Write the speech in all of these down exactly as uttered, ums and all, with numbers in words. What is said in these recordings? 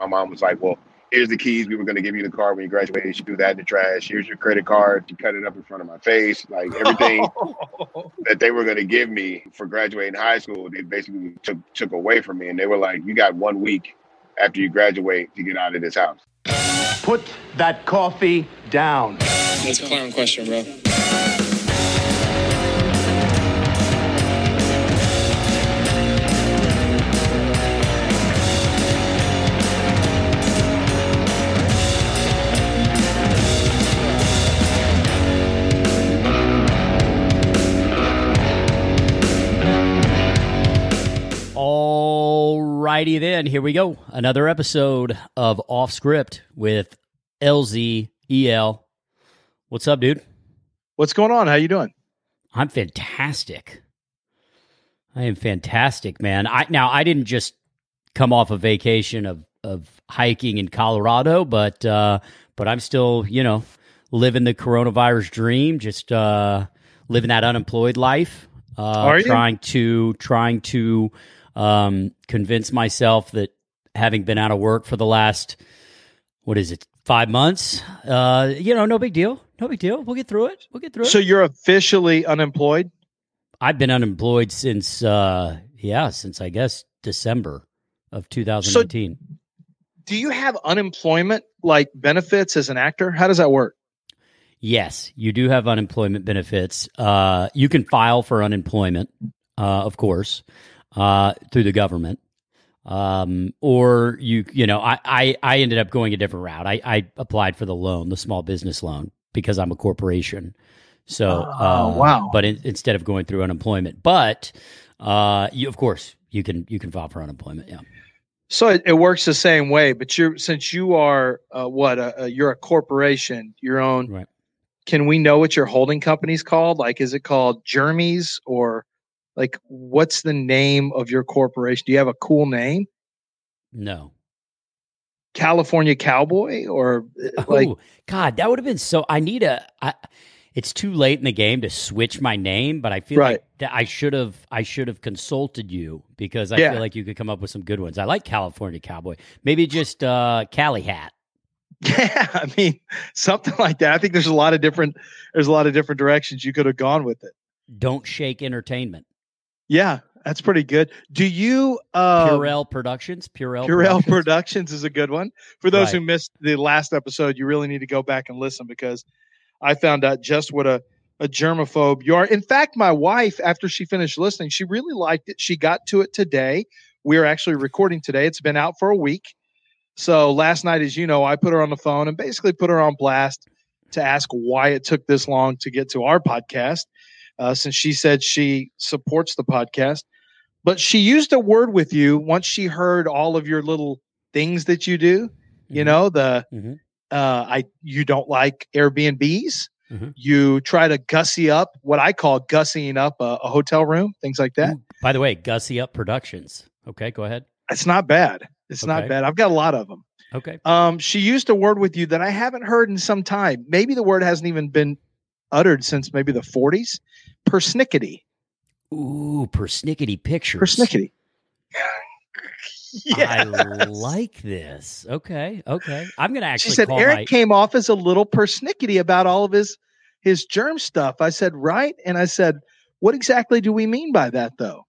My mom was like, well, here's the keys. We were going to give you the car when you graduated. She threw that in the trash. Here's your credit card. She cut it up in front of my face. Like everything that they were going to give me for graduating high school, they basically took, took away from me. And they were like, you got one week after you graduate to get out of this house. Put that coffee down. That's a clown question, bro. Alrighty then, here we go. Another episode of Off Script with L Z E L. What's up, dude? What's going on? How you doing? I'm fantastic. I am fantastic, man. I now I didn't just come off a vacation of of hiking in Colorado, but uh, but I'm still, you know, living the coronavirus dream, just uh, living that unemployed life. Uh, Are you? Trying to trying to. Um, convince myself that having been out of work for the last, what is it, five months, uh, you know, no big deal. No big deal. We'll get through it. We'll get through it. So you're officially unemployed? I've been unemployed since, uh, yeah, since I guess December of two thousand nineteen. So do you have unemployment like benefits as an actor? How does that work? Yes, you do have unemployment benefits. Uh, you can file for unemployment, uh, of course. Uh, through the government, um, or you, you know, I, I, I ended up going a different route. I, I applied for the loan, the small business loan, because I'm a corporation. So, uh, oh, wow. But in, instead of going through unemployment, but, uh, you, of course you can, you can file for unemployment. Yeah. So it, it works the same way, but you're, since you are, uh, what, uh, you're a corporation, your own, right. Can we know what your holding company's called? Like, is it called Jeremy's or? Like, what's the name of your corporation? Do you have a cool name? No. California Cowboy or like. Oh, God, that would have been so. I need a. I, it's too late in the game to switch my name, but I feel right. like I should have I should have consulted you because I yeah. feel like you could come up with some good ones. I like California Cowboy. Maybe just uh, Cali Hat. Yeah, I mean, something like that. I think there's a lot of different there's a lot of different directions you could have gone with it. Don't Shake Entertainment. Yeah, that's pretty good. Do you uh Purell Productions? Purell Purell Productions. Productions is a good one. For those right. who missed the last episode, you really need to go back and listen because I found out just what a, a germaphobe you are. In fact, my wife, after she finished listening, she really liked it. She got to it today. We're actually recording today. It's been out for a week. So last night, as you know, I put her on the phone and basically put her on blast to ask why it took this long to get to our podcast. Uh, since she said she supports the podcast, but she used a word with you once she heard all of your little things that you do, mm-hmm. you know, the, mm-hmm. uh, I, you don't like Airbnbs. Mm-hmm. You try to gussy up what I call gussying up a, a hotel room, things like that. Ooh, by the way, Gussy Up Productions. Okay. Go ahead. It's not bad. It's okay. not bad. I've got a lot of them. Okay. Um, she used a word with you that I haven't heard in some time. Maybe the word hasn't even been uttered since maybe the forties. Persnickety. Ooh, persnickety pictures. Persnickety. Yes. I like this. Okay, okay. I'm going to actually She said, call Eric my... came off as a little persnickety about all of his, his germ stuff. I said, right? And I said, what exactly do we mean by that, though?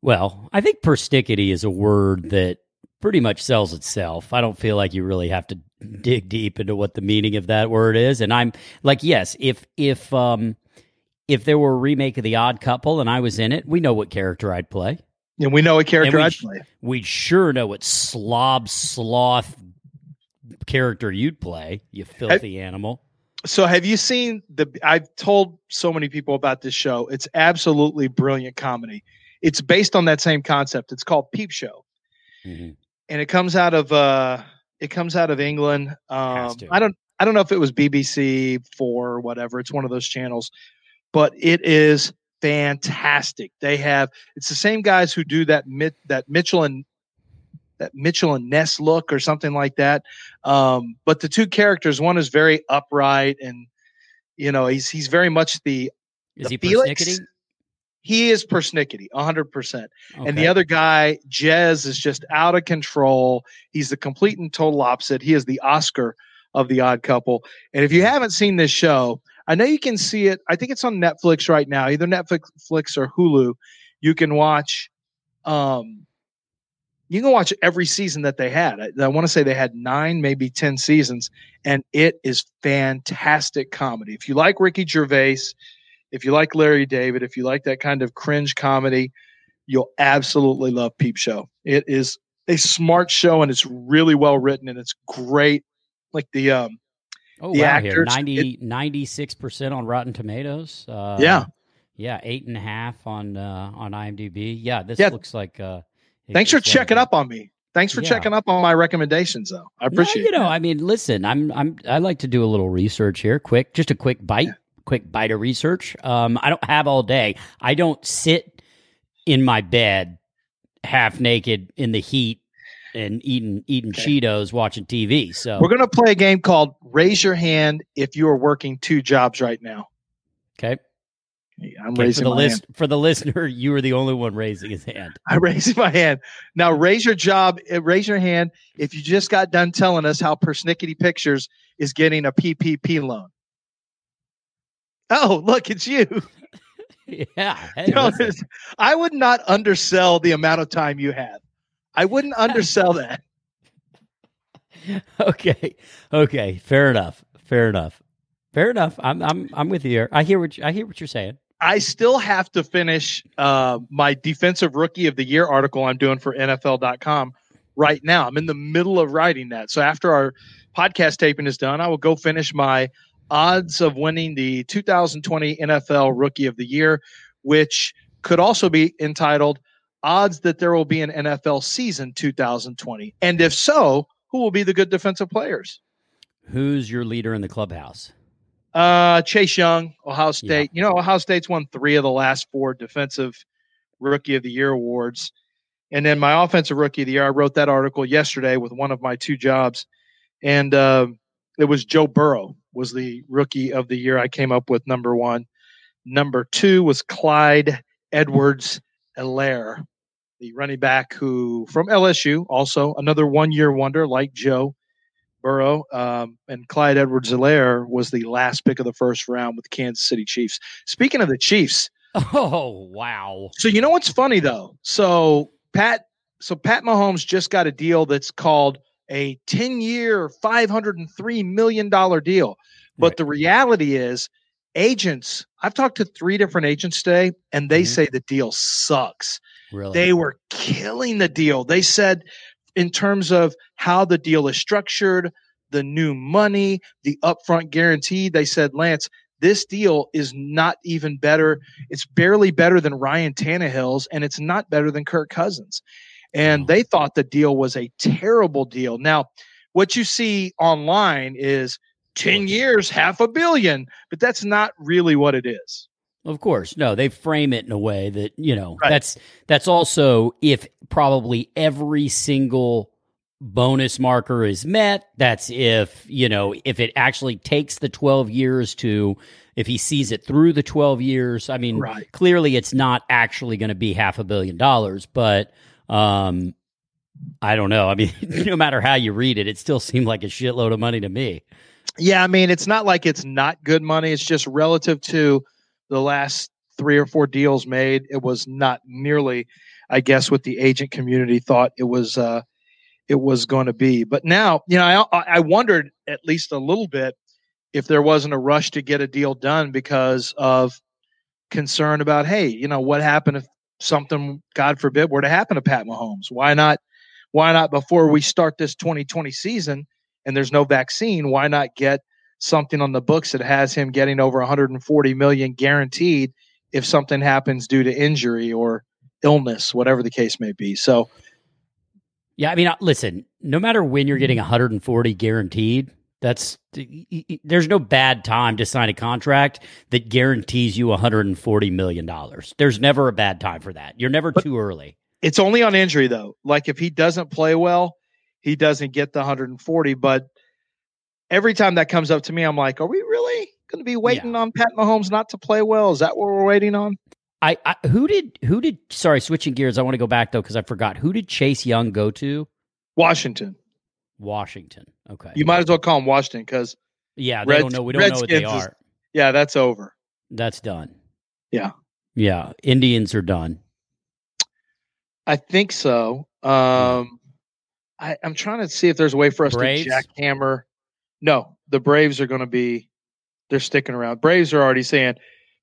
Well, I think persnickety is a word that pretty much sells itself. I don't feel like you really have to dig deep into what the meaning of that word is. And I'm like, yes, if, if, um, if there were a remake of The Odd Couple and I was in it, we know what character I'd play. And we know what character I'd play. We'd sure know what slob, sloth character you'd play, you filthy have, animal. So have you seen the... I've told so many people about this show. It's absolutely brilliant comedy. It's based on that same concept. It's called Peep Show. Mm-hmm. And it comes out of... Uh, it comes out of England. Um, I don't I don't know if it was B B C four or whatever. It's one of those channels. But it is fantastic. They have it's the same guys who do that that Mitchell and that Mitchell and Ness look or something like that. Um, but the two characters, one is very upright and you know he's he's very much the, is the he Felix. He is persnickety, one hundred percent. Okay. And the other guy, Jez, is just out of control. He's the complete and total opposite. He is the Oscar of The Odd Couple. And if you haven't seen this show, I know you can see it. I think it's on Netflix right now, either Netflix or Hulu. You can watch um, you can watch every season that they had. I, I want to say they had nine, maybe ten seasons, and it is fantastic comedy. If you like Ricky Gervais, if you like Larry David, if you like that kind of cringe comedy, you'll absolutely love Peep Show. It is a smart show, and it's really well written, and it's great. Like the um, oh the wow, actors, here ninety-six percent on Rotten Tomatoes. Uh, yeah, yeah, eight and a half on uh, on IMDb. Yeah, this yeah. looks like. Uh, Thanks for checking like, up on me. Thanks for yeah. checking up on my recommendations, though. I appreciate. No, you know, that. I mean, listen, I'm I'm I like to do a little research here, quick, just a quick bite. Yeah. Quick bite of research. Um, I don't have all day. I don't sit in my bed half naked in the heat and eating eating okay. Cheetos, watching T V. So we're gonna play a game called Raise Your Hand if you are working two jobs right now. Okay, I'm okay, raising for the my list hand. For the listener. You are the only one raising his hand. I'm raising my hand now. Raise your job. Raise your hand if you just got done telling us how Persnickety Pictures is getting a P P P loan. Oh, look, it's you. yeah. Hey, you know, I would not undersell the amount of time you have. I wouldn't undersell that. Okay. Okay. Fair enough. Fair enough. Fair enough. I'm I'm I'm with you. I hear what you, I hear what you're saying. I still have to finish uh, my Defensive Rookie of the Year article I'm doing for N F L dot com right now. I'm in the middle of writing that. So after our podcast taping is done, I will go finish my odds of winning the two thousand twenty N F L Rookie of the Year, which could also be entitled Odds That There Will Be an N F L Season two thousand twenty. And if so, who will be the good defensive players? Who's your leader in the clubhouse? Uh, Chase Young, Ohio State. Yeah. You know, Ohio State's won three of the last four Defensive Rookie of the Year awards. And then my Offensive Rookie of the Year, I wrote that article yesterday with one of my two jobs. And uh, it was Joe Burrow was the Rookie of the Year. I came up with number one. Number two was Clyde Edwards-Helaire, the running back who from L S U, also another one-year wonder like Joe Burrow. Um, and Clyde Edwards-Helaire was the last pick of the first round with the Kansas City Chiefs. Speaking of the Chiefs. Oh, wow. So you know what's funny, though? So Pat, so Pat Mahomes just got a deal that's called a ten-year, five hundred three million dollars deal. But right. the reality is agents, I've talked to three different agents today, and they mm-hmm. say the deal sucks. Really? They were killing the deal. They said in terms of how the deal is structured, the new money, the upfront guarantee, they said, Lance, this deal is not even better. It's barely better than Ryan Tannehill's, and it's not better than Kirk Cousins. And they thought the deal was a terrible deal. Now, what you see online is ten years, half a billion, but that's not really what it is. Of course. No, they frame it in a way that, you know, right. that's that's also if probably every single bonus marker is met. That's if, you know, if it actually takes the twelve years to, if he sees it through the twelve years. I mean, right. clearly it's not actually going to be half a billion dollars, but Um, I don't know. I mean, no matter how you read it, it still seemed like a shitload of money to me. Yeah. I mean, it's not like it's not good money. It's just relative to the last three or four deals made. It was not nearly, I guess, what the agent community thought it was, uh, it was going to be. But now, you know, I, I wondered at least a little bit if there wasn't a rush to get a deal done because of concern about, hey, you know, what happened if something, God forbid, were to happen to Pat Mahomes? Why not? Why not before we start this twenty twenty season and there's no vaccine? Why not get something on the books that has him getting over one hundred forty million guaranteed if something happens due to injury or illness, whatever the case may be? So, yeah, I mean, listen, no matter when you're getting one hundred forty guaranteed, that's there's no bad time to sign a contract that guarantees you one hundred forty million dollars. There's never a bad time for that. You're never but too early. It's only on injury, though. Like if he doesn't play well, he doesn't get the one hundred forty. But every time that comes up to me, I'm like, are we really going to be waiting yeah. on Pat Mahomes not to play well? Is that what we're waiting on? I, I who did who did sorry switching gears. I want to go back though because I forgot who did Chase Young go to? Washington. Washington. Okay. You might as well call them Washington because yeah, they Reds, don't know. We don't Redskins know what they are. Is, yeah, that's over. That's done. Yeah. Yeah. Indians are done. I think so. Um, I, I'm trying to see if there's a way for us Braves? to jackhammer. No, the Braves are going to be. They're sticking around. Braves are already saying,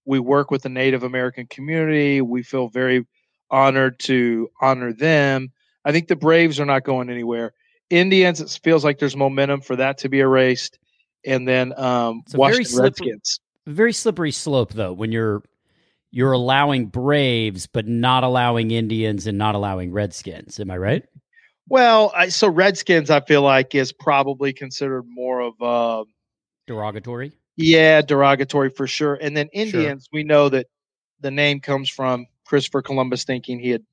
we work with the Native American community. We feel very honored to honor them. I think the Braves are not going anywhere. Indians, it feels like there's momentum for that to be erased. And then um, Washington Redskins. Very slippery slope, though, when you're you're allowing Braves but not allowing Indians and not allowing Redskins. Am I right? Well, I, so Redskins, I feel like, is probably considered more of a derogatory. Yeah, derogatory for sure. And then Indians, sure. We know that the name comes from Christopher Columbus thinking he had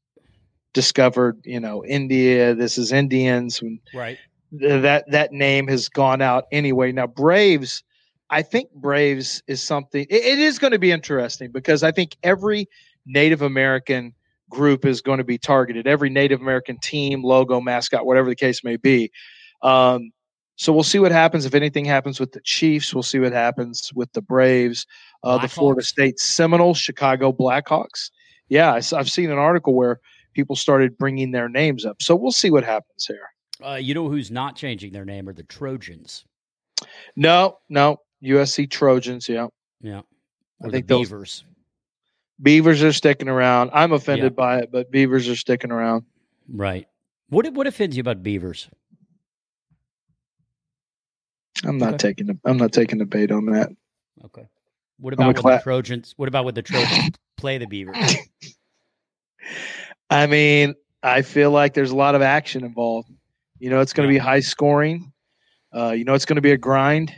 discovered, you know, India. This is Indians. Right. That that name has gone out anyway. Now, Braves, I think Braves is something. It, it is going to be interesting because I think every Native American group is going to be targeted. Every Native American team, logo, mascot, whatever the case may be. Um, So we'll see what happens. If anything happens with the Chiefs, we'll see what happens with the Braves, uh, the Florida State Seminoles, Chicago Blackhawks. Yeah, I've seen an article where people started bringing their names up. So we'll see what happens here. Uh, you know who's not changing their name are the Trojans. No, no. U S C Trojans, yeah. Yeah. Or I think the Beavers. Beavers are sticking around. I'm offended yeah. by it, but Beavers are sticking around. Right. What what offends you about Beavers? I'm not okay. taking. I'm not taking a bait on that. Okay. What about with the Trojans? What about with the Trojans play the Beavers? I mean, I feel like there's a lot of action involved. You know, it's going to yeah. be high scoring. Uh, you know, it's going to be a grind.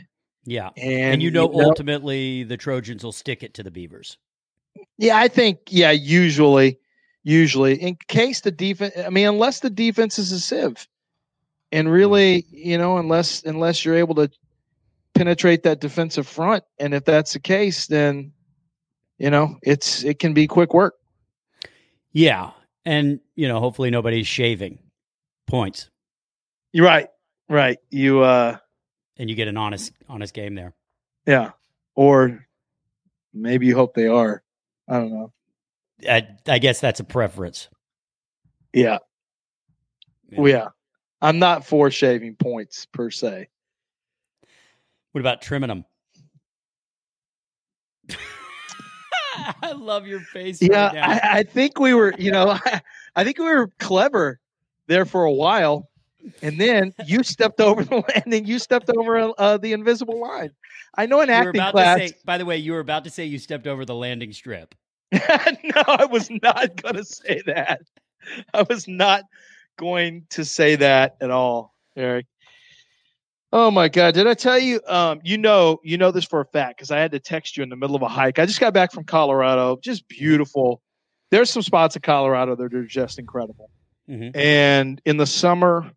Yeah, and, and you know, you know, ultimately the Trojans will stick it to the Beavers. Yeah, I think. Yeah, usually, usually in case the defense. I mean, unless the defense is a sieve. And really, you know, unless unless you're able to penetrate that defensive front, and if that's the case, then you know it's it can be quick work. Yeah, and you know, hopefully nobody's shaving points. You're right, right. You uh, and you get an honest honest game there. Yeah, or maybe you hope they are. I don't know. I, I guess that's a preference. Yeah. Yeah. Well, yeah. I'm not for shaving points per se. What about trimming them? I love your face. Yeah, right now. I, I think we were, you know, I, I think we were clever there for a while, and then you stepped over the and then you stepped over uh, the invisible line. I know an acting class. Say, by the way, you were about to say you stepped over the landing strip. No, I was not going to say that. I was not. going to say that at all, Eric. Oh my God. Did I tell you, um, you know, you know this for a fact, cause I had to text you in the middle of a hike. I just got back from Colorado. Just beautiful. There's some spots in Colorado that are just incredible. Mm-hmm. And in the summer,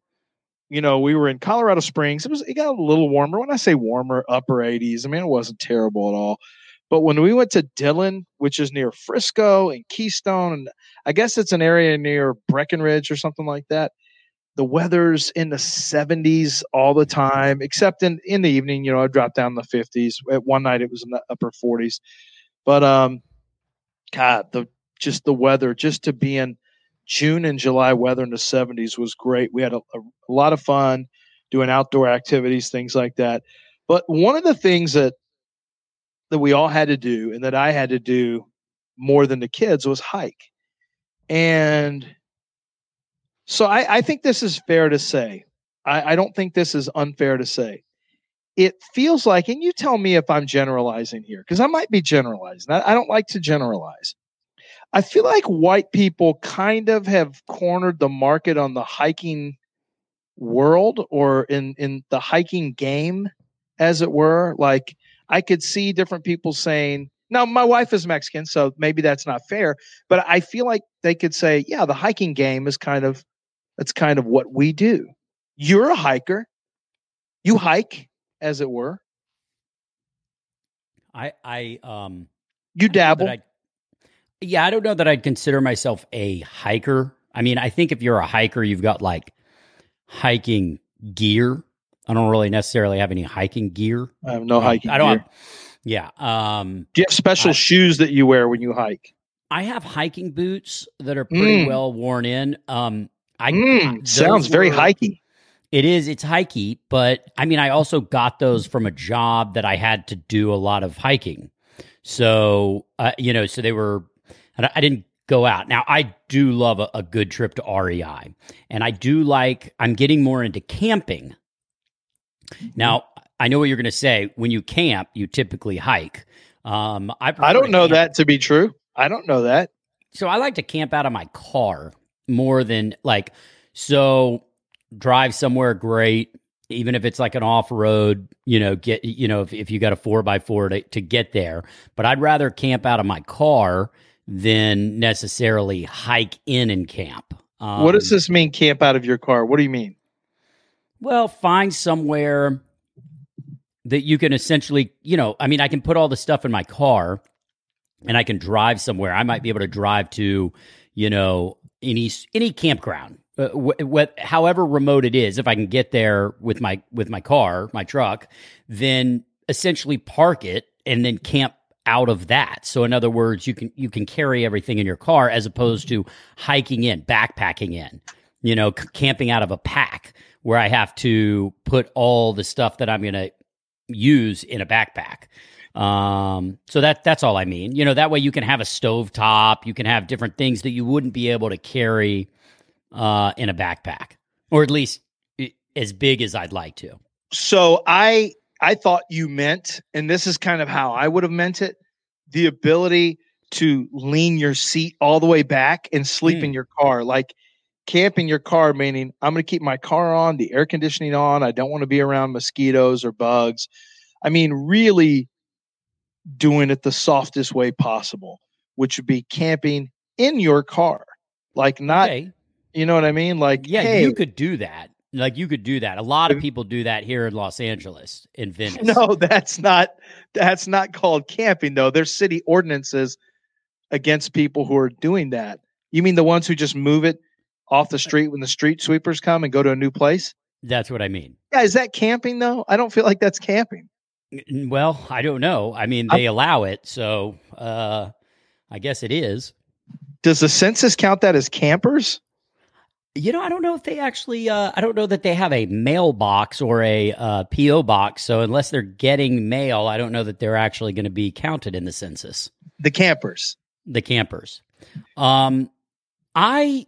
you know, we were in Colorado Springs. It was, it got a little warmer. When I say warmer, upper eighties, I mean, it wasn't terrible at all. But when we went to Dillon, which is near Frisco and Keystone, and I guess it's an area near Breckenridge or something like that, the weather's in the seventies all the time, except in, in the evening, you know, I dropped down in the fifties. At one night it was in the upper forties. But, um, God, the just the weather, just to be in June and July weather in the seventies was great. We had a, a lot of fun doing outdoor activities, things like that. But one of the things that, that we all had to do and that I had to do more than the kids was hike. And so I, I think this is fair to say. I, I don't think this is unfair to say. It feels like, and you tell me if I'm generalizing here, because I might be generalizing. I, I don't like to generalize. I feel like white people kind of have cornered the market on the hiking world or in, in the hiking game, as it were. Like, I could see different people saying, now my wife is Mexican, so maybe that's not fair, but I feel like they could say, yeah, the hiking game is kind of, that's kind of what we do. You're a hiker. You hike, as it were. I, I, um, you dabble. I, Yeah, I don't know that I'd consider myself a hiker. I mean, I think if you're a hiker, you've got like hiking gear. I don't really necessarily have any hiking gear. I have no hiking I, I don't gear. Have, yeah. Um, Do you have special I, shoes that you wear when you hike? I have hiking boots that are pretty mm. well worn in. Um, I, mm. I Sounds very were, hikey. It is. It's hikey. But I mean, I also got those from a job that I had to do a lot of hiking. So, uh, you know, so they were, I, I didn't go out. Now, I do love a, a good trip to R E I. And I do like, I'm getting more into camping. Now, I know what you're going to say. When you camp, you typically hike. Um, I, I don't know camp. that to be true. I don't know that. So I like to camp out of my car more than like, so drive somewhere great, even if it's like an off-road, you know, get, you know, if, if you got a four by four to, to get there. But I'd rather camp out of my car than necessarily hike in and camp. Um, what does this mean, camp out of your car? What do you mean? Well, find somewhere that you can essentially, you know, I mean, I can put all the stuff in my car and I can drive somewhere. I might be able to drive to, you know, any any campground, uh, wh- wh- however remote it is. If I can get there with my with my car, my truck, then essentially park it and then camp out of that. So in other words, you can you can carry everything in your car as opposed to hiking in, backpacking in, you know, c- camping out of a pack, where I have to put all the stuff that I'm going to use in a backpack. Um, so that that's all I mean. You know, that way you can have a stovetop, you can have different things that you wouldn't be able to carry uh, in a backpack, or at least as big as I'd like to. So I I thought you meant, and this is kind of how I would have meant it, the ability to lean your seat all the way back and sleep mm. in your car. Like, camp in your car, meaning I'm going to keep my car on, the air conditioning on. I don't want to be around mosquitoes or bugs. I mean, really doing it the softest way possible, which would be camping in your car. Like not, okay. you know what I mean? Like, yeah, hey, you could do that. Like you could do that. A lot of people do that here in Los Angeles, in Venice. No, that's not, that's not called camping though. There's city ordinances against people who are doing that. You mean the ones who just move it off the street when the street sweepers come and go to a new place? That's what I mean. Yeah, is that camping though? I don't feel like that's camping. Well, I don't know. I mean, they I'm, allow it, so uh, I guess it is. Does the census count that as campers? You know, I don't know if they actually, uh, I don't know that they have a mailbox or a uh, P O box, so unless they're getting mail, I don't know that they're actually going to be counted in the census. The campers. The campers. Um, I...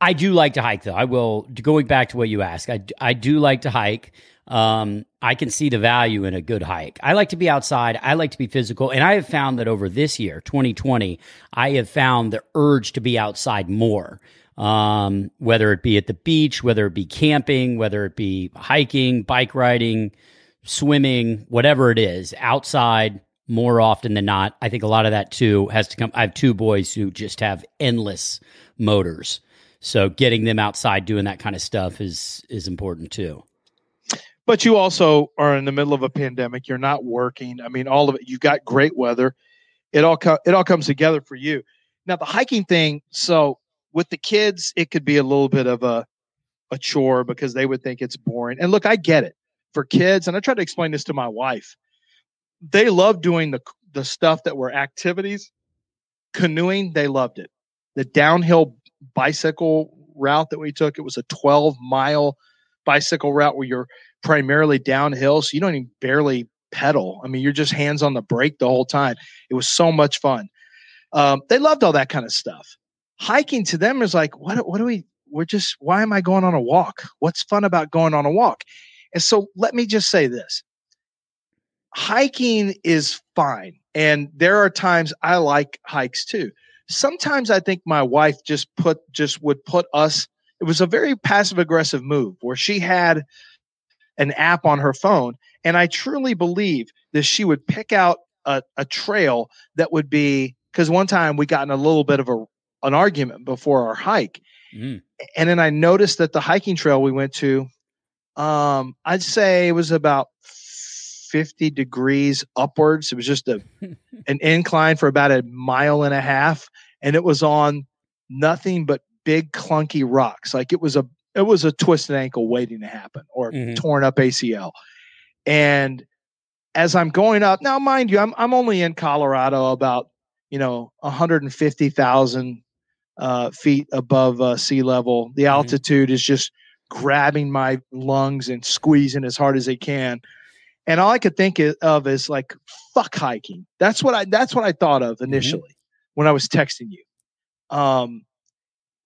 I do like to hike, though. I will, going back to what you asked, I, I do like to hike. Um, I can see the value in a good hike. I like to be outside. I like to be physical. And I have found that over this year, twenty twenty, I have found the urge to be outside more, um, whether it be at the beach, whether it be camping, whether it be hiking, bike riding, swimming, whatever it is, outside more often than not. I think a lot of that, too, has to come. I have two boys who just have endless motors. So getting them outside doing that kind of stuff is is important too. But you also are in the middle of a pandemic. You're not working. I mean, all of it. You've got great weather. It all co- it all comes together for you. Now the hiking thing. So with the kids, it could be a little bit of a a chore because they would think it's boring. And look, I get it for kids. And I try to explain this to my wife. They love doing the the stuff that were activities. Canoeing, they loved it. The downhill bicycle route that we took, it was a twelve mile bicycle route where you're primarily downhill, so you don't even barely pedal. I mean, you're just hands on the brake the whole time. It was so much fun. Um, they loved all that kind of stuff. Hiking to them is like, what, what do we, we're just, why am I going on a walk? What's fun about going on a walk? And so let me just say this. Hiking is fine. And there are times I like hikes too. Sometimes I think my wife just put just would put us. It was a very passive aggressive move where she had an app on her phone, and I truly believe that she would pick out a, a trail that would be, because one time we got in a little bit of a an argument before our hike, mm. and then I noticed that the hiking trail we went to, um, I'd say it was about fifty degrees upwards. It was just a an incline for about a mile and a half, and it was on nothing but big clunky rocks. Like it was a it was a twisted ankle waiting to happen, or mm-hmm. torn up A C L. And as I'm going up, now mind you, I'm I'm only in Colorado about, you know, one hundred fifty thousand uh, feet above uh, sea level. The altitude mm-hmm. is just grabbing my lungs and squeezing as hard as they can. And all I could think of is like, fuck hiking. That's what I, that's what I thought of initially mm-hmm. when I was texting you. Um,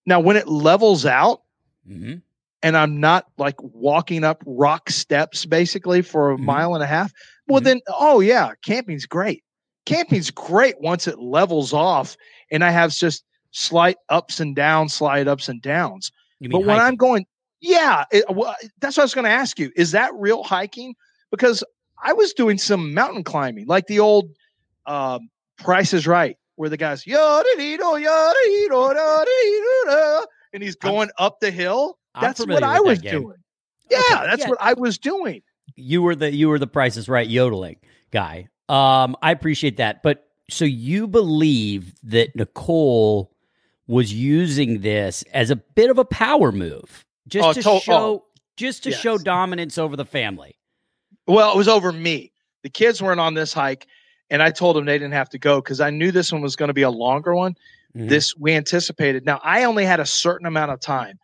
now when it levels out mm-hmm. and I'm not like walking up rock steps basically for a mm-hmm. mile and a half, well mm-hmm. then, oh yeah, camping's great. Camping's great once it levels off and I have just slight ups and downs, slight ups and downs. But hiking? When I'm going, yeah, it, well, that's what I was going to ask you. Is that real hiking? Because I was doing some mountain climbing, like the old um, Price is Right, where the guy's, and he's going I'm, up the hill. That's what I was that doing. Yeah, okay. that's yeah. what I was doing. You were the you were the Price is Right yodeling guy. Um, I appreciate that. But so you believe that Nicole was using this as a bit of a power move. Just oh, to told, show, oh. just to yes. show dominance over the family. Well, it was over me. The kids weren't on this hike, and I told them they didn't have to go because I knew this one was going to be a longer one. Mm-hmm. This we anticipated. Now I only had a certain amount of time.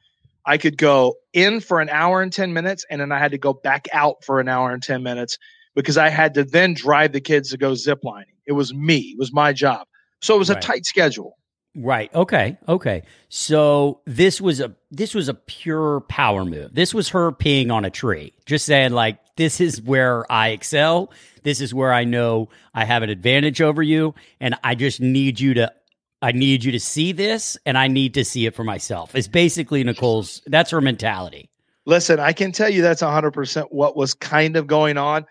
I could go in for an hour and ten minutes, and then I had to go back out for an hour and ten minutes because I had to then drive the kids to go ziplining. It was me. It was my job. So it was right. a tight schedule. Right. Okay. Okay. So this was a this was a pure power move. This was her peeing on a tree, just saying like, this is where I excel. This is where I know I have an advantage over you, and I just need you to I need you to see this, and I need to see it for myself. It's basically Nicole's. That's her mentality. Listen, I can tell you that's one hundred percent what was kind of going on.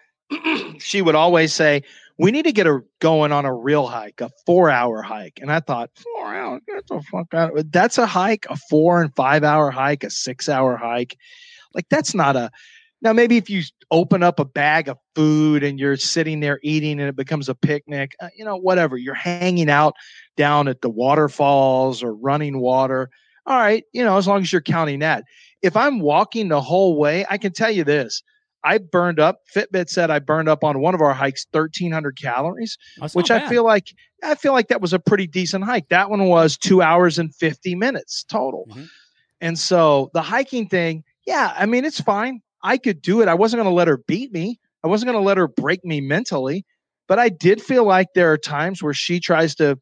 She would always say, we need to get her going on a real hike, a four-hour hike. And I thought, four hours? Get the fuck out of. That's a hike, a four- and five-hour hike, a six-hour hike. Like, that's not a – now, maybe if you open up a bag of food and you're sitting there eating and it becomes a picnic, uh, you know, whatever. You're hanging out down at the waterfalls or running water. All right, you know, as long as you're counting that. If I'm walking the whole way, I can tell you this. I burned up, Fitbit said I burned up on one of our hikes thirteen hundred calories, that's which I feel like I feel like that was a pretty decent hike. That one was two hours and fifty minutes total. Mm-hmm. And so the hiking thing, yeah, I mean, it's fine. I could do it. I wasn't going to let her beat me. I wasn't going to let her break me mentally. But I did feel like there are times where she tries to,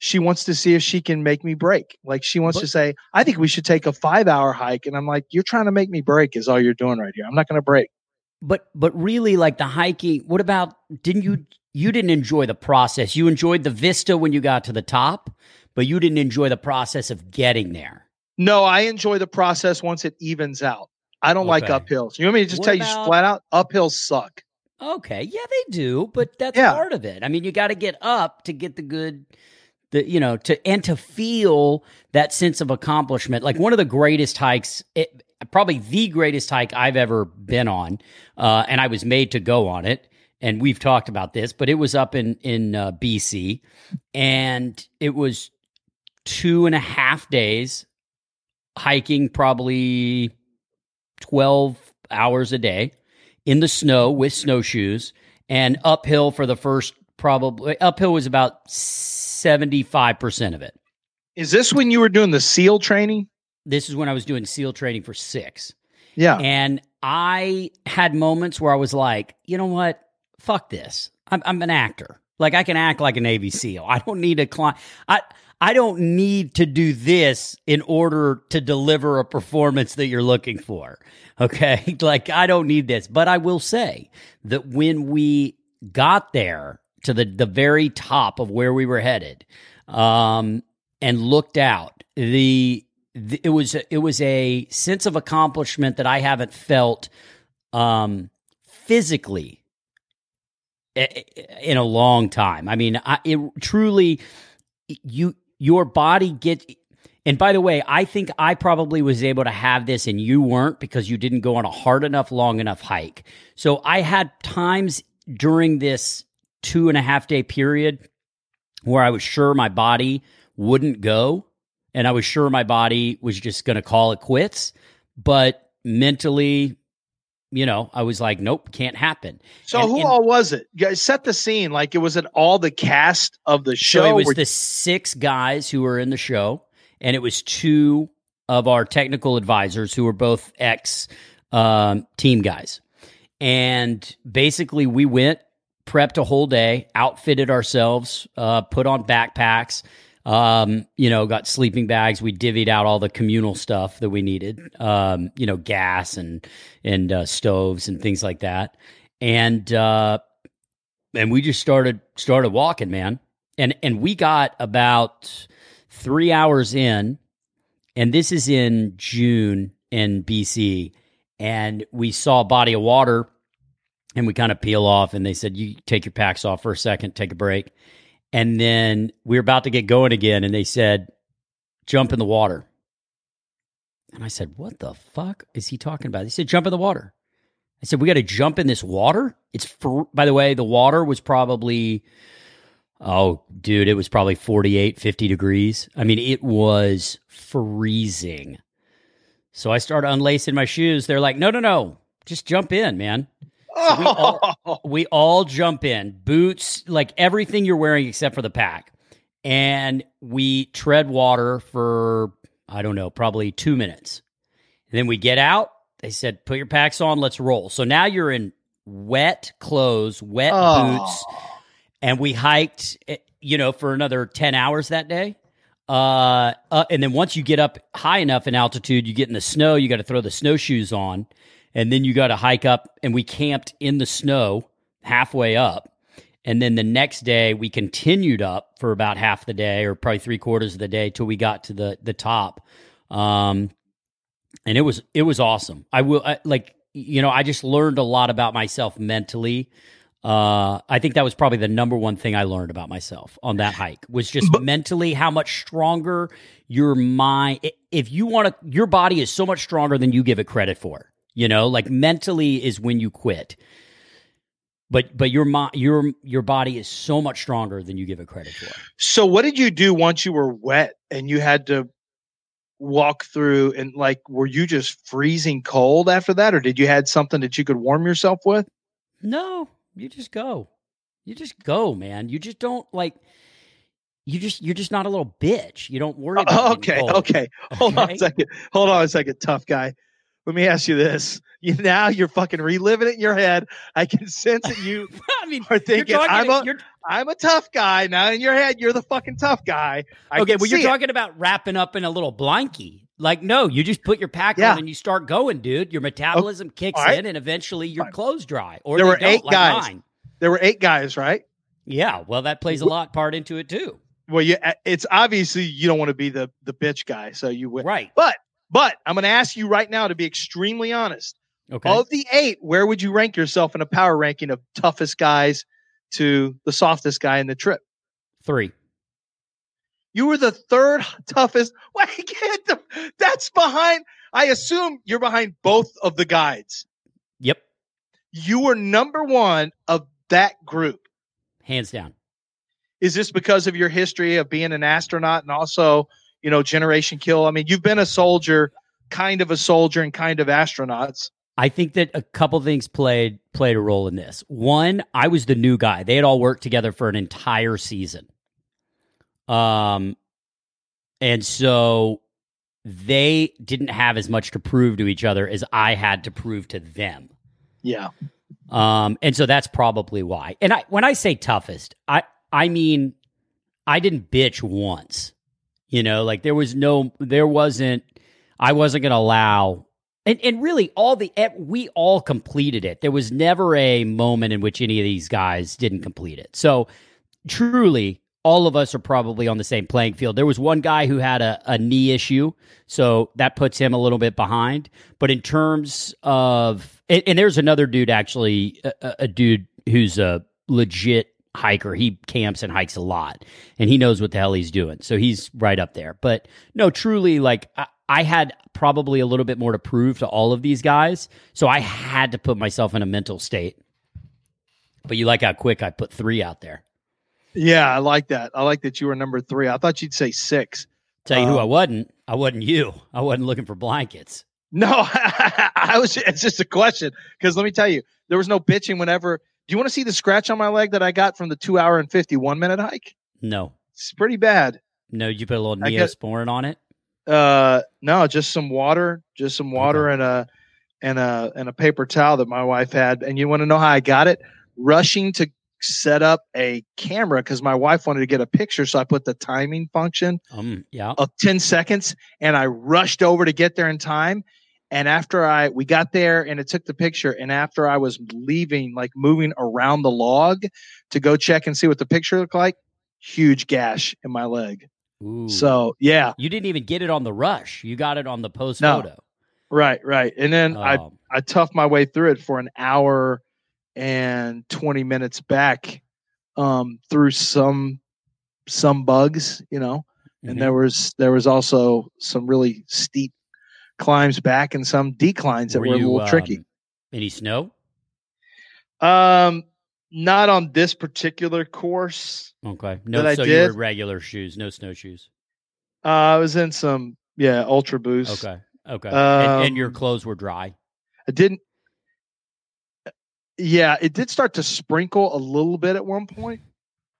she wants to see if she can make me break. Like she wants but, to say, I think we should take a five hour hike. And I'm like, you're trying to make me break is all you're doing right here. I'm not going to break. But but really, like the hiking, what about, didn't you, you didn't enjoy the process. You enjoyed the vista when you got to the top, but you didn't enjoy the process of getting there. No, I enjoy the process once it evens out. I don't okay. like uphills. You want me to just what tell about, you flat out, uphills suck. Okay. Yeah, they do, but that's yeah. part of it. I mean, you got to get up to get the good, the you know, to and to feel that sense of accomplishment. Like one of the greatest hikes it, probably the greatest hike I've ever been on. Uh, and I was made to go on it. And we've talked about this, but it was up in, in uh, B C and it was two and a half days hiking, probably twelve hours a day in the snow with snowshoes and uphill for the first, probably uphill was about seventy-five percent of it. Is this when you were doing the SEAL training? This is when I was doing SEAL training for six. Yeah. And I had moments where I was like, you know what? Fuck this. I'm, I'm an actor. Like I can act like a Navy SEAL. I don't need to climb. I, I don't need to do this in order to deliver a performance that you're looking for. Okay. Like I don't need this, but I will say that when we got there to the, the very top of where we were headed, um, and looked out the, It was it was a sense of accomplishment that I haven't felt um, physically in a long time. I mean, I, it truly you your body gets. And by the way, I think I probably was able to have this, and you weren't because you didn't go on a hard enough, long enough hike. So I had times during this two and a half day period where I was sure my body wouldn't go and I was sure my body was just going to call it quits, but mentally, you know, I was like, nope, can't happen. So and, who and, all was it? You guys set the scene. Like, it was it all the cast of the show? So it was were- the six guys who were in the show, and it was two of our technical advisors who were both ex um, team guys. And basically we went, prepped a whole day, outfitted ourselves, uh, put on backpacks, um, you know, got sleeping bags. We divvied out all the communal stuff that we needed, um, you know, gas and, and, uh, stoves and things like that. And, uh, and we just started, started walking, man. And, and we got about three hours in, and this is in June in B C, and we saw a body of water and we kind of peel off, and they said, you take your packs off for a second, take a break. And then we were about to get going again, and they said, jump in the water. And I said, what the fuck is he talking about? They said, jump in the water. I said, we got to jump in this water? It's fr-. By the way, the water was probably, oh, dude, it was probably forty-eight, fifty degrees. I mean, it was freezing. So I started unlacing my shoes. They're like, no, no, no, just jump in, man. So we, all, we all jump in, boots, like everything you're wearing except for the pack. And we tread water for, I don't know, probably two minutes. And then we get out. They said, put your packs on, let's roll. So now you're in wet clothes, wet oh. boots. And we hiked, you know, for another ten hours that day. Uh, uh, and then once you get up high enough in altitude, you get in the snow, you got to throw the snowshoes on. And then you got to hike up, and we camped in the snow halfway up. And then the next day we continued up for about half the day, or probably three quarters of the day, till we got to the, the top. Um, and it was, it was awesome. I will I, like, you know, I just learned a lot about myself mentally. Uh, I think that was probably the number one thing I learned about myself on that hike, was just but, mentally how much stronger your mind, if you want to, your body is so much stronger than you give it credit for, you know, like mentally is when you quit, but, but your, your, your body is so much stronger than you give it credit for. So what did you do once you were wet and you had to walk through, and like, were you just freezing cold after that? Or did you had something that you could warm yourself with? No. You just go, you just go, man. You just don't like, you just, you're just not a little bitch. You don't worry about it. Uh, okay. Okay. Hold okay? on a second. Hold on a second. Tough guy. Let me ask you this. You, now you're fucking reliving it in your head. I can sense that you I mean, are thinking I'm a, I'm a tough guy. Now in your head, you're the fucking tough guy. I okay. Well, you're talking it. about wrapping up in a little blankie. Like, no, you just put your pack yeah. on and you start going, dude. Your metabolism okay. kicks right. in, and eventually your Fine. clothes dry. Or there were eight like guys. Mine. There were eight guys, right? Yeah. Well, that plays a lot part into it too. Well, you, it's obviously you don't want to be the, the bitch guy, so you win. Right. But but I'm going to ask you right now to be extremely honest. Okay. Of the eight, where would you rank yourself in a power ranking of toughest guys to the softest guy in the trip? Three. You were the third toughest. Wait, get the, that's behind. I assume you're behind both of the guides. Yep. You were number one of that group. Hands down. Is this because of your history of being an astronaut and also, you know, Generation Kill? I mean, you've been a soldier, kind of a soldier and kind of astronauts. I think that a couple things played played a role in this. One, I was the new guy. They had all worked together for an entire season. Um, and so they didn't have as much to prove to each other as I had to prove to them. Yeah. Um, and so that's probably why. And I, when I say toughest, I, I mean, I didn't bitch once, you know, like there was no, there wasn't, I wasn't going to allow, and, and really all the, we all completed it. There was never a moment in which any of these guys didn't complete it. So truly, all of us are probably on the same playing field. There was one guy who had a, a knee issue, so that puts him a little bit behind. But in terms of... And, and there's another dude, actually, a, a dude who's a legit hiker. He camps and hikes a lot, and he knows what the hell he's doing. So he's right up there. But no, truly, like, I, I had probably a little bit more to prove to all of these guys, so I had to put myself in a mental state But you like how quick I put three out there. Yeah, I like that. I like that you were number three. I thought you'd say six. Tell you um, who I wasn't. I wasn't you. I wasn't looking for blankets. No, I was. It's just a question because let me tell you, there was no bitching whenever. Do you want to see the scratch on my leg that I got from the two hour and fifty-one minute hike? No, it's pretty bad. No, you put a little Neosporin on it. Uh, no, just some water, just some water okay. and a and a and a paper towel that my wife had. And you want to know how I got it? Rushing to set up a camera because my wife wanted to get a picture, so I put the timing function um, yeah. of ten seconds, and I rushed over to get there in time. And after I we got there, and it took the picture. And after I was leaving, like moving around the log to go check and see what the picture looked like, huge gash in my leg. Ooh. So yeah, you didn't even get it on the rush. You got it on the post no. photo. Right, right. And then um. I I toughed my way through it for an hour and twenty minutes back um, through some some bugs, you know. Mm-hmm. And there was there was also some really steep climbs back and some declines that were, were a little um, tricky. Any snow? Um, not on this particular course. Okay. No, so you were regular shoes, no snowshoes. Uh, I was in some, yeah, Ultra Boost. Okay. Okay. Um, and, and your clothes were dry. I didn't. Yeah, it did start to sprinkle a little bit at one point.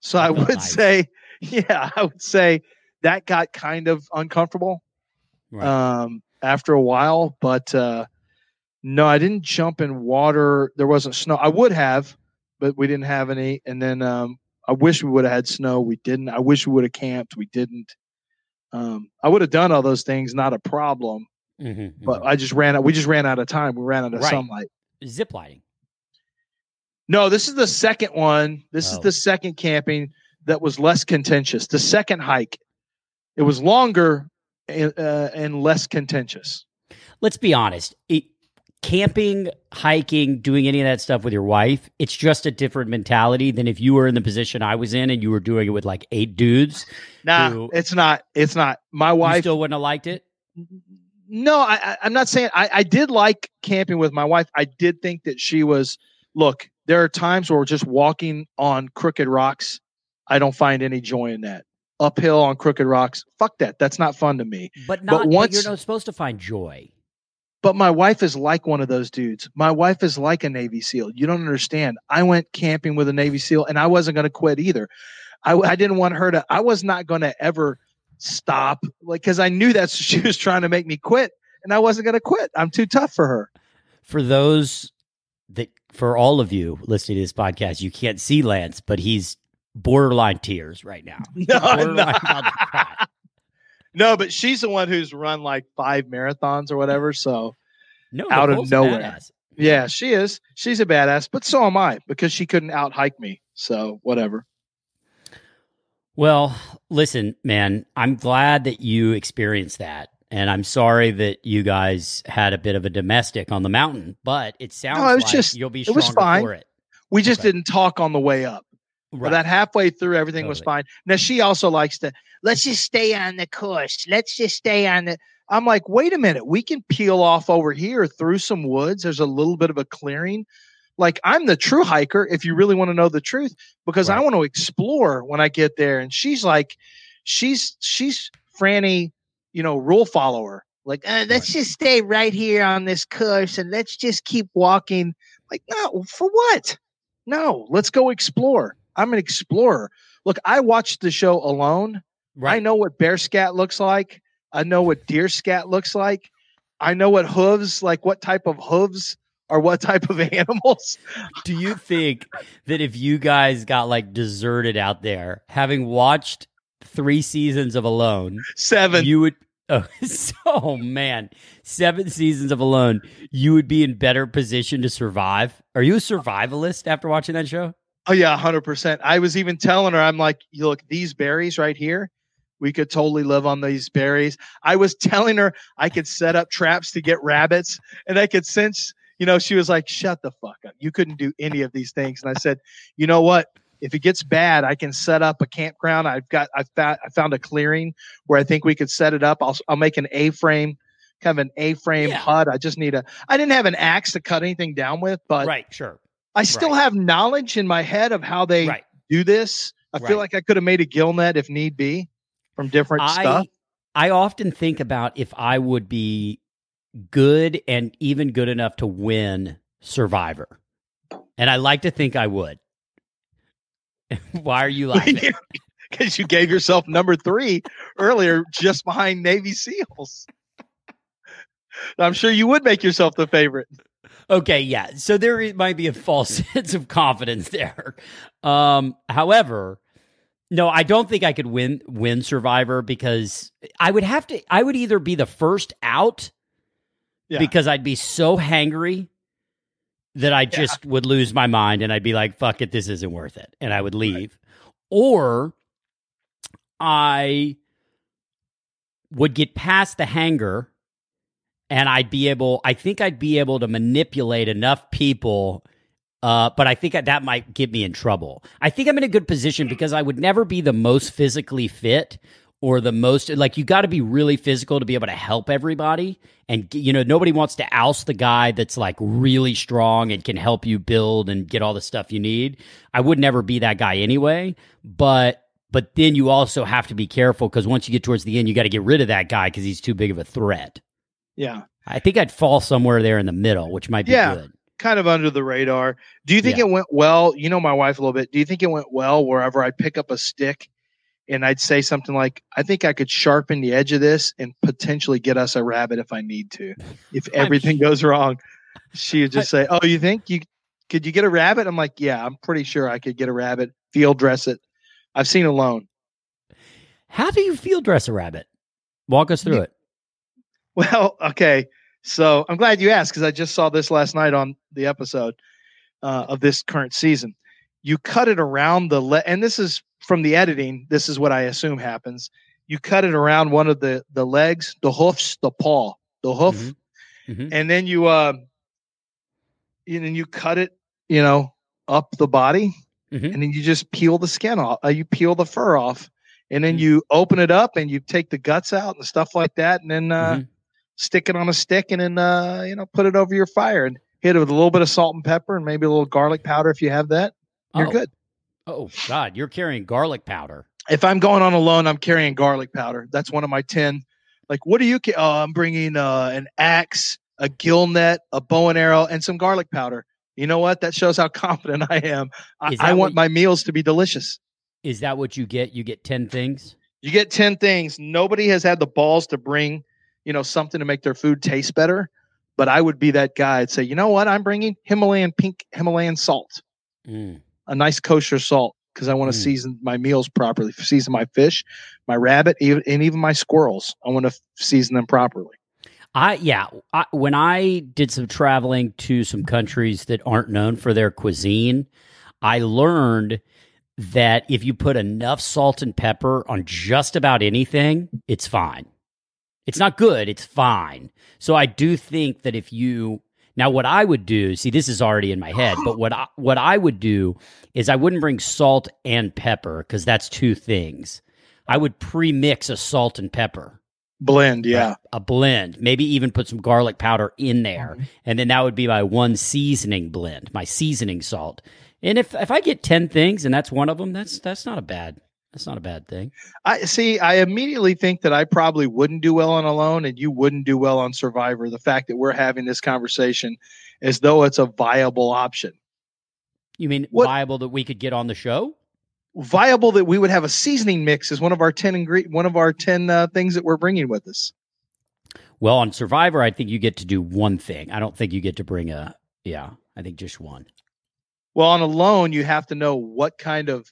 So I would nice. say, yeah, I would say that got kind of uncomfortable. Right. Um, after a while, but uh, no, I didn't jump in water. There wasn't snow. I would have, but we didn't have any. And then um, I wish we would have had snow. We didn't. I wish we would have camped. We didn't. Um, I would have done all those things. Not a problem. Mm-hmm, but mm-hmm. I just ran out. We just ran out of time. We ran out of right. sunlight. Zip lighting. No, this is the second one. This oh. is the second camping that was less contentious. The second hike. It was longer. And, uh, and less contentious. Let's be honest. It, camping, hiking, doing any of that stuff with your wife, it's just a different mentality than if you were in the position I was in and you were doing it with like eight dudes. Nah, who, it's not. It's not. My wife... You still wouldn't have liked it? No, I, I, I'm not saying... I, I did like camping with my wife. I did think that she was... Look, there are times where we're just walking on crooked rocks. I don't find any joy in that. Uphill on crooked rocks. Fuck that. That's not fun to me. But not but once, but you're not supposed to find joy. But my wife is like one of those dudes. My wife is like a Navy SEAL. You don't understand. I went camping with a Navy SEAL and I wasn't going to quit either. I, I didn't want her to, I was not going to ever stop. Like, cause I knew that she was trying to make me quit and I wasn't going to quit. I'm too tough for her. For those that, for all of you listening to this podcast, you can't see Lance, but he's borderline tears right now. No, no. No, but she's the one who's run like five marathons or whatever. So no, out of nowhere. Yeah, she is. She's a badass, but so am I because she couldn't out hike me. So whatever. Well, listen, man, I'm glad that you experienced that. And I'm sorry that you guys had a bit of a domestic on the mountain, but it sounds no, it was like just, you'll be stronger it was fine. for it. We just okay. didn't talk on the way up. Right. Well, that halfway through, everything totally. was fine. Now, she also likes to, let's just stay on the course. Let's just stay on the. I'm like, wait a minute. We can peel off over here through some woods. There's a little bit of a clearing. Like, I'm the true hiker, if you really want to know the truth, because right. I want to explore when I get there. And she's like, she's, she's Franny, you know, rule follower. Like, uh, let's right. just stay right here on this course and let's just keep walking. Like, no, for what? No, let's go explore. I'm an explorer. Look, I watched the show Alone. Right. I know what bear scat looks like. I know what deer scat looks like. I know what hooves, like what type of hooves are what type of animals. Do you think that if you guys got like deserted out there, having watched three seasons of Alone, seven, you would, oh, oh man, seven seasons of Alone, you would be in better position to survive? Are you a survivalist after watching that show? Oh, yeah, one hundred percent. I was even telling her, I'm like, look, these berries right here, we could totally live on these berries. I was telling her I could set up traps to get rabbits, and I could sense, you know, she was like, shut the fuck up. You couldn't do any of these things. And I said, you know what? If it gets bad, I can set up a campground. I've got, I found, I found a clearing where I think we could set it up. I'll, I'll make an A-frame, kind of an A-frame yeah. hut. I just need a, I didn't have an axe to cut anything down with, but. Right, sure. I still right. have knowledge in my head of how they right. do this. I right. feel like I could have made a gill net if need be from different I, stuff. I often think about if I would be good and even good enough to win Survivor. And I like to think I would. Why are you laughing? Because you gave yourself number three earlier, just behind Navy SEALs. I'm sure you would make yourself the favorite. Okay, yeah. So there might be a false sense of confidence there. Um, however, no, I don't think I could win win Survivor because I would have to. I would either be the first out yeah. because I'd be so hangry that I just yeah. would lose my mind and I'd be like, "Fuck it, this isn't worth it," and I would leave, right. or I would get past the hanger. And I'd be able, I think I'd be able to manipulate enough people, uh, but I think that might get me in trouble. I think I'm in a good position because I would never be the most physically fit or the most, like, you got to be really physical to be able to help everybody. And, you know, nobody wants to oust the guy that's like really strong and can help you build and get all the stuff you need. I would never be that guy anyway, but. But then you also have to be careful because once you get towards the end, you got to get rid of that guy because he's too big of a threat. Yeah. I think I'd fall somewhere there in the middle, which might be yeah, good. Kind of under the radar. Do you think yeah. it went well? You know my wife a little bit. Do you think it went well wherever I'd pick up a stick and I'd say something like, I think I could sharpen the edge of this and potentially get us a rabbit if I need to. If everything goes wrong, she would just say, oh, you think you could you get a rabbit? I'm like, yeah, I'm pretty sure I could get a rabbit, field dress it. I've seen Alone. How do you field dress a rabbit? Walk us through yeah. it. Well, okay, so I'm glad you asked because I just saw this last night on the episode uh, of this current season. You cut it around the le- – and this is from the editing. This is what I assume happens. You cut it around one of the, the legs, the hoofs, the paw, the hoof, mm-hmm. Mm-hmm. and then you uh, and then you cut it, you know, up the body, mm-hmm. and then you just peel the skin off. Uh, you peel the fur off, and then mm-hmm. you open it up, and you take the guts out and stuff like that, and then uh, – mm-hmm. stick it on a stick and then, uh, you know, put it over your fire and hit it with a little bit of salt and pepper and maybe a little garlic powder. If you have that, you're oh. good. Oh God, you're carrying garlic powder. If I'm going on alone, I'm carrying garlic powder. That's one of my ten. Like, what do you, ca- oh, I'm bringing uh, an axe, a gill net, a bow and arrow, and some garlic powder. You know what? That shows how confident I am. I, I want you- my meals to be delicious. Is that what you get? You get ten things? You get ten things. Nobody has had the balls to bring you know, something to make their food taste better. But I would be that guy. I'd say, you know what? I'm bringing Himalayan pink Himalayan salt, mm. a nice kosher salt, because I want to mm. season my meals properly, season my fish, my rabbit, even, and even my squirrels. I want to f- season them properly. I Yeah. I, when I did some traveling to some countries that aren't known for their cuisine, I learned that if you put enough salt and pepper on just about anything, it's fine. It's not good. It's fine. So I do think that if you now, what I would do, see, this is already in my head, but what I, what I would do is I wouldn't bring salt and pepper because that's two things. I would pre-mix a salt and pepper blend, yeah, right? A blend. Maybe even put some garlic powder in there, mm-hmm. and then that would be my one seasoning blend, my seasoning salt. And if if I get ten things and that's one of them, that's that's not a bad. That's not a bad thing. I see. I immediately think that I probably wouldn't do well on Alone and you wouldn't do well on Survivor. The fact that we're having this conversation as though it's a viable option. You mean what, viable that we could get on the show? Viable that we would have a seasoning mix is one of our ten ingre- one of our ten uh, things that we're bringing with us. Well, on Survivor, I think you get to do one thing. I don't think you get to bring a, yeah, I think just one. Well, on Alone, you have to know what kind of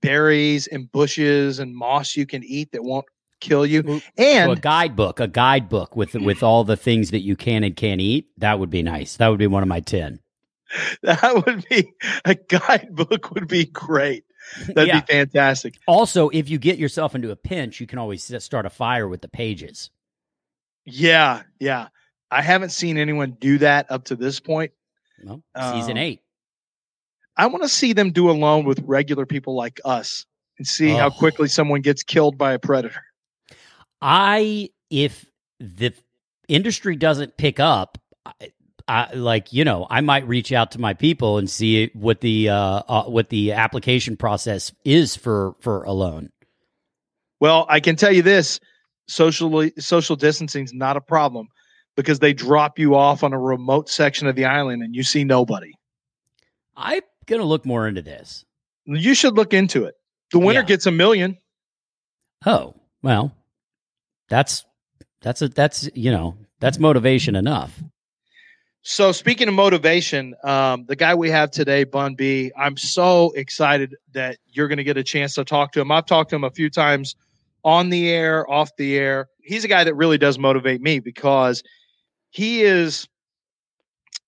berries and bushes and moss you can eat that won't kill you. And so a guidebook, a guidebook with, with all the things that you can and can't eat. That would be nice. That would be one of my ten. That would be a guidebook would be great. That'd yeah. be fantastic. Also, if you get yourself into a pinch, you can always start a fire with the pages. Yeah. Yeah. I haven't seen anyone do that up to this point. Well, season um, eight. I want to see them do Alone with regular people like us and see oh. how quickly someone gets killed by a predator. I, if the industry doesn't pick up, I, like, you know, I might reach out to my people and see what the uh, uh, what the application process is for for a loan. Well, I can tell you this: socially, social distancing is not a problem because they drop you off on a remote section of the island and you see nobody. I'm gonna look more into this. You should look into it. The winner yeah. gets a million. Oh, well, that's that's a that's you know that's motivation enough. So speaking of motivation, um, the guy we have today, Bun B, I'm so excited that you're going to get a chance to talk to him. I've talked to him a few times on the air, off the air. He's a guy that really does motivate me because he is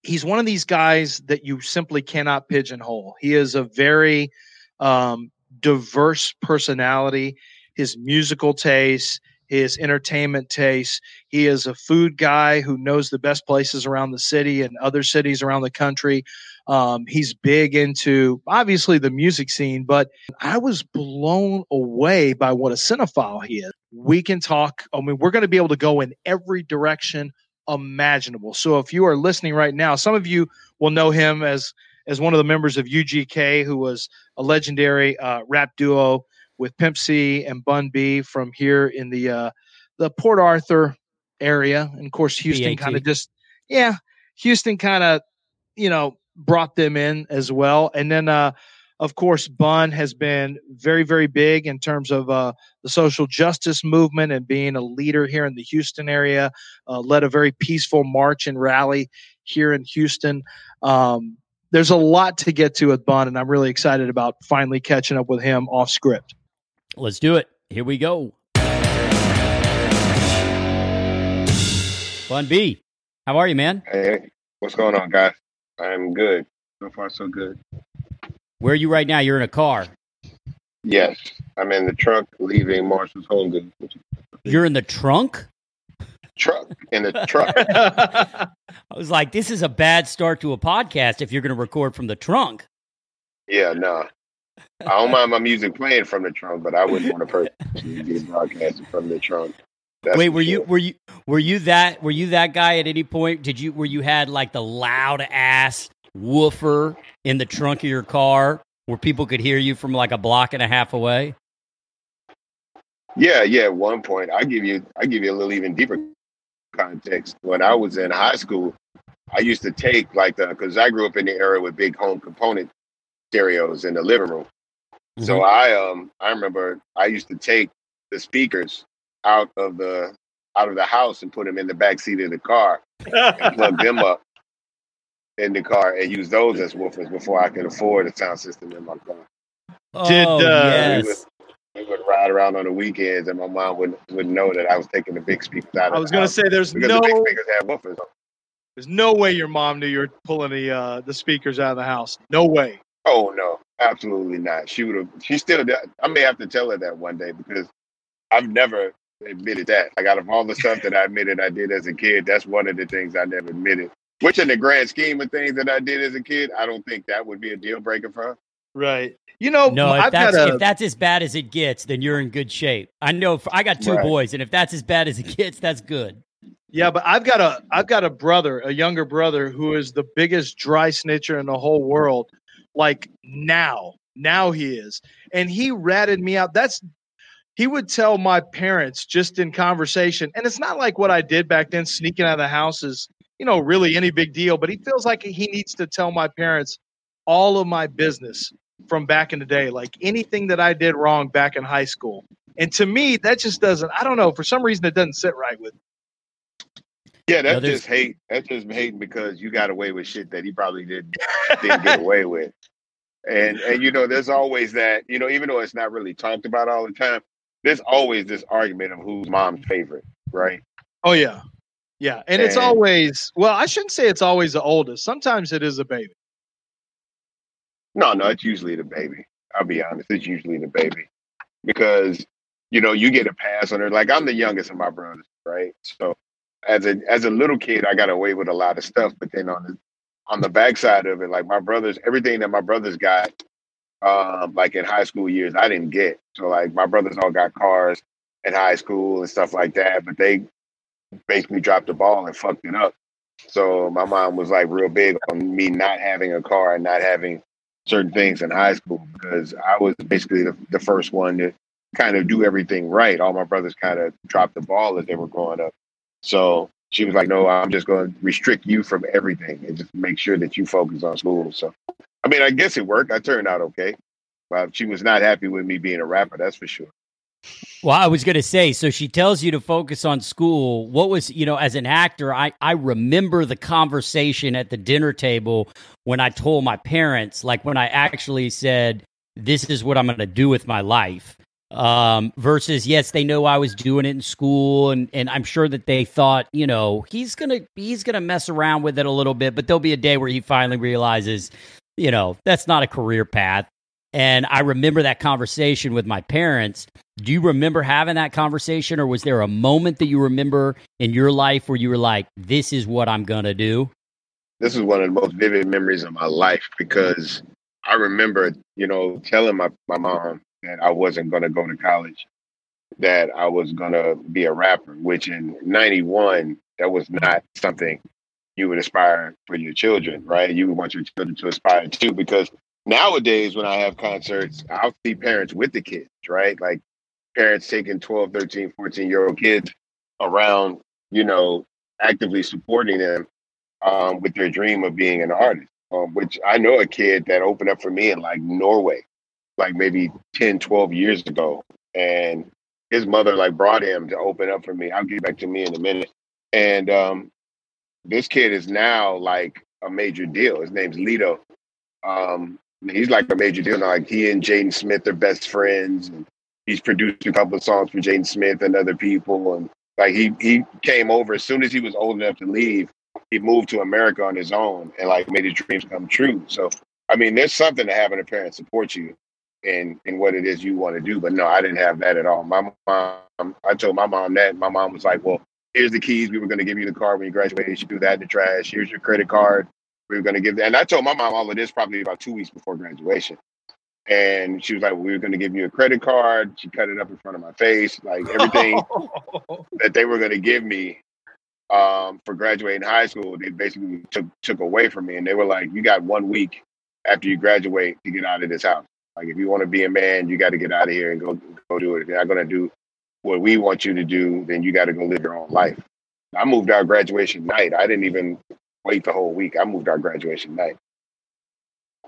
he's one of these guys that you simply cannot pigeonhole. He is a very um, diverse personality. His musical tastes, his entertainment tastes. He is a food guy who knows the best places around the city and other cities around the country. Um, he's big into, obviously, the music scene, but I was blown away by what a cinephile he is. We can talk. I mean, we're going to be able to go in every direction imaginable. So if you are listening right now, some of you will know him as, as one of the members of U G K, who was a legendary uh, rap duo with Pimp C and Bun B from here in the uh, the Port Arthur area. And, of course, Houston kind of just, yeah, Houston kind of, you know, brought them in as well. And then, uh, of course, Bun has been very, very big in terms of uh, the social justice movement and being a leader here in the Houston area, uh, led a very peaceful march and rally here in Houston. Um, there's a lot to get to with Bun, and I'm really excited about finally catching up with him off script. Let's do it. Here we go. Bun B, how are you, man? Hey, what's going on, guys? I'm good. So far, so good. Where are you right now? You're in a car. Yes. I'm in the trunk leaving Marshall's Home Goods. You're in the trunk? Truck. In the truck. I was like, this is a bad start to a podcast if you're going to record from the trunk. Yeah, no. Nah. I don't mind my music playing from the trunk, but I wouldn't want a person to be broadcasted from the trunk. That's Wait, were sure. you were you were you that were you that guy at any point? Did you were you had like the loud ass woofer in the trunk of your car where people could hear you from like a block and a half away? Yeah, yeah. At one point, I give you I give you a little even deeper context. When I was in high school, I used to take like the because I grew up in the era with big home components. Stereos in the living room. Mm-hmm. So I um I remember I used to take the speakers out of the out of the house and put them in the back seat of the car and plug them up in the car and use those as woofers before I could afford a sound system in my car. Oh, Did uh, yes. we, would, we would ride around on the weekends and my mom would would know that I was taking the big speakers out of the house. I was going to say there's no the big speakers had woofers. There's no way your mom knew you were pulling the uh, the speakers out of the house. No way. Oh, no, absolutely not. She would have, she still, I may have to tell her that one day because I've never admitted that. Like, out of all the stuff that I admitted I did as a kid, that's one of the things I never admitted, which in the grand scheme of things that I did as a kid, I don't think that would be a deal breaker for her. Right. You know, no, if, I've that's, a, if that's as bad as it gets, then you're in good shape. I know for, I got two right. boys, and if that's as bad as it gets, that's good. Yeah, but I've got a, I've got a brother, a younger brother who is the biggest dry snitcher in the whole world. Like now, now he is. And he ratted me out. That's, he would tell my parents just in conversation. And it's not like what I did back then, sneaking out of the house is, you know, really any big deal, but he feels like he needs to tell my parents all of my business from back in the day, like anything that I did wrong back in high school. And to me, that just doesn't, I don't know, for some reason it doesn't sit right with me. Yeah, that's no, just hate. That's just hating because you got away with shit that he probably didn't, didn't get away with. And, and, you know, there's always that, you know, even though it's not really talked about all the time, there's always this argument of who's mom's favorite, right? Oh, yeah. Yeah. And, and it's always, well, I shouldn't say it's always the oldest. Sometimes it is a baby. No, no, it's usually the baby. I'll be honest. It's usually the baby because, you know, you get a pass on her. Like, I'm the youngest of my brothers, right? So. As a as a little kid, I got away with a lot of stuff, but then on the on the backside of it, like my brothers, everything that my brothers got, um, like in high school years, I didn't get. So like my brothers all got cars in high school and stuff like that, but they basically dropped the ball and fucked it up. So my mom was like real big on me not having a car and not having certain things in high school, because I was basically the, the first one to kind of do everything right. All my brothers kind of dropped the ball as they were growing up. So she was like, no, I'm just going to restrict you from everything and just make sure that you focus on school. So, I mean, I guess it worked. I turned out okay. But she was not happy with me being a rapper, that's for sure. Well, I was going to say, so she tells you to focus on school. What was, you know, as an actor, I, I remember the conversation at the dinner table when I told my parents, like when I actually said, this is what I'm going to do with my life, um, versus, yes, they know I was doing it in school. And, and I'm sure that they thought, you know, he's going to he's going to mess around with it a little bit, but there'll be a day where he finally realizes, you know, that's not a career path. And I remember that conversation with my parents. Do you remember having that conversation, or was there a moment that you remember in your life where you were like, this is what I'm going to do? This is one of the most vivid memories of my life, because I remember, you know, telling my, my mom that I wasn't going to go to college, that I was going to be a rapper, which in ninety-one, that was not something you would aspire for your children, right? You would want your children to aspire to, because nowadays, when I have concerts, I'll see parents with the kids, right? Like parents taking twelve, thirteen, fourteen-year-old kids around, you know, actively supporting them um, with their dream of being an artist, um, which I know a kid that opened up for me in like Norway, like maybe ten, twelve years ago. And his mother like brought him to open up for me. I'll get back to me in a minute. And um, this kid is now like a major deal. His name's Lito. Um, He's like a major deal now. Like he and Jaden Smith are best friends, and he's produced a couple of songs for Jaden Smith and other people. And like he he came over as soon as he was old enough to leave. He moved to America on his own and like made his dreams come true. So I mean, there's something to having a parent support you in in what it is you want to do. But no, I didn't have that at all. My mom, I told my mom that. My mom was like, "Well, here's the keys. We were going to give you the car when you graduated. You should do that in the trash. Here's your credit card." We were going to give, and I told my mom all of this probably about two weeks before graduation. And she was like, well, we were going to give you a credit card. She cut it up in front of my face. Like everything that they were going to give me um, for graduating high school, they basically took, took away from me. And they were like, you got one week after you graduate to get out of this house. Like, if you want to be a man, you got to get out of here and go, go do it. If you're not going to do what we want you to do, then you got to go live your own life. I moved out graduation night. I didn't even wait the whole week. I moved our graduation night.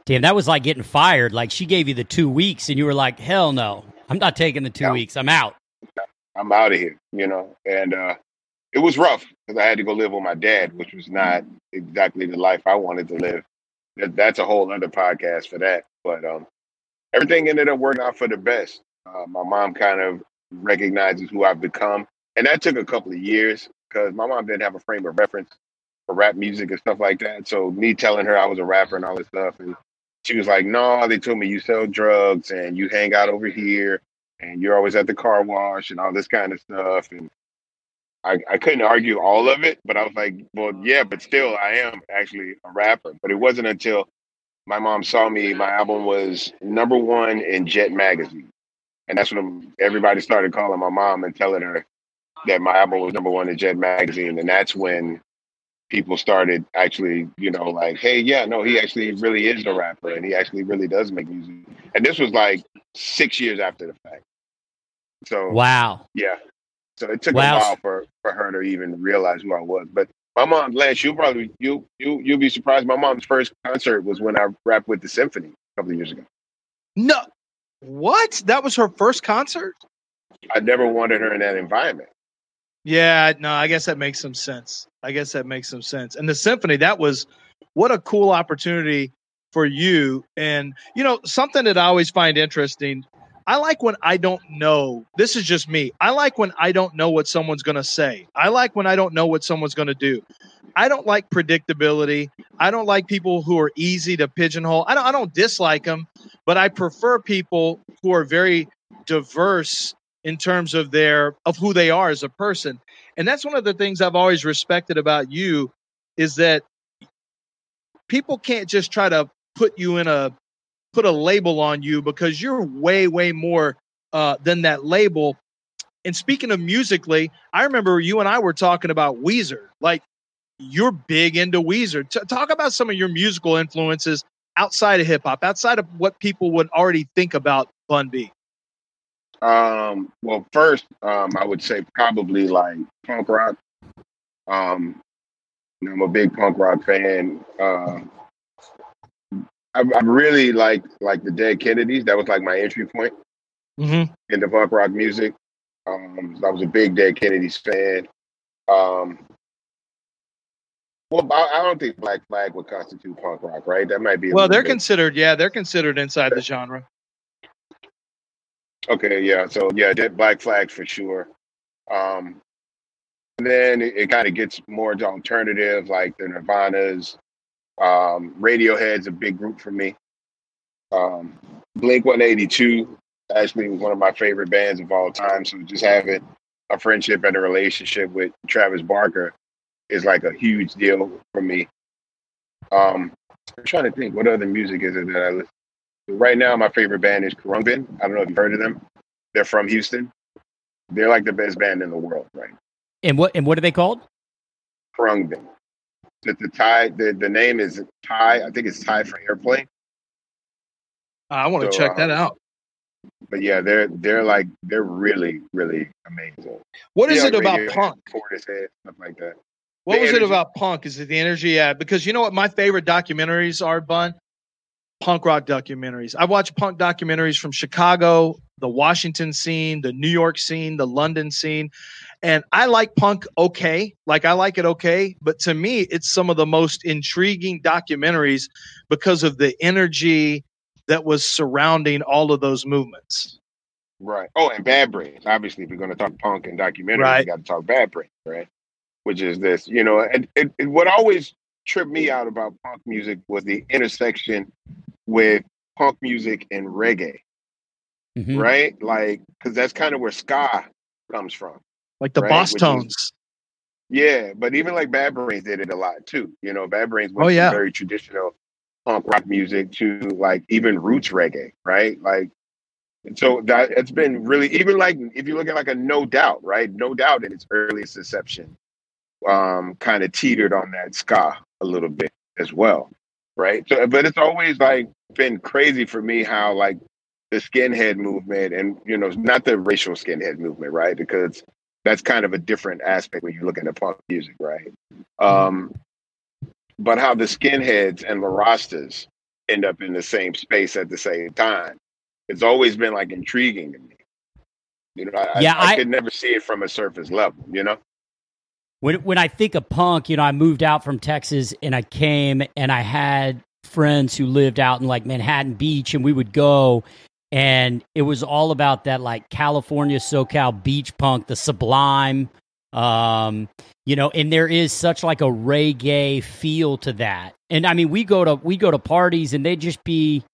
Damn, that was like getting fired. Like she gave you the two weeks and you were like, hell no, I'm not taking the two no. weeks. I'm out. I'm out of here, you know? And uh, it was rough because I had to go live with my dad, which was not exactly the life I wanted to live. That's a whole other podcast for that. But um, everything ended up working out for the best. Uh, my mom kind of recognizes who I've become. And that took a couple of years because my mom didn't have a frame of reference for rap music and stuff like that. So me telling her I was a rapper and all this stuff, and she was like, no, they told me you sell drugs and you hang out over here and you're always at the car wash and all this kind of stuff. And I, I couldn't argue all of it, but I was like, well, yeah, but still I am actually a rapper. But it wasn't until my mom saw me, my album was number one in Jet Magazine. And that's when everybody started calling my mom and telling her that my album was number one in Jet Magazine. And that's when people started actually, you know, like, hey, yeah, no, he actually really is a rapper and he actually really does make music. And this was like six years after the fact. So, wow. Yeah. So it took wow. a while for, for her to even realize who I was. But my mom, Lance, you probably, you, you, you'll be surprised. My mom's first concert was when I rapped with the symphony a couple of years ago. No. What? That was her first concert? I never wanted her in that environment. Yeah, no, I guess that makes some sense. I guess that makes some sense. And the symphony, that was what a cool opportunity for you. And, you know, something that I always find interesting, I like when I don't know. This is just me. I like when I don't know what someone's going to say. I like when I don't know what someone's going to do. I don't like predictability. I don't like people who are easy to pigeonhole. I don't, I don't dislike them, but I prefer people who are very diverse in terms of their of who they are as a person. And that's one of the things I've always respected about you is that people can't just try to put you in a put a label on you because you're way, way more uh, than that label. And speaking of musically, I remember you and I were talking about Weezer. Like you're big into Weezer. T- talk about some of your musical influences outside of hip hop, outside of what people would already think about Bun B. Um, well, first, um, I would say probably like punk rock. Um, you know, I'm a big punk rock fan. Uh, I, I really like like the Dead Kennedys. That was like my entry point mm-hmm. into punk rock music. Um, I was a big Dead Kennedys fan. Um, well, I, I don't think Black Flag would constitute punk rock, right? That might be. Well, they're bit. considered. Yeah, they're considered inside the genre. Okay, yeah. So yeah, Dead Black Flag for sure. Um, and then it, it kind of gets more to alternative, like the Nirvanas. Um, Radiohead's a big group for me. Um, Blink one eighty-two actually was one of my favorite bands of all time. So just having a friendship and a relationship with Travis Barker is like a huge deal for me. Um, I'm trying to think, what other music is it that I listen to? Right now, my favorite band is Khruangbin. I don't know if you've heard of them. They're from Houston. They're like the best band in the world, right? And what and what are they called? Khruangbin. The, the Thai, the, the name is Thai. I think it's Thai for airplane. I want to so, check um, that out. But yeah, they're they're like they're really really amazing. What is yeah, it about punk? Portishead, stuff like that. What the was energy. It about punk? Is it the energy? Yeah, because you know what my favorite documentaries are, Bun? Punk rock documentaries. I watch punk documentaries from Chicago, the Washington scene, the New York scene, the London scene. And I like punk okay. Like I like it okay. But to me, it's some of the most intriguing documentaries because of the energy that was surrounding all of those movements. Right. Oh, and Bad Brains. Obviously, if we're going to talk punk and documentaries, right. We got to talk Bad Brains, right? Which is this, you know, and it, it, what always tripped me out about punk music was the intersection with punk music and reggae, mm-hmm. right? Like, because that's kind of where ska comes from. Like the right? Boss Which Tones. Is, yeah, but even like Bad Brains did it a lot too. You know, Bad Brains was oh, yeah. very traditional punk rock music to like even roots reggae, right? Like, so that it's been really, even like, if you look at like a No Doubt, right? No Doubt in its earliest inception um, kind of teetered on that ska a little bit as well, right? So, but it's always like been crazy for me how like the skinhead movement and, you know, not the racial skinhead movement, right? Because that's kind of a different aspect when you look at punk music, right? Um, but how the skinheads and the Rastas end up in the same space at the same time. It's always been like intriguing to me. You know, I, yeah, I, I could never see it from a surface level, you know? When when I think of punk, you know, I moved out from Texas and I came and I had friends who lived out in like Manhattan Beach and we would go and it was all about that like California SoCal beach punk, the Sublime, um, you know, and there is such like a reggae feel to that. And I mean, we go to we go to parties and they'd just be,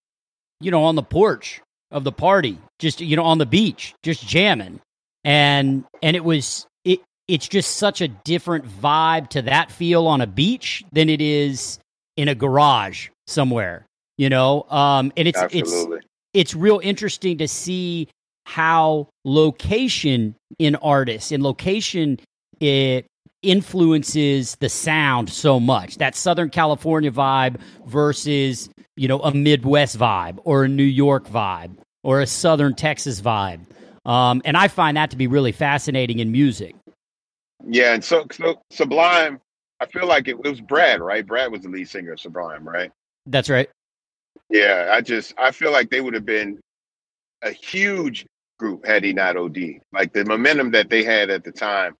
you know, on the porch of the party, just, you know, on the beach, just jamming. And and it was it. It's just such a different vibe to that feel on a beach than it is in a garage somewhere, you know? Um, and it's, Absolutely. it's, it's real interesting to see how location in artists and location, it influences the sound so much. That Southern California vibe versus, you know, a Midwest vibe or a New York vibe or a Southern Texas vibe. Um, and I find that to be really fascinating in music. Yeah, and so, so Sublime, I feel like it, it was Brad, right? Brad was the lead singer of Sublime, right? That's right. Yeah, I just, I feel like they would have been a huge group had he not OD'd. Like the momentum that they had at the time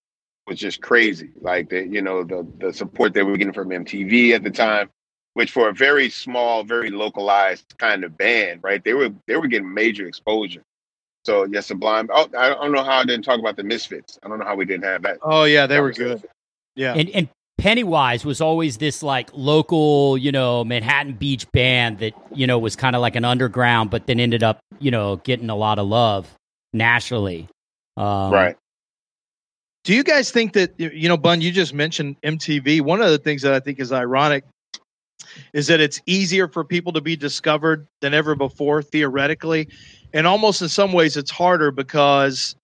was just crazy. Like, the, you know, the, the support they were getting from M T V at the time, which for a very small, very localized kind of band, right? They were they were getting major exposure. So, yes, yeah, Sublime. Oh, I don't know how I didn't talk about the Misfits. I don't know how we didn't have that. Oh, yeah, they were good. Yeah. And, and Pennywise was always this, like, local, you know, Manhattan Beach band that, you know, was kind of like an underground, but then ended up, you know, getting a lot of love nationally. Um, right. Do you guys think that, you know, Bun, you just mentioned M T V. One of the things that I think is ironic is that it's easier for people to be discovered than ever before, theoretically. And almost in some ways, it's harder because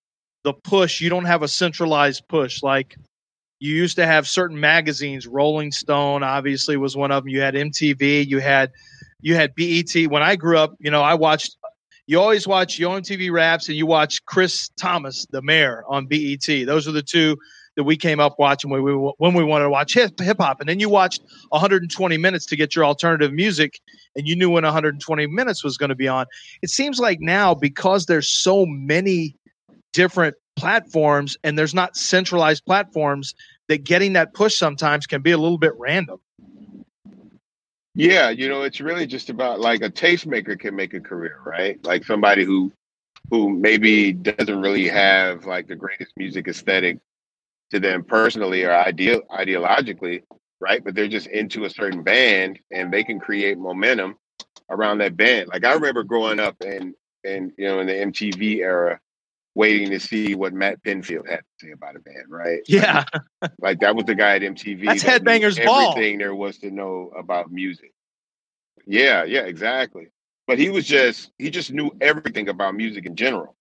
the push, you don't have a centralized push. Like you used to have certain magazines. Rolling Stone obviously was one of them. You had M T V. You had you had B E T. When I grew up, you know, I watched. You always watch your M T V Raps, and you watch Chris Thomas, the mayor, on B E T. Those are the two that we came up watching when we when we wanted to watch hip hop. And then you watched one hundred twenty minutes to get your alternative music, and you knew when one hundred twenty minutes was going to be on. It seems like now, because there's so many different platforms and there's not centralized platforms, that getting that push sometimes can be a little bit random. Yeah, you know, it's really just about, like, a tastemaker can make a career, right? Like somebody who who maybe doesn't really have, like, the greatest music aesthetic to them personally or ideal ideologically, right? But they're just into a certain band, and they can create momentum around that band. Like, I remember growing up and, and you know, in the M T V era, waiting to see what Matt Pinfield had to say about a band, right? Yeah. Like, like that was the guy at M T V. That's that Headbangers Ball. Everything there was to know about music. Yeah, yeah, exactly. But he was just, he just knew everything about music in general,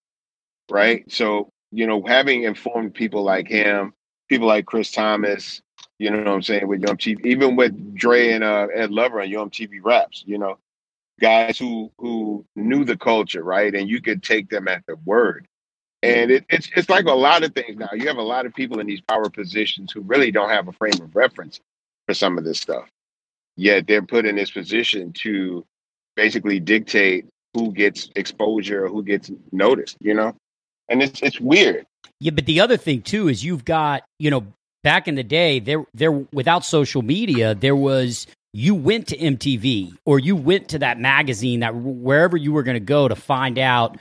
right? So, you know, having informed people like him, people like Chris Thomas, you know what I'm saying, with U M T V, even with Dre and uh, Ed Lover on U M T V Raps, you know, guys who who knew the culture, right? And you could take them at their word. And it, it's it's like a lot of things now. You have a lot of people in these power positions who really don't have a frame of reference for some of this stuff. Yet they're put in this position to basically dictate who gets exposure, who gets noticed, you know? And it's it's weird. Yeah, but the other thing, too, is you've got, you know, back in the day, there there without social media, there was, you went to M T V or you went to that magazine, that wherever you were going to go to find out,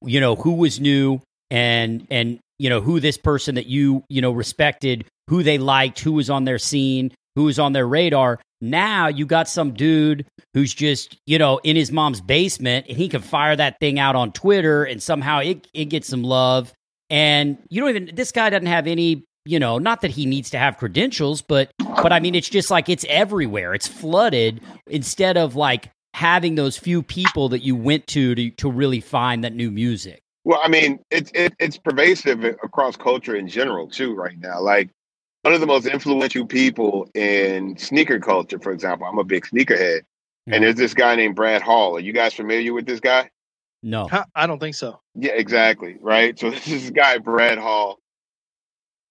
you know, who was new. And, and you know, who this person that you, you know, respected, who they liked, who was on their scene, who was on their radar. Now you got some dude who's just, you know, in his mom's basement, and he can fire that thing out on Twitter, and somehow it, it gets some love. And you don't even, this guy doesn't have any, you know, not that he needs to have credentials, but, but I mean, it's just like, it's everywhere. It's flooded, instead of like having those few people that you went to, to, to really find that new music. Well, I mean, it's it, it's pervasive across culture in general, too, right now. Like, one of the most influential people in sneaker culture, for example, I'm a big sneakerhead, mm-hmm. and there's this guy named Brad Hall. Are you guys familiar with this guy? No. I don't think so. Yeah, exactly, right? So this is this guy, Brad Hall.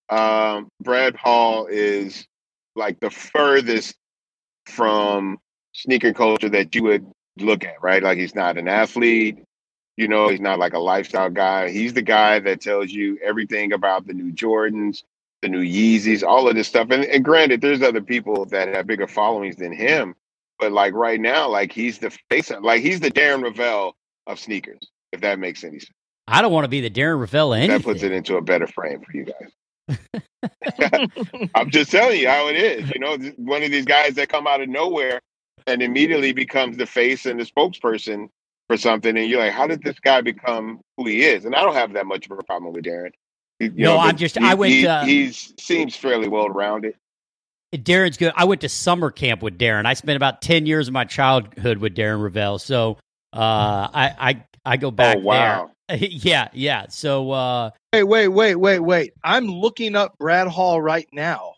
Um, Brad Hall is, like, the furthest from sneaker culture that you would look at, right? Like, he's not an athlete. You know, he's not like a lifestyle guy. He's the guy that tells you everything about the new Jordans, the new Yeezys, all of this stuff. And, and granted, there's other people that have bigger followings than him. But like right now, like he's the face, like he's the Darren Ravel of sneakers, if that makes any sense. I don't want to be the Darren Ravel of anything. That puts it into a better frame for you guys. I'm just telling you how it is. You know, one of these guys that come out of nowhere and immediately becomes the face and the spokesperson for something, and you're like, how did this guy become who he is? And I don't have that much of a problem with Darren. You no, know, I'm just, he, I went he, to. He seems fairly well-rounded. Darren's good. I went to summer camp with Darren. I spent about ten years of my childhood with Darren Ravel. So uh, I, I I go back oh, wow. there. yeah, yeah. So. Uh, hey, wait, wait, wait, wait. I'm looking up Brad Hall right now.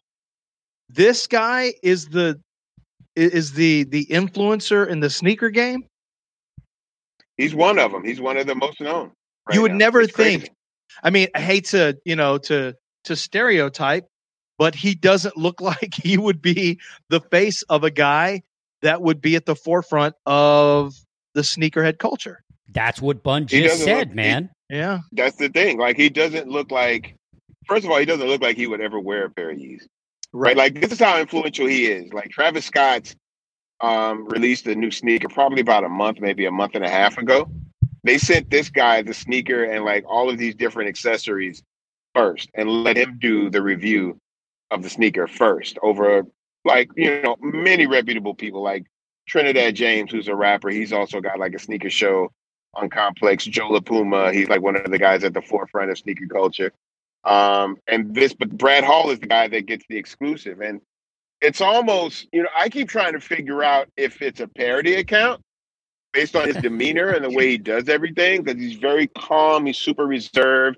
This guy is the is the the influencer in the sneaker game? He's one of them. He's one of the most known. Right you would now. Never it's think. Crazy. I mean, I hate to, you know, to to stereotype, but he doesn't look like he would be the face of a guy that would be at the forefront of the sneakerhead culture. That's what Bun just said, look, man. He, yeah. That's the thing. Like, he doesn't look like, first of all, he doesn't look like he would ever wear a pair of Yeezys. Right. right. Like, this is how influential he is. Like, Travis Scott's Um, released a new sneaker probably about a month, maybe a month and a half ago. They sent this guy the sneaker and like all of these different accessories first, and let him do the review of the sneaker first over like, you know, many reputable people like Trinidad James, who's a rapper. He's also got like a sneaker show on Complex. Joe LaPuma, he's like one of the guys at the forefront of sneaker culture. Um, and this, but Brad Hall is the guy that gets the exclusive. And it's almost, you know, I keep trying to figure out if it's a parody account based on his demeanor and the way he does everything, because he's very calm. He's super reserved.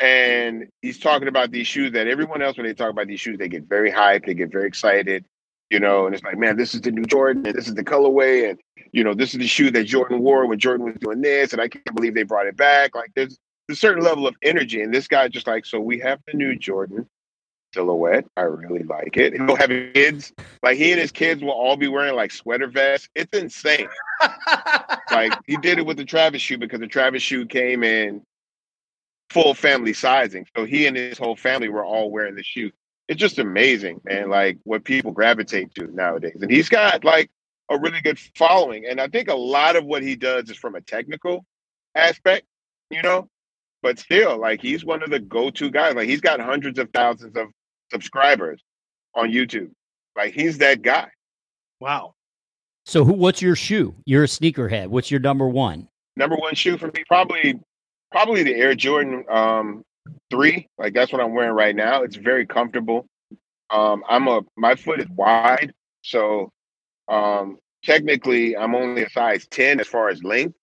And he's talking about these shoes that everyone else, when they talk about these shoes, they get very hyped, they get very excited, you know, and it's like, man, this is the new Jordan, and this is the colorway, and, you know, this is the shoe that Jordan wore when Jordan was doing this, and I can't believe they brought it back. Like, there's a certain level of energy, and this guy's just like, so we have the new Jordan silhouette. I really like it. He'll have kids. Like, he and his kids will all be wearing, like, sweater vests. It's insane. Like, he did it with the Travis shoe because the Travis shoe came in full family sizing. So he and his whole family were all wearing the shoe. It's just amazing, man, like what people gravitate to nowadays. And he's got like a really good following. And I think a lot of what he does is from a technical aspect, you know, but still, like, he's one of the go-to guys. Like, he's got hundreds of thousands of subscribers on YouTube. Like, he's that guy. Wow. So who, what's your shoe? You're a sneakerhead. What's your number one? Number one shoe for me, probably Probably the Air Jordan um, three. Like, that's what I'm wearing right now. It's very comfortable. Um, I'm a my foot is wide, so um, technically I'm only a size ten as far as length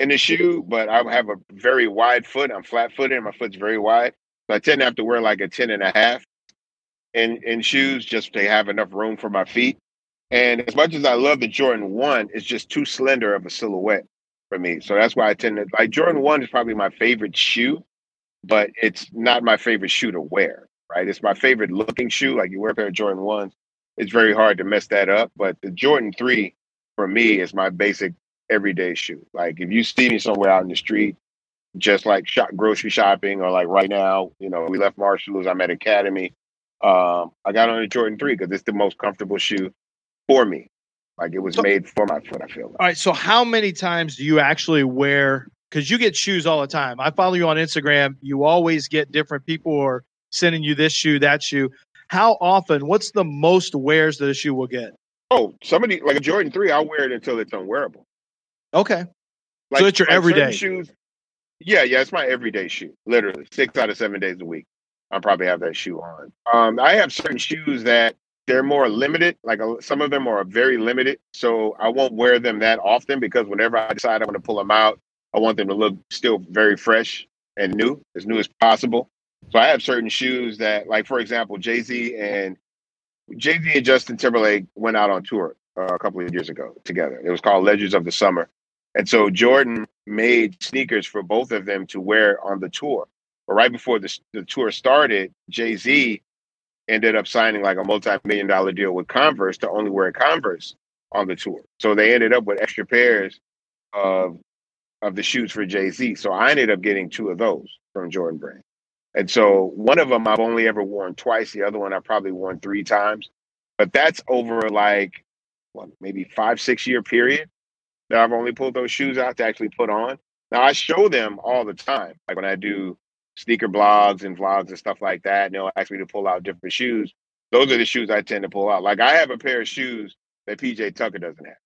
in the shoe. But I have a very wide foot. I'm flat footed, and my foot's very wide. So I tend to have to wear like a ten and a half in in shoes just to have enough room for my feet. And as much as I love the Jordan one, it's just too slender of a silhouette for me. So that's why I tend to like Jordan one is probably my favorite shoe, but it's not my favorite shoe to wear, right? It's my favorite looking shoe. Like, you wear a pair of Jordan ones, it's very hard to mess that up. But the Jordan three for me is my basic everyday shoe. Like, if you see me somewhere out in the street, just like shop, grocery shopping, or like right now, you know, we left Marshall's, I'm at Academy. Um, I got on a Jordan three because it's the most comfortable shoe for me. Like, it was so made for my foot, I feel like. All right, so how many times do you actually wear – because you get shoes all the time. I follow you on Instagram. You always get different people who are sending you this shoe, that shoe. How often – what's the most wears that a shoe will get? Oh, somebody – like a Jordan three, I'll wear it until it's unwearable. Okay. Like, so it's your like everyday shoes. Yeah, yeah, it's my everyday shoe, literally. Six out of seven days a week, I probably have that shoe on. Um, I have certain shoes that – they're more limited. Like a, some of them are very limited. So I won't wear them that often because whenever I decide I want to pull them out, I want them to look still very fresh and new, as new as possible. So I have certain shoes that, like, for example, Jay-Z and Jay-Z and Justin Timberlake went out on tour uh, a couple of years ago together. It was called Legends of the Summer. And so Jordan made sneakers for both of them to wear on the tour. But right before the, the tour started, Jay-Z ended up signing like a multi-million dollar deal with Converse to only wear Converse on the tour. So they ended up with extra pairs of of the shoes for Jay-Z. So I ended up getting two of those from Jordan Brand. And so one of them I've only ever worn twice. The other one I've probably worn three times. But that's over like what, maybe five, six year period that I've only pulled those shoes out to actually put on. Now I show them all the time. Like when I do sneaker blogs and vlogs and stuff like that, and they'll ask me to pull out different shoes. Those are the shoes I tend to pull out. Like, I have a pair of shoes that P J Tucker doesn't have.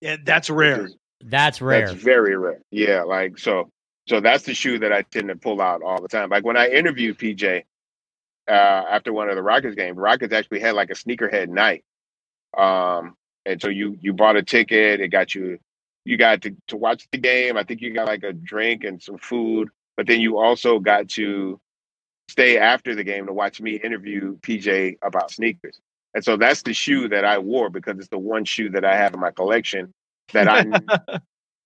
Yeah, that's rare. Is, that's rare. That's very rare. Yeah, like, so so that's the shoe that I tend to pull out all the time. Like, when I interviewed P J uh, after one of the Rockets games, Rockets actually had, like, a sneakerhead night. Um, and so you you bought a ticket. It got you – you got to, to watch the game. I think you got, like, a drink and some food. But then you also got to stay after the game to watch me interview P J about sneakers. And so that's the shoe that I wore because it's the one shoe that I have in my collection that I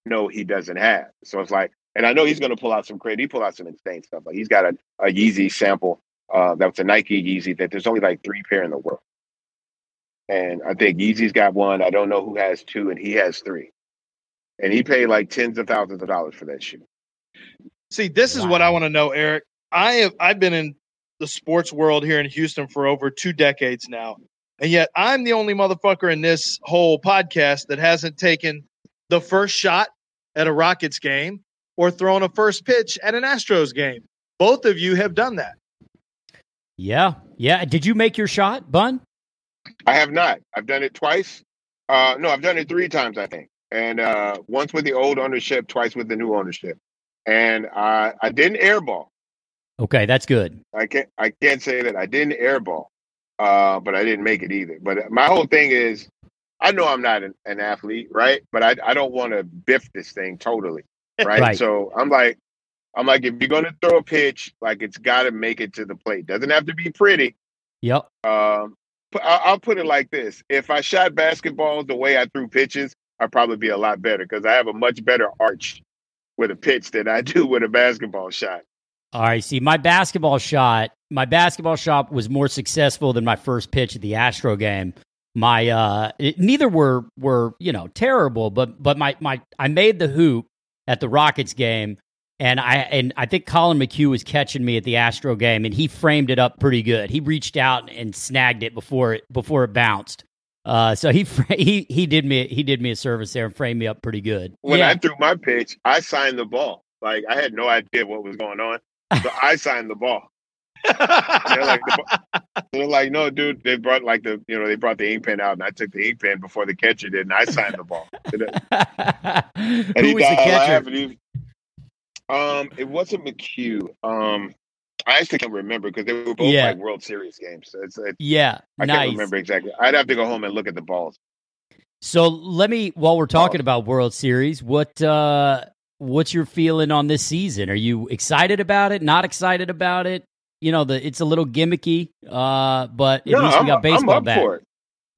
know he doesn't have. So it's like, and I know he's going to pull out some crazy, he pull out some insane stuff. Like he's got a, a Yeezy sample uh, that was a Nike Yeezy that there's only like three pair in the world. And I think Yeezy's got one. I don't know who has two, and he has three. And he paid like tens of thousands of dollars for that shoe. See, this is what I want to know, Eric. I have I've been in the sports world here in Houston for over two decades now, and yet I'm the only motherfucker in this whole podcast that hasn't taken the first shot at a Rockets game or thrown a first pitch at an Astros game. Both of you have done that. Yeah, yeah. Did you make your shot, Bun? I have not. I've done it twice. Uh, no, I've done it three times, I think, and uh, once with the old ownership, twice with the new ownership. And I, I didn't airball. Okay, that's good. I can't I can't say that I didn't airball, uh, but I didn't make it either. But my whole thing is, I know I'm not an, an athlete, right? But I, I don't want to biff this thing totally, right? Right. So I'm like, I'm like, if you're going to throw a pitch, like, it's got to make it to the plate. Doesn't have to be pretty. Yep. Um, I'll put it like this. If I shot basketball the way I threw pitches, I'd probably be a lot better because I have a much better arch with a pitch than I do with a basketball shot. All right. See, my basketball shot, my basketball shot was more successful than my first pitch at the Astro game. My, uh, it, neither were, were, you know, terrible, but, but my, my, I made the hoop at the Rockets game. And I and I think Colin McHugh was catching me at the Astro game, and he framed it up pretty good. He reached out and snagged it before it before it bounced. Uh, so he he he did me he did me a service there and framed me up pretty good. When yeah. I threw my pitch, I signed the ball. Like I had no idea what was going on, so I signed the ball. they're, like, they're like, no, dude. They brought like the you know they brought the ink pen out, and I took the ink pen before the catcher did, and I signed the ball. And who he was the catcher? Um, it wasn't McHugh. Um, I actually can't remember because they were both yeah. like World Series games. So it's, it's, yeah, I nice. can't remember exactly. I'd have to go home and look at the balls. So let me, while we're talking oh. about World Series, what uh, what's your feeling on this season? Are you excited about it? Not excited about it? You know, the it's a little gimmicky, uh, but at no, least I'm, we got baseball I'm up back. For it.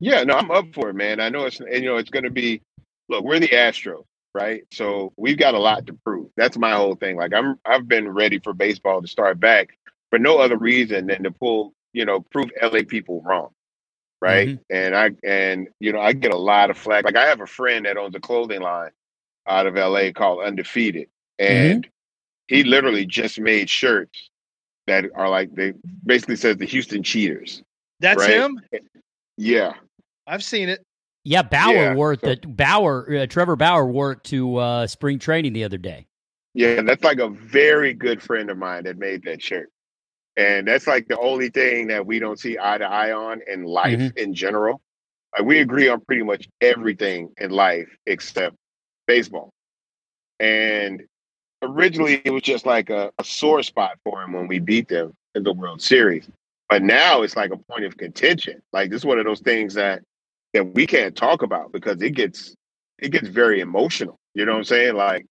Yeah, no, I'm up for it, man. I know it's and you know it's going to be. Look, we're the Astros. Right. So we've got a lot to prove. That's my whole thing. Like I'm I've been ready for baseball to start back for no other reason than to pull, you know, prove L A people wrong. Right. Mm-hmm. And I and, you know, I get a lot of flack. Like I have a friend that owns a clothing line out of L A called Undefeated. And mm-hmm. he literally just made shirts that are like they basically says the Houston Cheaters. That's right? him. Yeah, I've seen it. Yeah, Bauer yeah, wore it. So, the Bauer, uh, Trevor Bauer wore it to uh, spring training the other day. Yeah, that's like a very good friend of mine that made that shirt, and that's like the only thing that we don't see eye to eye on in life mm-hmm. in general. Like we agree on pretty much everything in life except baseball. And originally, it was just like a, a sore spot for him when we beat them in the World Series, but now it's like a point of contention. Like this is one of those things that. that we can't talk about because it gets it gets very emotional. You know what I'm saying? Like,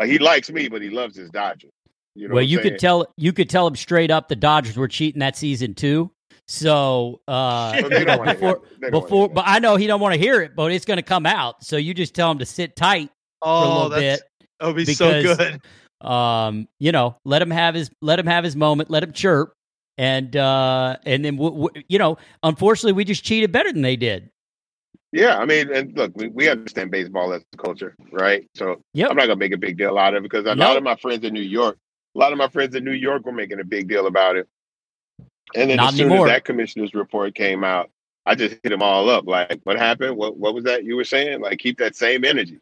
like he likes me, but he loves his Dodgers. You know well, you saying? could tell you could tell him straight up the Dodgers were cheating that season too. So uh, so they don't before, they don't before but I know he don't want to hear it, but it's going to come out. So you just tell him to sit tight oh, for a little bit. Oh, that'll be because, so good. Um, you know, let him have his let him have his moment. Let him chirp, and uh, and then w- w- you know, unfortunately, we just cheated better than they did. Yeah, I mean, and look, we, we understand baseball as a culture, right? So yep. I'm not going to make a big deal out of it because a nope. lot of my friends in New York, a lot of my friends in New York were making a big deal about it. And then not as soon anymore. as that commissioner's report came out, I just hit them all up. Like, what happened? What what was that you were saying? Like, keep that same energy.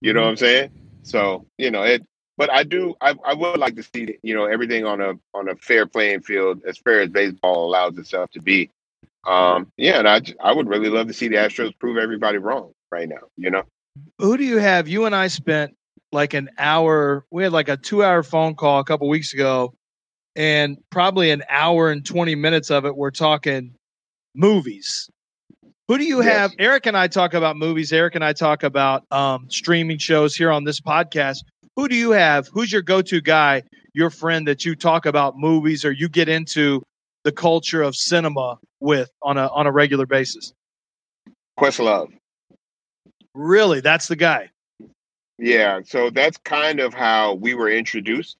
You know mm-hmm. what I'm saying? So, you know, it. But I do, I, I would like to see, you know, everything on a on a fair playing field, as fair as baseball allows itself to be. Um, yeah, and I, I would really love to see the Astros prove everybody wrong right now, you know? Who do you have? You and I spent like an hour. We had like a two-hour phone call a couple weeks ago, and probably an hour and twenty minutes of it we're talking movies. Who do you yes. have? Eric and I talk about movies. Eric and I talk about um, streaming shows here on this podcast. Who do you have? Who's your go-to guy, your friend that you talk about movies or you get into the culture of cinema with on a on a regular basis? Questlove. Really? That's the guy? Yeah. So that's kind of how we were introduced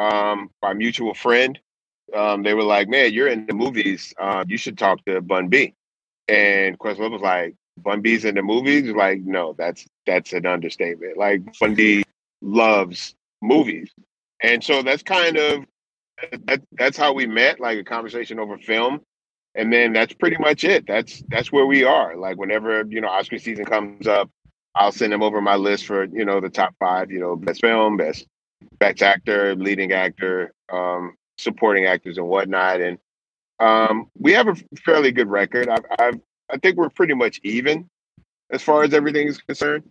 um, by a mutual friend. Um, they were like, man, you're in the movies. Uh, you should talk to Bun B. And Questlove was like, Bun B's in the movies? Like, no, that's that's an understatement. Like, Bun B loves movies. And so that's kind of That, that's how we met, like a conversation over film. And then that's pretty much it. That's that's where we are. Like whenever, you know, Oscar season comes up, I'll send him over my list for, you know, the top five, you know, best film, best best actor, leading actor, um, supporting actors and whatnot. And um, we have a fairly good record. I've, I've, I think we're pretty much even as far as everything is concerned.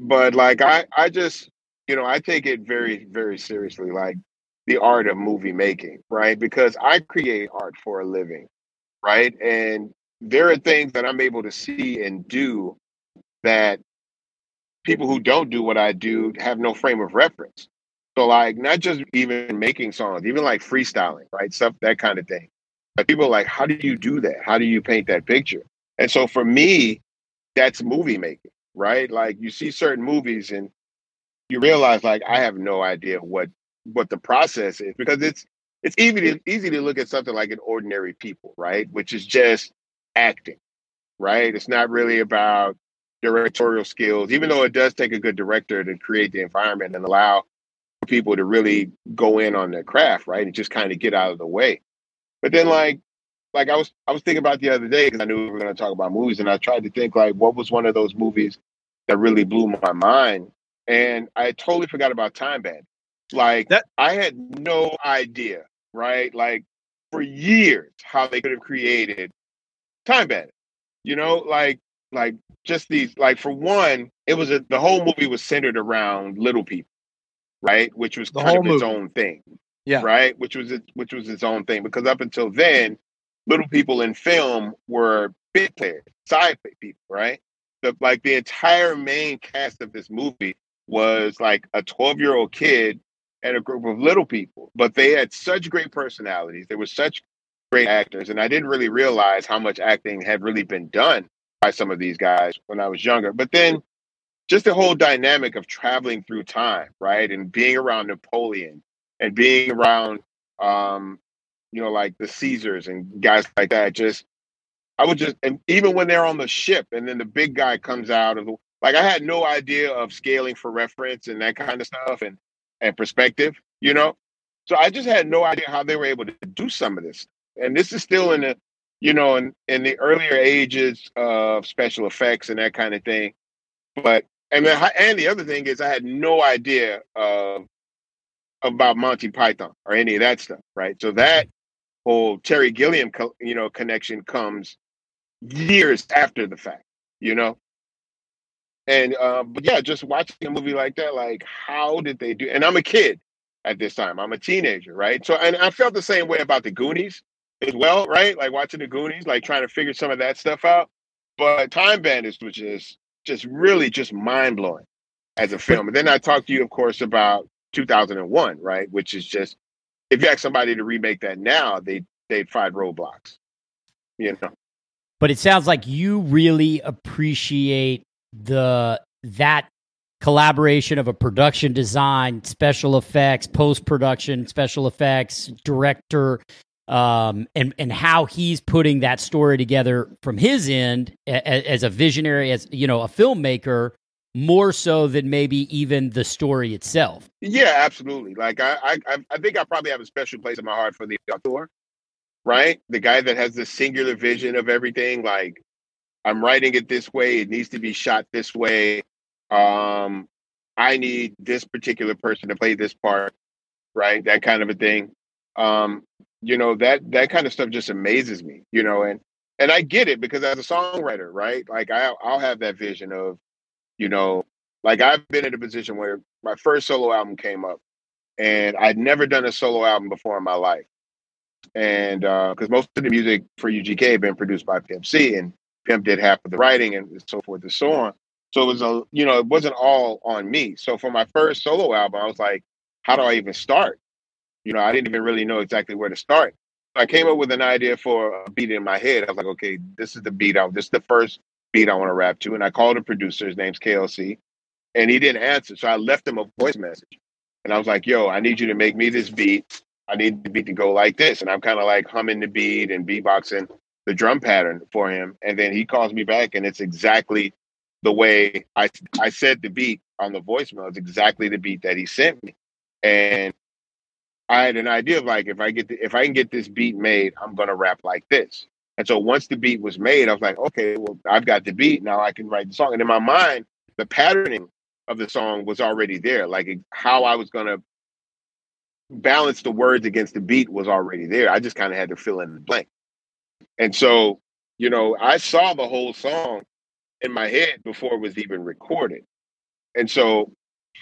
But like I, I just, you know, I take it very, very seriously. Like, the art of movie making, right? Because I create art for a living, right? And there are things that I'm able to see and do that people who don't do what I do have no frame of reference. So like not just even making songs, even like freestyling, right? Stuff, that kind of thing. Like, people are like, how do you do that? How do you paint that picture? And so for me, that's movie making, right? Like you see certain movies and you realize like, I have no idea what what the process is, because it's it's easy to, easy to look at something like an Ordinary People, right? Which is just acting, right? It's not really about directorial skills, even though it does take a good director to create the environment and allow people to really go in on their craft, right? And just kind of get out of the way. But then like, like I was, I was thinking about the other day, because I knew we were going to talk about movies, and I tried to think like, what was one of those movies that really blew my mind? And I totally forgot about Time Bandits. Like that, I had no idea, right? Like for years, how they could have created Time Bandits, you know, like, like just these, like for one, it was a, the whole movie was centered around little people, right? Which was the kind of movie. Its own thing. Yeah. Right. Which was, it, which was its own thing, because up until then, little people in film were big players, side people, right? The, like the entire main cast of this movie was like a twelve year old kid and a group of little people, but they had such great personalities. They were such great actors. And I didn't really realize how much acting had really been done by some of these guys when I was younger. But then just the whole dynamic of traveling through time, right? And being around Napoleon and being around, um, you know, like the Caesars and guys like that. Just, I would just, and even when they're on the ship and then the big guy comes out of the, like, I had no idea of scaling for reference and that kind of stuff and, and perspective, you know? So I just had no idea how they were able to do some of this. And this is still in the, you know, in, in the earlier ages of special effects and that kind of thing. But, and then, and the other thing is I had no idea of, about Monty Python or any of that stuff, right? So that whole Terry Gilliam, co- you know, connection comes years after the fact, you know? And, uh, but yeah, just watching a movie like that, like how did they do? And I'm a kid at this time, I'm a teenager, right? So, and I felt the same way about the Goonies as well, right? Like watching the Goonies, like trying to figure some of that stuff out. But Time Bandits was just, just really just mind blowing as a film. And then I talked to you, of course, about two thousand one, right? Which is just, if you ask somebody to remake that now, they they'd find roadblocks, you know. But it sounds like you really appreciate the that collaboration of a production design, special effects, post production, special effects director, um, and and how he's putting that story together from his end as, as a visionary, as you know, a filmmaker. More so than maybe even the story itself. Yeah, absolutely. Like I, I, I think I probably have a special place in my heart for the author, right? The guy that has the singular vision of everything. Like, I'm writing it this way. It needs to be shot this way. Um, I need this particular person to play this part, right? That kind of a thing. Um, you know, that that kind of stuff just amazes me. You know, and and I get it, because as a songwriter, right? Like I, I'll have that vision of. You know, like I've been in a position where my first solo album came up and I'd never done a solo album before in my life. And because uh, most of the music for U G K had been produced by Pimp C, and Pimp did half of the writing and so forth and so on. So it was, a, you know, it wasn't all on me. So for my first solo album, I was like, how do I even start? You know, I didn't even really know exactly where to start. So I came up with an idea for a beat in my head. I was like, okay, this is the beat. I, this is the first beat I want to rap to. And I called a producer, his name's K L C, and he didn't answer. So I left him a voice message. And I was like, yo, I need you to make me this beat. I need the beat to go like this. And I'm kind of like humming the beat and beatboxing the drum pattern for him. And then he calls me back, and it's exactly the way I I said the beat on the voicemail. It's exactly the beat that he sent me. And I had an idea of like, if I get the, if I can get this beat made, I'm going to rap like this. And so once the beat was made, I was like, okay, well, I've got the beat. Now I can write the song. And in my mind, the patterning of the song was already there. Like how I was going to balance the words against the beat was already there. I just kind of had to fill in the blank. And so, you know, I saw the whole song in my head before it was even recorded. And so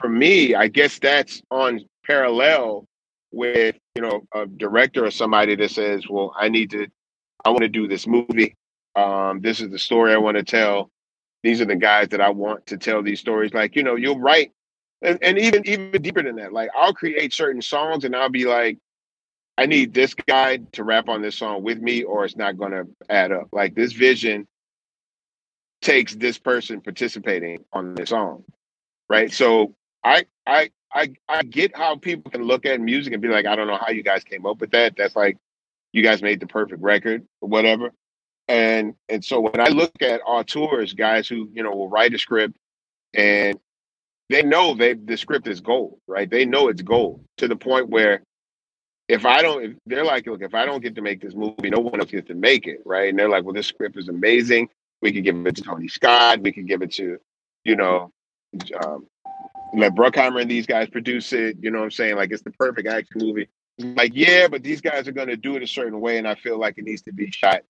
for me, I guess that's on parallel with, you know, a director or somebody that says, well, I need to, I want to do this movie. Um, this is the story I want to tell. These are the guys that I want to tell these stories. Like, you know, you'll write and, and even even deeper than that, like I'll create certain songs and I'll be like, I need this guy to rap on this song with me, or it's not going to add up. Like this vision takes this person participating on this song, right? So I I I I get how people can look at music and be like, I don't know how you guys came up with that. That's like, you guys made the perfect record or whatever. And and so when I look at auteurs, guys who, you know, will write a script and they know they the script is gold, right? They know it's gold to the point where if I don't, they're like, look, if I don't get to make this movie, no one else gets to make it, right? And they're like, well, this script is amazing. We could give it to Tony Scott. We could give it to, you know, um, let Bruckheimer and these guys produce it. You know what I'm saying? Like, it's the perfect action movie. Like, yeah, but these guys are going to do it a certain way, and I feel like it needs to be shot,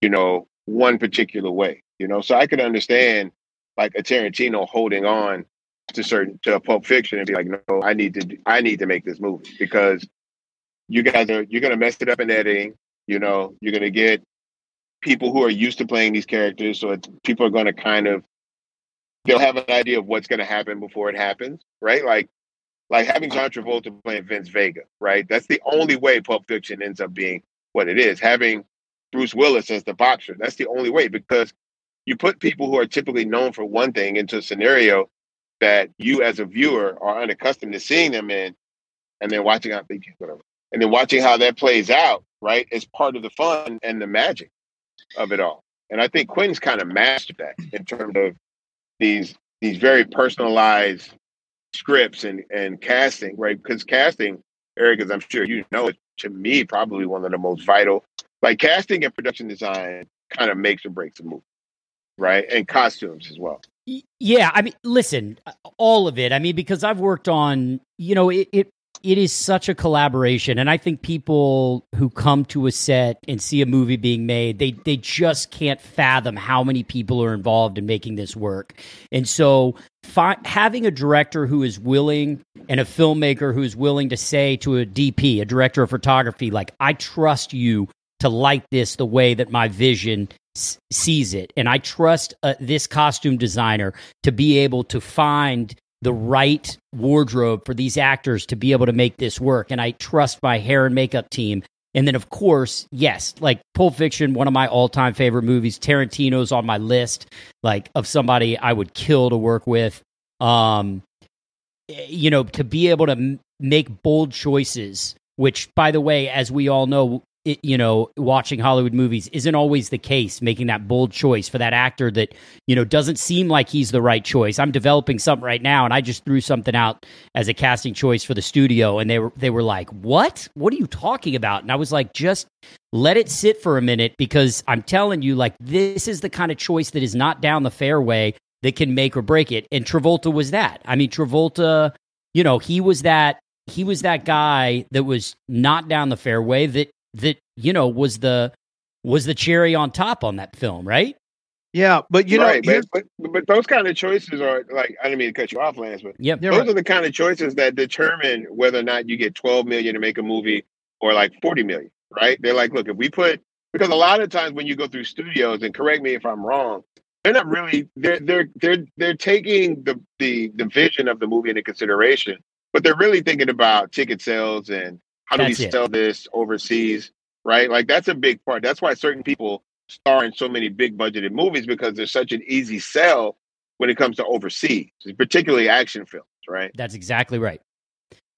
you know, one particular way, you know? So I could understand, like, a Tarantino holding on to certain, to a Pulp Fiction and be like, no, I need to, I need to make this movie because you guys are, you're going to mess it up in editing, you know, you're going to get people who are used to playing these characters. So it's, people are going to kind of, they'll have an idea of what's going to happen before it happens, right? Like, like having John Travolta playing Vince Vega, right? That's the only way Pulp Fiction ends up being what it is. Having Bruce Willis as the boxer, that's the only way, because you put people who are typically known for one thing into a scenario that you as a viewer are unaccustomed to seeing them in, and then watching out, whatever. And then watching how that plays out, right, is part of the fun and the magic of it all. And I think Quentin's kind of mastered that in terms of these these very personalized scripts and, and casting, right? Because casting, Eric, as I'm sure you know, it, to me, probably one of the most vital. Like casting and production design kind of makes or breaks a movie, right? And costumes as well. Yeah, I mean, listen, all of it. I mean, because I've worked on, you know, it... it It is such a collaboration, and I think people who come to a set and see a movie being made, they they just can't fathom how many people are involved in making this work. And so fi- having a director who is willing and a filmmaker who is willing to say to a D P, a director of photography, like, I trust you to light this the way that my vision s- sees it. And I trust uh, this costume designer to be able to find the right wardrobe for these actors to be able to make this work. And I trust my hair and makeup team. And then, of course, yes, like Pulp Fiction, one of my all-time favorite movies. Tarantino's on my list, like, of somebody I would kill to work with. Um, you know, to be able to m- make bold choices, which, by the way, as we all know, it, you know, watching Hollywood movies isn't always the case, making that bold choice for that actor that, you know, doesn't seem like he's the right choice. I'm developing something right now, and I just threw something out as a casting choice for the studio, and they were they were like, what? What are you talking about? And I was like, just let it sit for a minute, because I'm telling you, like, this is the kind of choice that is not down the fairway that can make or break it. And Travolta was that. I mean, Travolta, you know, he was that, he was that guy that was not down the fairway that that, you know, was the was the cherry on top on that film, right? Yeah, but you right, know, but, but but those kind of choices are like, I didn't mean to cut you off, Lance, but yep, those right. are the kind of choices that determine whether or not you get twelve million to make a movie or like forty million, right? They're like, look, if we put, because a lot of times when you go through studios, and correct me if I'm wrong, they're not really they're they're they're they're taking the the, the vision of the movie into consideration, but they're really thinking about ticket sales and how do that's we sell it. This overseas, right? Like, that's a big part. That's why certain people star in so many big budgeted movies, because there's such an easy sell when it comes to overseas, particularly action films, right? That's exactly right.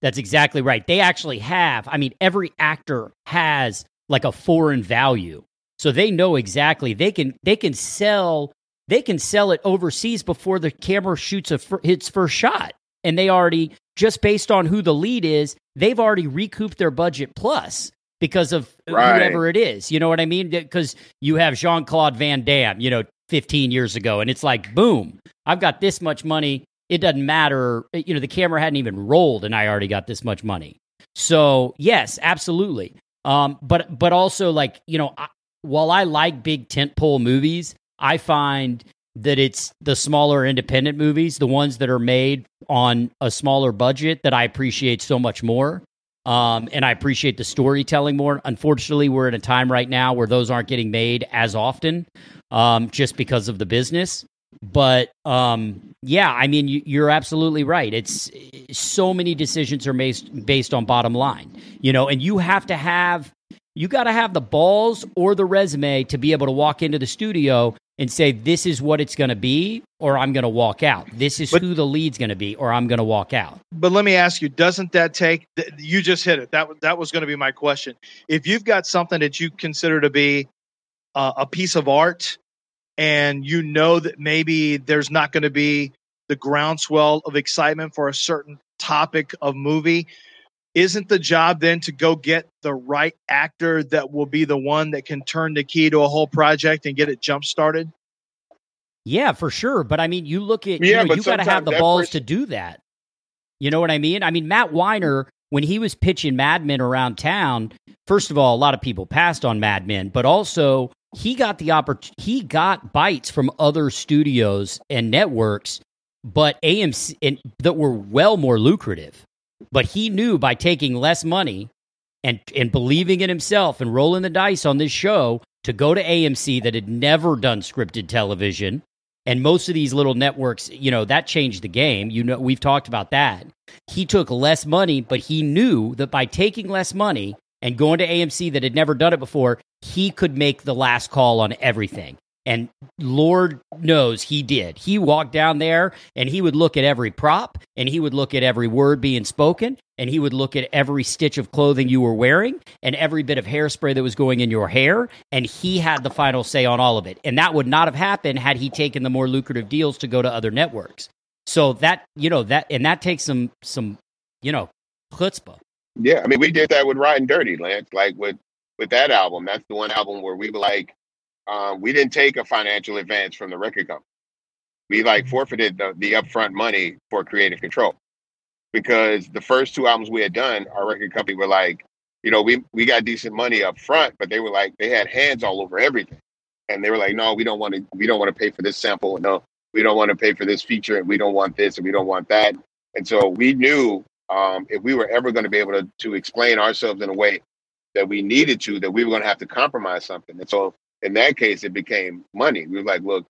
That's exactly right. They actually have, I mean, every actor has like a foreign value. So they know exactly, they can, they can sell, they can sell it overseas before the camera shoots a, its first shot. And they already, just based on who the lead is, they've already recouped their budget plus because of right. whoever it is. You know what I mean? Because you have Jean-Claude Van Damme, you know, fifteen years ago, and it's like, boom, I've got this much money. It doesn't matter. You know, the camera hadn't even rolled, and I already got this much money. So, yes, absolutely. Um, but but also, like, you know, I, while I like big tentpole movies, I find that it's the smaller independent movies, the ones that are made on a smaller budget, that I appreciate so much more. Um, and I appreciate the storytelling more. Unfortunately, we're in a time right now where those aren't getting made as often, um, just because of the business. But um, yeah, I mean, you, you're absolutely right. It's so many decisions are based based on bottom line, you know, and you have to have you got to have the balls or the resume to be able to walk into the studio and say, this is what it's going to be, or I'm going to walk out. This is but, who the lead's going to be, or I'm going to walk out. But let me ask you, doesn't that take th- you just hit it. That, that was going to be my question. If you've got something that you consider to be uh, a piece of art, and you know that maybe there's not going to be the groundswell of excitement for a certain topic of movie, isn't the job then to go get the right actor that will be the one that can turn the key to a whole project and get it jump-started? Yeah, for sure. But, I mean, you look at, yeah, you know, you got to have the balls person- to do that. You know what I mean? I mean, Matt Weiner, when he was pitching Mad Men around town, first of all, a lot of people passed on Mad Men, but also he got the oppor- he got bites from other studios and networks, but A M C and, that were well more lucrative. But he knew by taking less money and and believing in himself and rolling the dice on this show to go to A M C that had never done scripted television. And most of these little networks, you know, that changed the game. You know, we've talked about that. He took less money, but he knew that by taking less money and going to A M C that had never done it before, he could make the last call on everything. And Lord knows he did. He walked down there and he would look at every prop and he would look at every word being spoken and he would look at every stitch of clothing you were wearing and every bit of hairspray that was going in your hair. And he had the final say on all of it. And that would not have happened had he taken the more lucrative deals to go to other networks. So that, you know, that, and that takes some, some, you know, chutzpah. Yeah. I mean, we did that with Riding Dirty, Lance, like with, with that album. That's the one album where we were like, Um, we didn't take a financial advance from the record company. We like forfeited the, the upfront money for creative control because the first two albums we had done, our record company were like, you know, we, we got decent money up front, but they were like, they had hands all over everything. And they were like, no, we don't want to, we don't want to pay for this sample. No, we don't want to pay for this feature and we don't want this and we don't want that. And so we knew um, if we were ever going to be able to, to explain ourselves in a way that we needed to, that we were going to have to compromise something. And so in that case, it became money. We were like, look,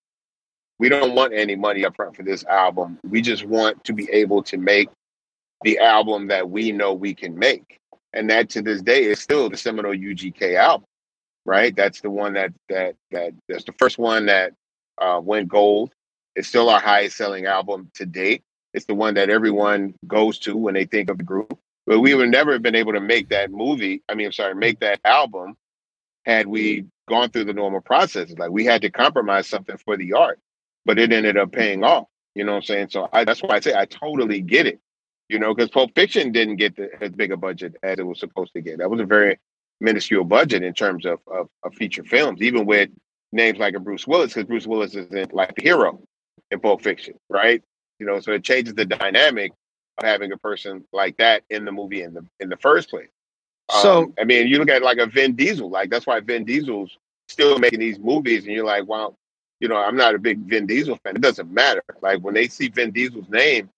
we don't want any money up front for this album. We just want to be able to make the album that we know we can make. And that to this day is still the seminal U G K album, right? That's the one that, that, that that's the first one that uh, went gold. It's still our highest selling album to date. It's the one that everyone goes to when they think of the group. But we would never have been able to make that movie. I mean, I'm sorry, make that album had we gone through the normal processes. Like we had to compromise something for the art, but it ended up paying off. You know what I'm saying? So I, that's why I say I totally get it, you know, because Pulp Fiction didn't get the, as big a budget as it was supposed to get. That was a very minuscule budget in terms of, of, of feature films, even with names like a Bruce Willis, because Bruce Willis isn't like the hero in Pulp Fiction, right? You know, so it changes the dynamic of having a person like that in the movie in the in the first place. So, um, I mean, you look at like a Vin Diesel, like that's why Vin Diesel's still making these movies. And you're like, wow, you know, I'm not a big Vin Diesel fan. It doesn't matter. Like when they see Vin Diesel's name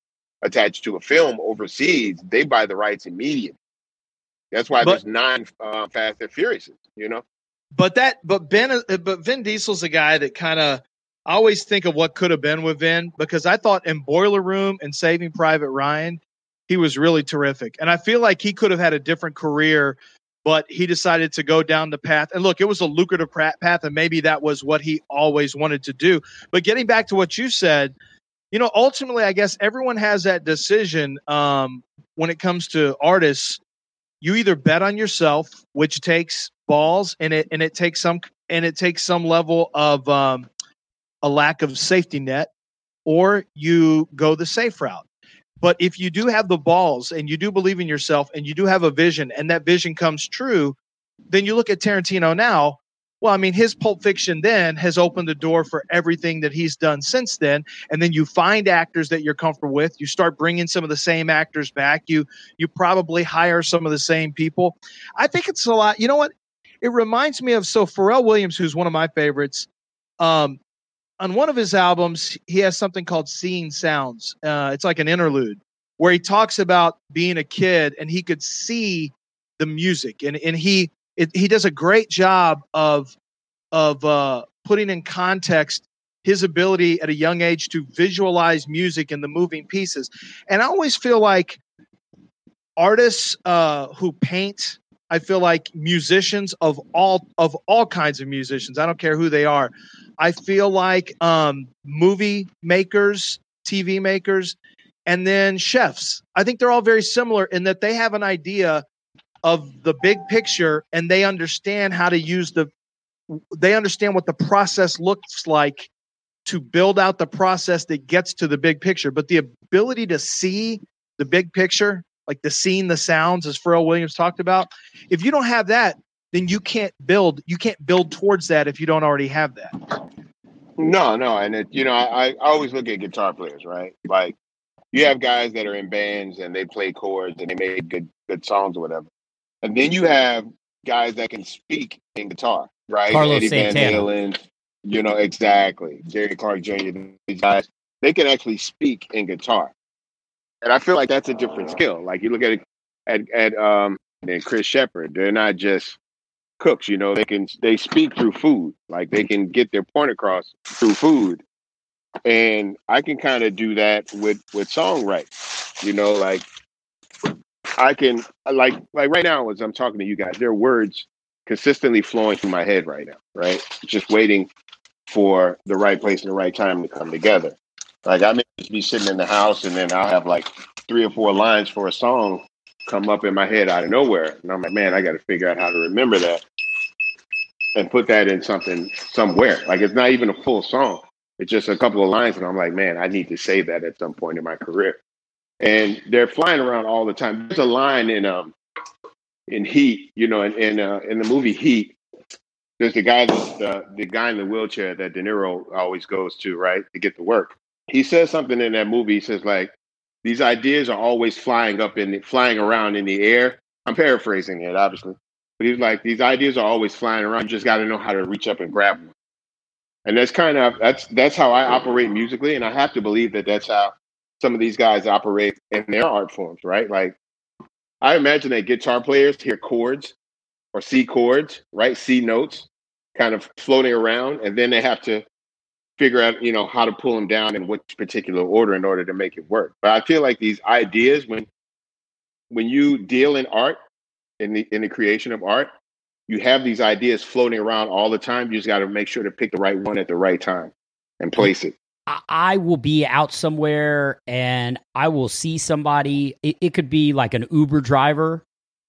attached to a film overseas, they buy the rights immediately. That's why but, there's nine uh, Fast and Furious, you know, but that but Ben but Vin Diesel's a guy that kind of I always think of what could have been with Vin, because I thought in Boiler Room and Saving Private Ryan, he was really terrific. And I feel like he could have had a different career, but he decided to go down the path. And look, it was a lucrative path, and maybe that was what he always wanted to do. But getting back to what you said, you know, ultimately, I guess everyone has that decision um, when it comes to artists. You either bet on yourself, which takes balls, and it and it takes some and it takes some level of um, a lack of safety net, or you go the safe route. But if you do have the balls and you do believe in yourself and you do have a vision and that vision comes true, then you look at Tarantino now. Well, I mean, his Pulp Fiction then has opened the door for everything that he's done since then. And then you find actors that you're comfortable with. You start bringing some of the same actors back. You you probably hire some of the same people. I think it's a lot. You know what? It reminds me of so Pharrell Williams, who's one of my favorites. Um On one of his albums, he has something called Seeing Sounds. Uh, it's like an interlude where he talks about being a kid and he could see the music. And, and he it, he does a great job of, of uh, putting in context his ability at a young age to visualize music and the moving pieces. And I always feel like artists uh, who paint, I feel like musicians of all of all kinds of musicians, I don't care who they are. I feel like um, movie makers, T V makers, and then chefs. I think they're all very similar in that they have an idea of the big picture and they understand how to use the, they understand what the process looks like to build out the process that gets to the big picture. But the ability to see the big picture, like the scene, the sounds, as Pharrell Williams talked about, if you don't have that, then you can't build, you can't build towards that if you don't already have that. No, no. And it, you know, I, I always look at guitar players, right? Like you have guys that are in bands and they play chords and they make good, good songs or whatever. And then you have guys that can speak in guitar, right? Carlos Eddie Van Halen, you know, exactly. Jerry Clark Junior These guys, they can actually speak in guitar. And I feel like that's a different skill. Like you look at at at um and Chris Shepard, they're not just cooks, you know, they can they speak through food. Like they can get their point across through food. And I can kind of do that with with songwriting. You know, like I can like like right now as I'm talking to you guys, there are words consistently flowing through my head right now, right? Just waiting for the right place and the right time to come together. Like I may just be sitting in the house and then I'll have like three or four lines for a song come up in my head out of nowhere. And I'm like, man, I got to figure out how to remember that and put that in something somewhere. Like it's not even a full song. It's just a couple of lines. And I'm like, man, I need to save that at some point in my career. And they're flying around all the time. There's a line in um in Heat, you know, in in, uh, in the movie Heat. There's the guy, that, uh, the guy in the wheelchair that De Niro always goes to, right, to get to work. He says something in that movie. He says like, "These ideas are always flying up in the, flying around in the air." I'm paraphrasing it, obviously, but he's like, "These ideas are always flying around. You just got to know how to reach up and grab one." And that's kind of that's that's how I operate musically, and I have to believe that that's how some of these guys operate in their art forms, right? Like, I imagine that guitar players hear chords or see chords, right? See notes kind of floating around, and then they have to figure out, you know, how to pull them down in which particular order in order to make it work. But I feel like these ideas, when when you deal in art, in the in the creation of art, you have these ideas floating around all the time. You just got to make sure to pick the right one at the right time and place it. I will be out somewhere and I will see somebody. It, it could be like an Uber driver,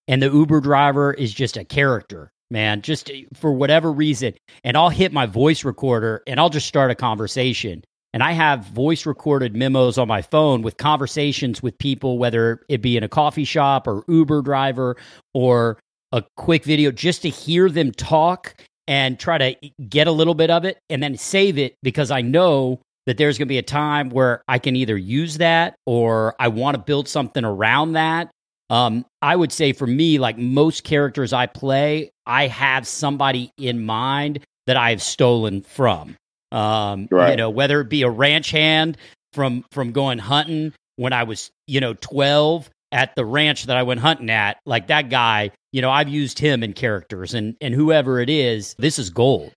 and the Uber driver is just a character, man, just for whatever reason. And I'll hit my voice recorder and I'll just start a conversation. And I have voice recorded memos on my phone with conversations with people, whether it be in a coffee shop or Uber driver or a quick video, just to hear them talk and try to get a little bit of it and then save it, because I know that there's going to be a time where I can either use that or I want to build something around that. Um, I would say for me, like most characters I play, I have somebody in mind that I've stolen from. Um, right. You know, whether it be a ranch hand from from going hunting when I was, you know, twelve at the ranch that I went hunting at, like that guy, you know, I've used him in characters, and and whoever it is, this is gold.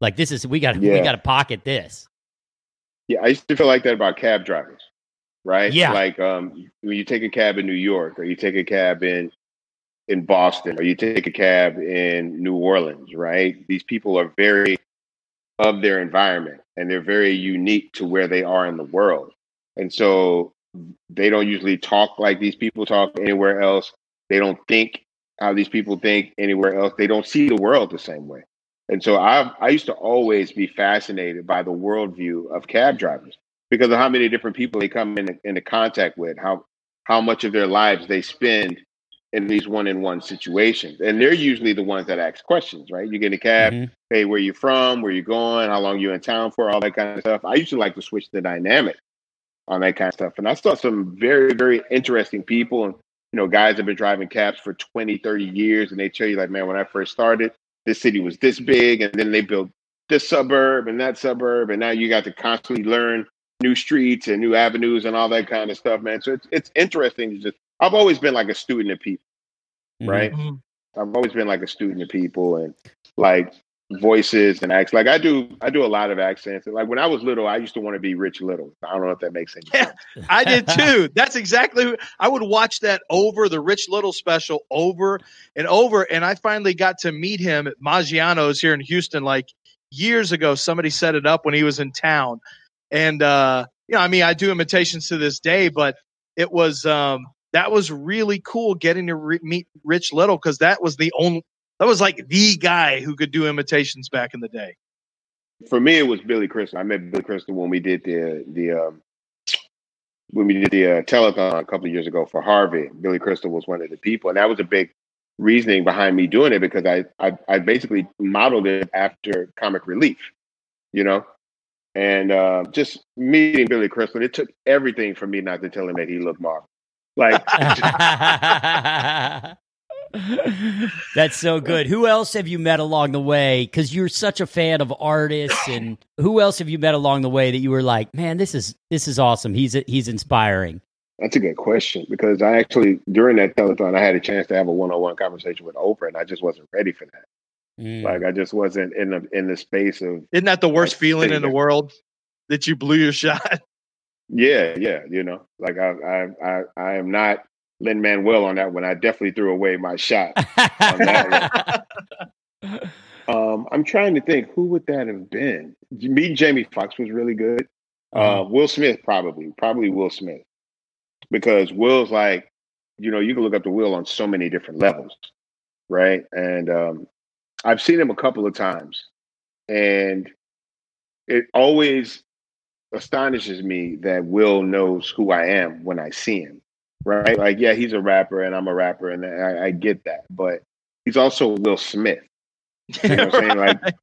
Like this is we got yeah. we got to pocket this. Yeah, I used to feel like that about cab drivers, right? Yeah. Like um, when you take a cab in New York, or you take a cab in in Boston, or you take a cab in New Orleans, right? These people are very of their environment, and they're very unique to where they are in the world. And so they don't usually talk like these people talk anywhere else. They don't think how these people think anywhere else. They don't see the world the same way. And so I've, I used to always be fascinated by the worldview of cab drivers because of how many different people they come in, into contact with, how how much of their lives they spend in these one-on-one situations. And they're usually the ones that ask questions, right? You get in a cab, mm-hmm. hey, where you from, where you going, how long you in town for, all that kind of stuff. I used to like to switch the dynamic on that kind of stuff. And I saw some very, very interesting people. And, you know, guys have been driving cabs for twenty, thirty years, and they tell you like, man, when I first started, this city was this big, and then they built this suburb and that suburb, and now you got to constantly learn new streets and new avenues and all that kind of stuff, man. So it's it's interesting to just. I've always been like a student of people, right? Mm-hmm. I've always been like a student of people, and like voices and acts. Like I do, I do a lot of accents. Like when I was little, I used to want to be Rich Little. I don't know if that makes any yeah, sense. I did too. That's exactly who, I would watch that over the Rich Little special over and over. And I finally got to meet him at Maggiano's here in Houston, like years ago. Somebody set it up when he was in town. And, uh, you know, I mean, I do imitations to this day, but it was, um, that was really cool getting to re- meet Rich Little. Cause that was the only, that was like the guy who could do imitations back in the day. For me, it was Billy Crystal. I met Billy Crystal when we did the the um, when we did the uh, telethon a couple of years ago for Harvey. Billy Crystal was one of the people, and that was a big reasoning behind me doing it because I I, I basically modeled it after Comic Relief, you know. And uh, just meeting Billy Crystal, it took everything for me not to tell him that he looked marvelous. Like. That's so good. Who else have you met along the way? Because you're such a fan of artists, and who else have you met along the way that you were like, man, this is this is awesome. He's he's inspiring. That's a good question because I actually during that telethon I had a chance to have a one-on-one conversation with Oprah, and I just wasn't ready for that. Mm. Like I just wasn't in the in the space of. Isn't that the worst like, feeling in the world that you blew your shot? Yeah, yeah. You know, like I I I, I am not. Lin-Manuel on that one. I definitely threw away my shot on that one. Um, I'm trying to think, who would that have been? Meeting Jamie Foxx was really good. Uh, Will Smith, probably. Probably Will Smith. Because Will's like, you know, you can look up to Will on so many different levels, right? And um, I've seen him a couple of times. And it always astonishes me that Will knows who I am when I see him. Right? Like, yeah, he's a rapper and I'm a rapper and I, I get that, but he's also Will Smith. You know what I'm saying? Like,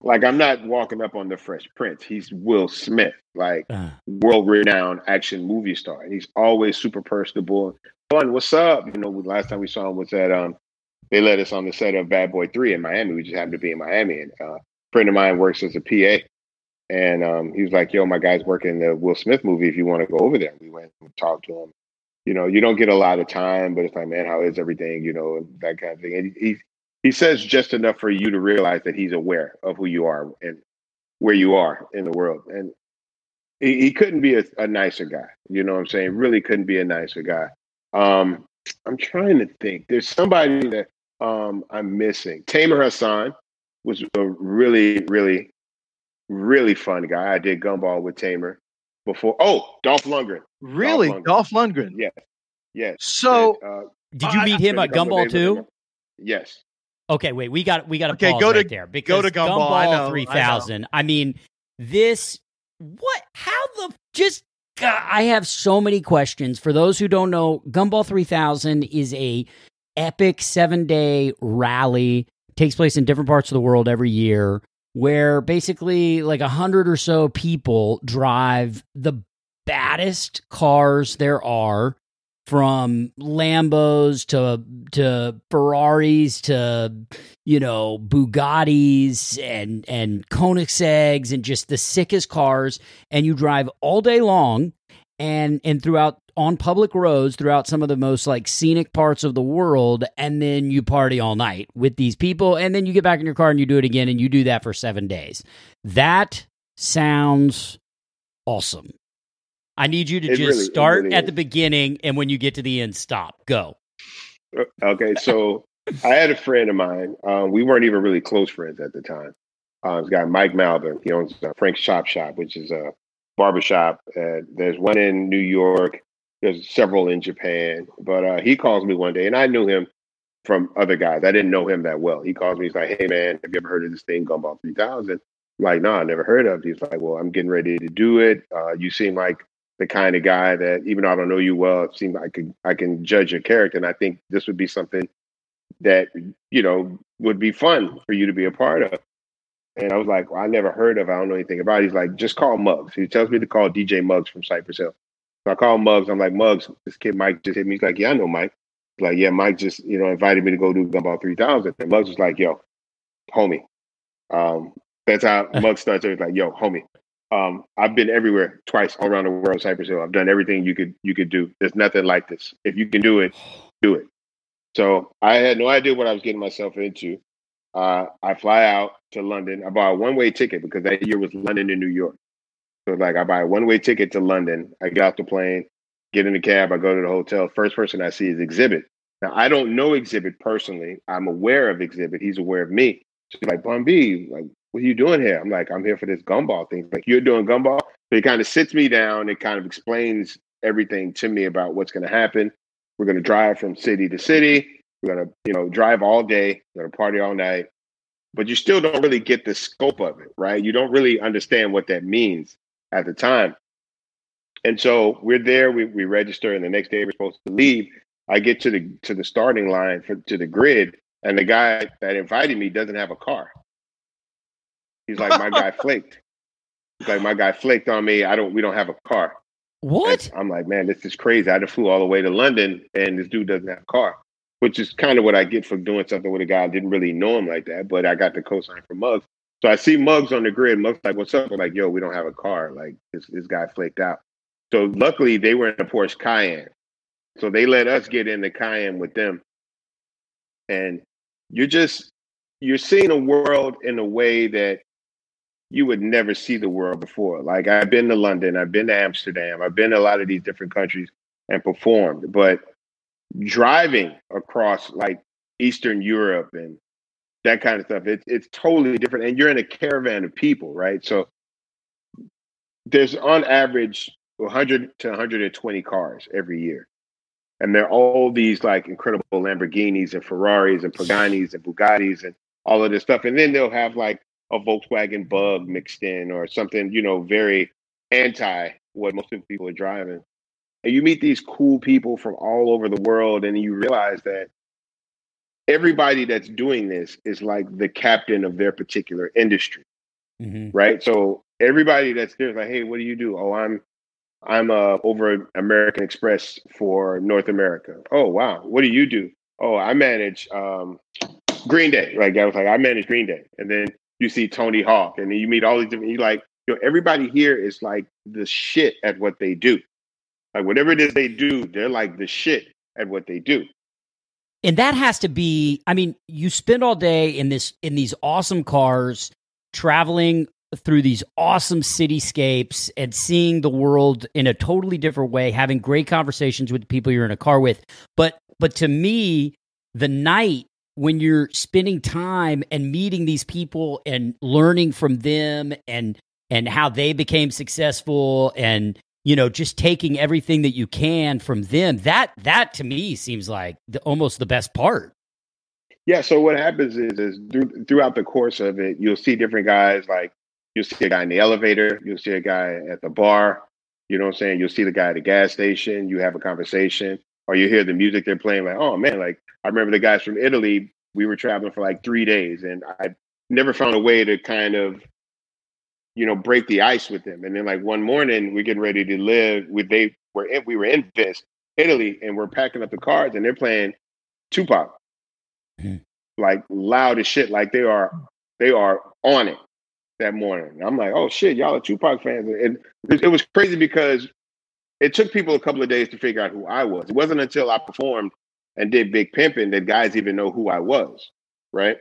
like I'm not walking up on the Fresh Prince. He's Will Smith, like uh. world-renowned action movie star. And he's always super personable. Fun, what's up? You know, last time we saw him was at, um, they let us on the set of Bad Boy three in Miami. We just happened to be in Miami. And uh, a friend of mine works as a P A. And um, he was like, yo, my guy's working the Will Smith movie if you want to go over there. We went and talked to him. You know, you don't get a lot of time, but it's like, man, how is everything? You know, that kind of thing. And he he says just enough for you to realize that he's aware of who you are and where you are in the world. And he, he couldn't be a, a nicer guy. You know what I'm saying? Really couldn't be a nicer guy. Um, I'm trying to think. There's somebody that um, I'm missing. Tamer Hassan was a really, really, really fun guy. I did Gumball with Tamer. Before oh Dolph Lundgren really Dolph Lundgren, Dolph Lundgren. Yeah yes so and, uh, did you meet him at Gumball too? Yes. Okay, wait, we got we got to okay, pause go right to, there because go to Gumball, Gumball three thousand. I, I mean this what how the just God, I have so many questions for those who don't know. Gumball three thousand is a epic seven day rally, takes place in different parts of the world every year, where basically like a hundred or so people drive the baddest cars there are, from Lambos to to Ferraris to, you know, Bugattis and and Koenigseggs and just the sickest cars. And you drive all day long and and throughout on public roads throughout some of the most like scenic parts of the world. And then you party all night with these people. And then you get back in your car and you do it again. And you do that for seven days. That sounds awesome. I need you to it just really, start really at the beginning. And when you get to the end, stop, go. Okay. So I had a friend of mine. Uh, we weren't even really close friends at the time. Uh, this guy, Mike Malvin, he owns uh, Frank's Chop Shop, which is a barbershop. Uh, there's one in New York. There's several in Japan, but uh, he calls me one day, and I knew him from other guys. I didn't know him that well. He calls me. He's like, hey, man, have you ever heard of this thing, Gumball three thousand? I'm like, no, I never heard of it. He's like, well, I'm getting ready to do it. Uh, you seem like the kind of guy that, even though I don't know you well, it seems like I can, I can judge your character, and I think this would be something that, you know, would be fun for you to be a part of. And I was like, well, I never heard of it. I don't know anything about it. He's like, just call Muggs. He tells me to call D J Muggs from Cypress Hill. So I call Muggs. I'm like, Muggs, this kid Mike just hit me. He's like, yeah, I know Mike. I'm like, yeah, Mike just, you know, invited me to go do Gumball three thousand. And Muggs was like, yo, homie. Um, that's how Muggs starts. He's like, yo, homie. Um, I've been everywhere twice all around the world, Cypress Hill. I've done everything you could you could do. There's nothing like this. If you can do it, do it. So I had no idea what I was getting myself into. Uh, I fly out to London. I bought a one-way ticket because that year was London to New York. So like I buy a one-way ticket to London. I get off the plane, get in the cab. I go to the hotel. First person I see is Exhibit. Now, I don't know Exhibit personally. I'm aware of Exhibit. He's aware of me. So he's like, Bun B, like, what are you doing here? I'm like, I'm here for this Gumball thing. Like, you're doing Gumball? So he kind of sits me down and kind of explains everything to me about what's going to happen. We're going to drive from city to city. We're going to, you know, drive all day. We're going to party all night. But you still don't really get the scope of it, right? You don't really understand what that means at the time. And so we're there. We, we register, and the next day we're supposed to leave. I get to the to the starting line for, to the grid, and the guy that invited me doesn't have a car. He's like, my guy flaked. He's like, my guy flaked on me. I don't. We don't have a car. What? And I'm like, man, this is crazy. I just flew all the way to London, and this dude doesn't have a car, which is kind of what I get for doing something with a guy. I didn't really know him like that, but I got the cosign from Muggs. So I see Muggs on the grid. Muggs like, what's up? I'm like, yo, we don't have a car. Like, this this guy flaked out. So luckily, they were in a Porsche Cayenne. So they let us get in the Cayenne with them. And you're just, you're seeing the world in a way that you would never see the world before. Like, I've been to London, I've been to Amsterdam, I've been to a lot of these different countries and performed, but driving across like Eastern Europe and that kind of stuff, it's, it's totally different. And you're in a caravan of people, right? So there's on average one hundred to one hundred twenty cars every year. And there are all these like incredible Lamborghinis and Ferraris and Paganis and Bugattis and all of this stuff. And then they'll have like a Volkswagen Bug mixed in or something, you know, very anti what most of the people are driving. And you meet these cool people from all over the world, and you realize that everybody that's doing this is like the captain of their particular industry, mm-hmm. right? So everybody that's there is like, hey, what do you do? Oh, I'm I'm uh, over American Express for North America. Oh, wow. What do you do? Oh, I manage um, Green Day. Like, I was like, I manage Green Day. And then you see Tony Hawk, and then you meet all these different, you like, you know, everybody here is like the shit at what they do. Like, whatever it is they do, they're like the shit at what they do. And that has to be, I mean, you spend all day in this, in these awesome cars, traveling through these awesome cityscapes and seeing the world in a totally different way, having great conversations with the people you're in a car with. But but to me, the night when you're spending time and meeting these people and learning from them and and how they became successful and, you know, just taking everything that you can from them, that that to me seems like the, almost the best part. Yeah, so what happens is, is th- throughout the course of it, you'll see different guys like, you'll see a guy in the elevator. You'll see a guy at the bar. You know what I'm saying? You'll see the guy at the gas station. You have a conversation, or you hear the music they're playing. Like, oh man, like I remember the guys from Italy. We were traveling for like three days, and I never found a way to kind of, you know, break the ice with them. And then like one morning, we're getting ready to live. We they were in, we were in Venice, Italy, and we're packing up the cars, and they're playing Tupac, mm. like loud as shit. Like they are, they are on it. That morning, I'm like, "Oh shit, y'all are Tupac fans," and it, it was crazy because it took people a couple of days to figure out who I was. It wasn't until I performed and did Big Pimpin' that guys even know who I was, right?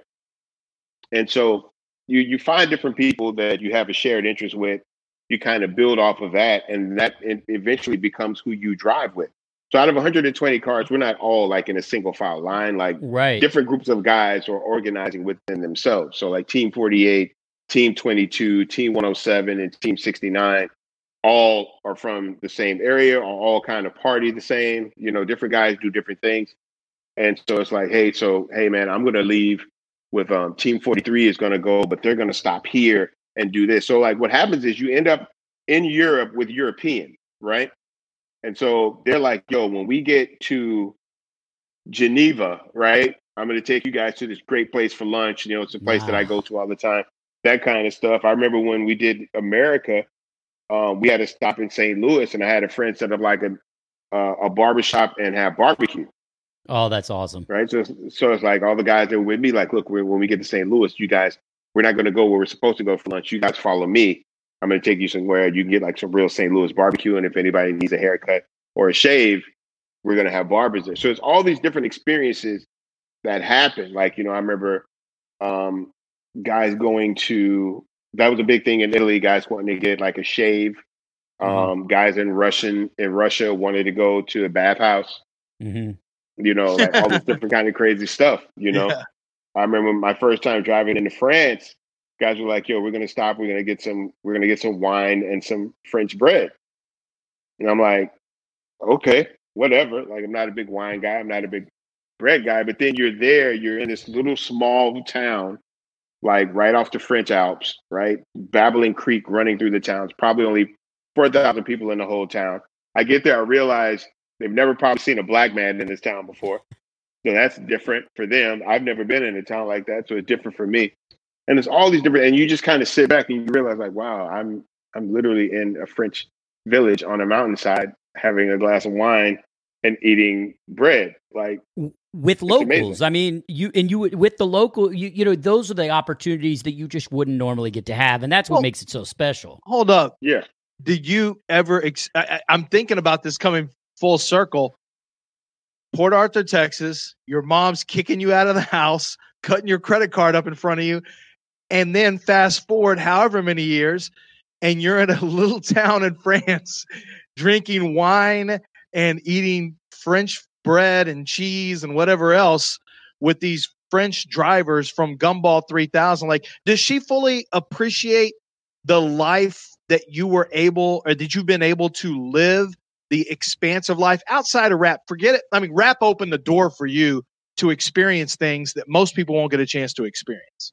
And so you you find different people that you have a shared interest with. You kind of build off of that, and that eventually becomes who you drive with. So out of one hundred twenty cars, we're not all like in a single file line. Like right. Different groups of guys are organizing within themselves. So like Team forty-eight. Team twenty-two, Team one oh seven, and Team sixty-nine all are from the same area, or all kind of party the same. You know, different guys do different things. And so it's like, hey, so, hey, man, I'm going to leave with um, Team forty-three is going to go, but they're going to stop here and do this. So, like, what happens is you end up in Europe with Europeans, right? And so they're like, yo, when we get to Geneva, right, I'm going to take you guys to this great place for lunch. You know, it's a place wow. that I go to all the time. That kind of stuff. I remember when we did America, um, we had a stop in Saint Louis, and I had a friend set up like a uh, a barbershop and have barbecue. Oh, that's awesome. Right? So, so it's like all the guys that were with me, like, look, we're, when we get to Saint Louis, you guys, we're not going to go where we're supposed to go for lunch. You guys follow me. I'm going to take you somewhere. You can get like some real Saint Louis barbecue. And if anybody needs a haircut or a shave, we're going to have barbers there. So it's all these different experiences that happen. Like, you know, I remember um, guys going to, that was a big thing in Italy, guys wanting to get like a shave. Um, mm-hmm. Guys in Russian in Russia wanted to go to a bathhouse. Mm-hmm. You know, like all this different kind of crazy stuff, you know. Yeah. I remember my first time driving into France, guys were like, yo, we're gonna stop, we're gonna get some, we're gonna get some wine and some French bread. And I'm like, okay, whatever. Like, I'm not a big wine guy, I'm not a big bread guy, but then you're there, you're in this little small town, like right off the French Alps, right? Babbling Creek running through the town. It's probably only four thousand people in the whole town. I get there, I realize they've never probably seen a black man in this town before. So that's different for them. I've never been in a town like that, so it's different for me. And it's all these different, and you just kind of sit back and you realize like, wow, I'm I'm literally in a French village on a mountainside having a glass of wine and eating bread. Like with locals. I mean, you and you with the local, you you know, those are the opportunities that you just wouldn't normally get to have. And that's what well, makes it so special. Hold up. Yeah. Did you ever, ex- I, I'm thinking about this coming full circle. Port Arthur, Texas, your mom's kicking you out of the house, cutting your credit card up in front of you. And then fast forward however many years, and you're in a little town in France drinking wine and eating French bread and cheese and whatever else with these French drivers from Gumball three thousand. Like, does she fully appreciate the life that you were able, or that you've been able to live, the expansive life outside of rap? Forget it. I mean, rap opened the door for you to experience things that most people won't get a chance to experience.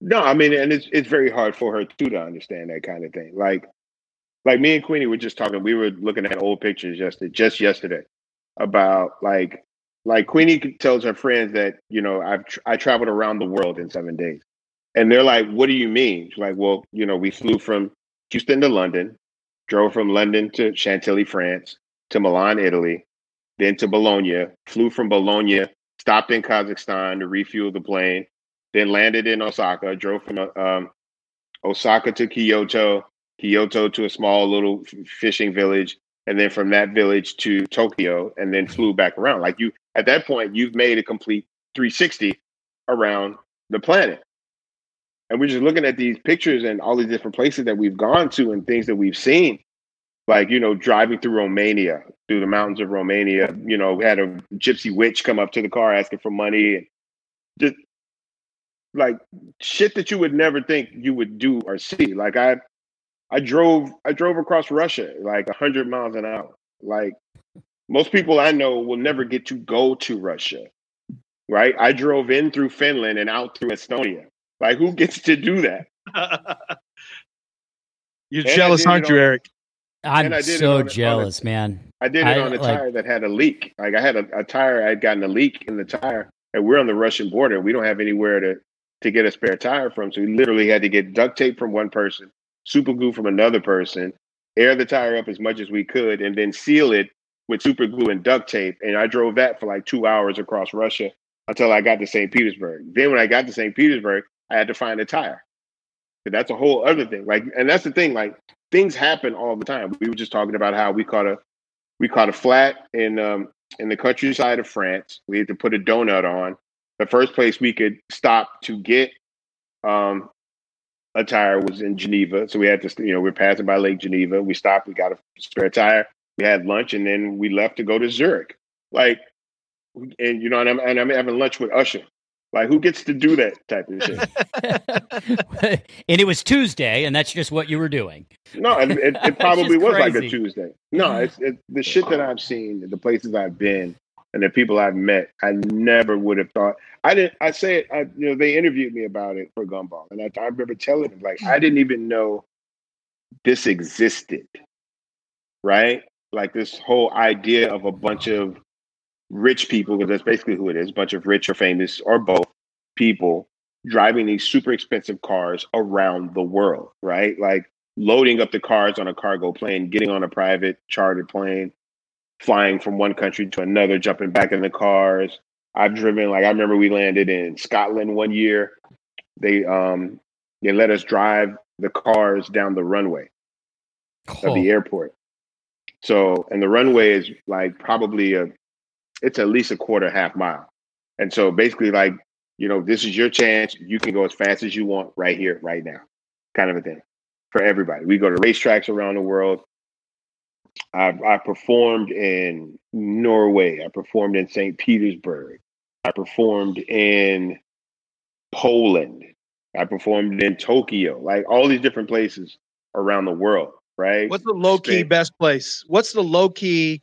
No, I mean, and it's it's very hard for her too to understand that kind of thing. Like, like me and Queenie were just talking. We were looking at old pictures yesterday, just yesterday, about like, like Queenie tells her friends that, you know, I've tr- I traveled around the world in seven days, and they're like, "What do you mean?" She's like, "Well, you know, we flew from Houston to London, drove from London to Chantilly, France, to Milan, Italy, then to Bologna, flew from Bologna, stopped in Kazakhstan to refuel the plane." Then landed in Osaka, drove from um, Osaka to Kyoto, Kyoto to a small little fishing village, and then from that village to Tokyo, and then flew back around. Like, you, at that point, you've made a complete three sixty around the planet. And we're just looking at these pictures and all these different places that we've gone to and things that we've seen. Like, you know, driving through Romania, through the mountains of Romania, you know, we had a gypsy witch come up to the car asking for money, and just like shit that you would never think you would do or see. Like I, I drove, I drove across Russia, like a hundred miles an hour. Like most people I know will never get to go to Russia. Right. I drove in through Finland and out through Estonia. Like, who gets to do that? You're and jealous, aren't you, on, Eric? I'm so jealous, a, man. I did it I, on a like, tire that had a leak. Like I had a, a tire. I'd gotten a leak in the tire, and we're on the Russian border. We don't have anywhere to, to get a spare tire from. So we literally had to get duct tape from one person, super glue from another person, air the tire up as much as we could, and then seal it with super glue and duct tape. And I drove that for like two hours across Russia until I got to Saint Petersburg. Then when I got to Saint Petersburg, I had to find a tire. But that's a whole other thing. Like, and that's the thing, like things happen all the time. We were just talking about how we caught a, we caught a flat in, um, in the countryside of France. We had to put a donut on. The first place we could stop to get um, a tire was in Geneva. So we had to, you know, we're passing by Lake Geneva. We stopped, we got a spare tire. We had lunch, and then we left to go to Zurich. Like, and you know, and I'm, and I'm having lunch with Usher. Like, who gets to do that type of shit? And it was Tuesday, and that's just what you were doing. No, it, it, it probably was crazy. Like a Tuesday. No, it's it, the shit that I've seen, the places I've been, and the people I've met, I never would have thought. I didn't. I say it. I, you know, they interviewed me about it for Gumball, and I, I remember telling them, like, I didn't even know this existed, right? Like this whole idea of a bunch of rich people, because that's basically who it is—a bunch of rich or famous or both people driving these super expensive cars around the world, right? Like loading up the cars on a cargo plane, getting on a private chartered plane, flying from one country to another, jumping back in the cars. I've driven, like I remember we landed in Scotland one year. They um they let us drive the cars down the runway cool. of the airport. So, and the runway is like probably a, it's at least a quarter, half mile. And so basically like you know, this is your chance. You can go as fast as you want right here, right now, kind of a thing for everybody. We go to racetracks around the world. I, I performed in Norway. I performed in Saint Petersburg. I performed in Poland. I performed in Tokyo, like all these different places around the world, right? What's the low-key best place? What's the low-key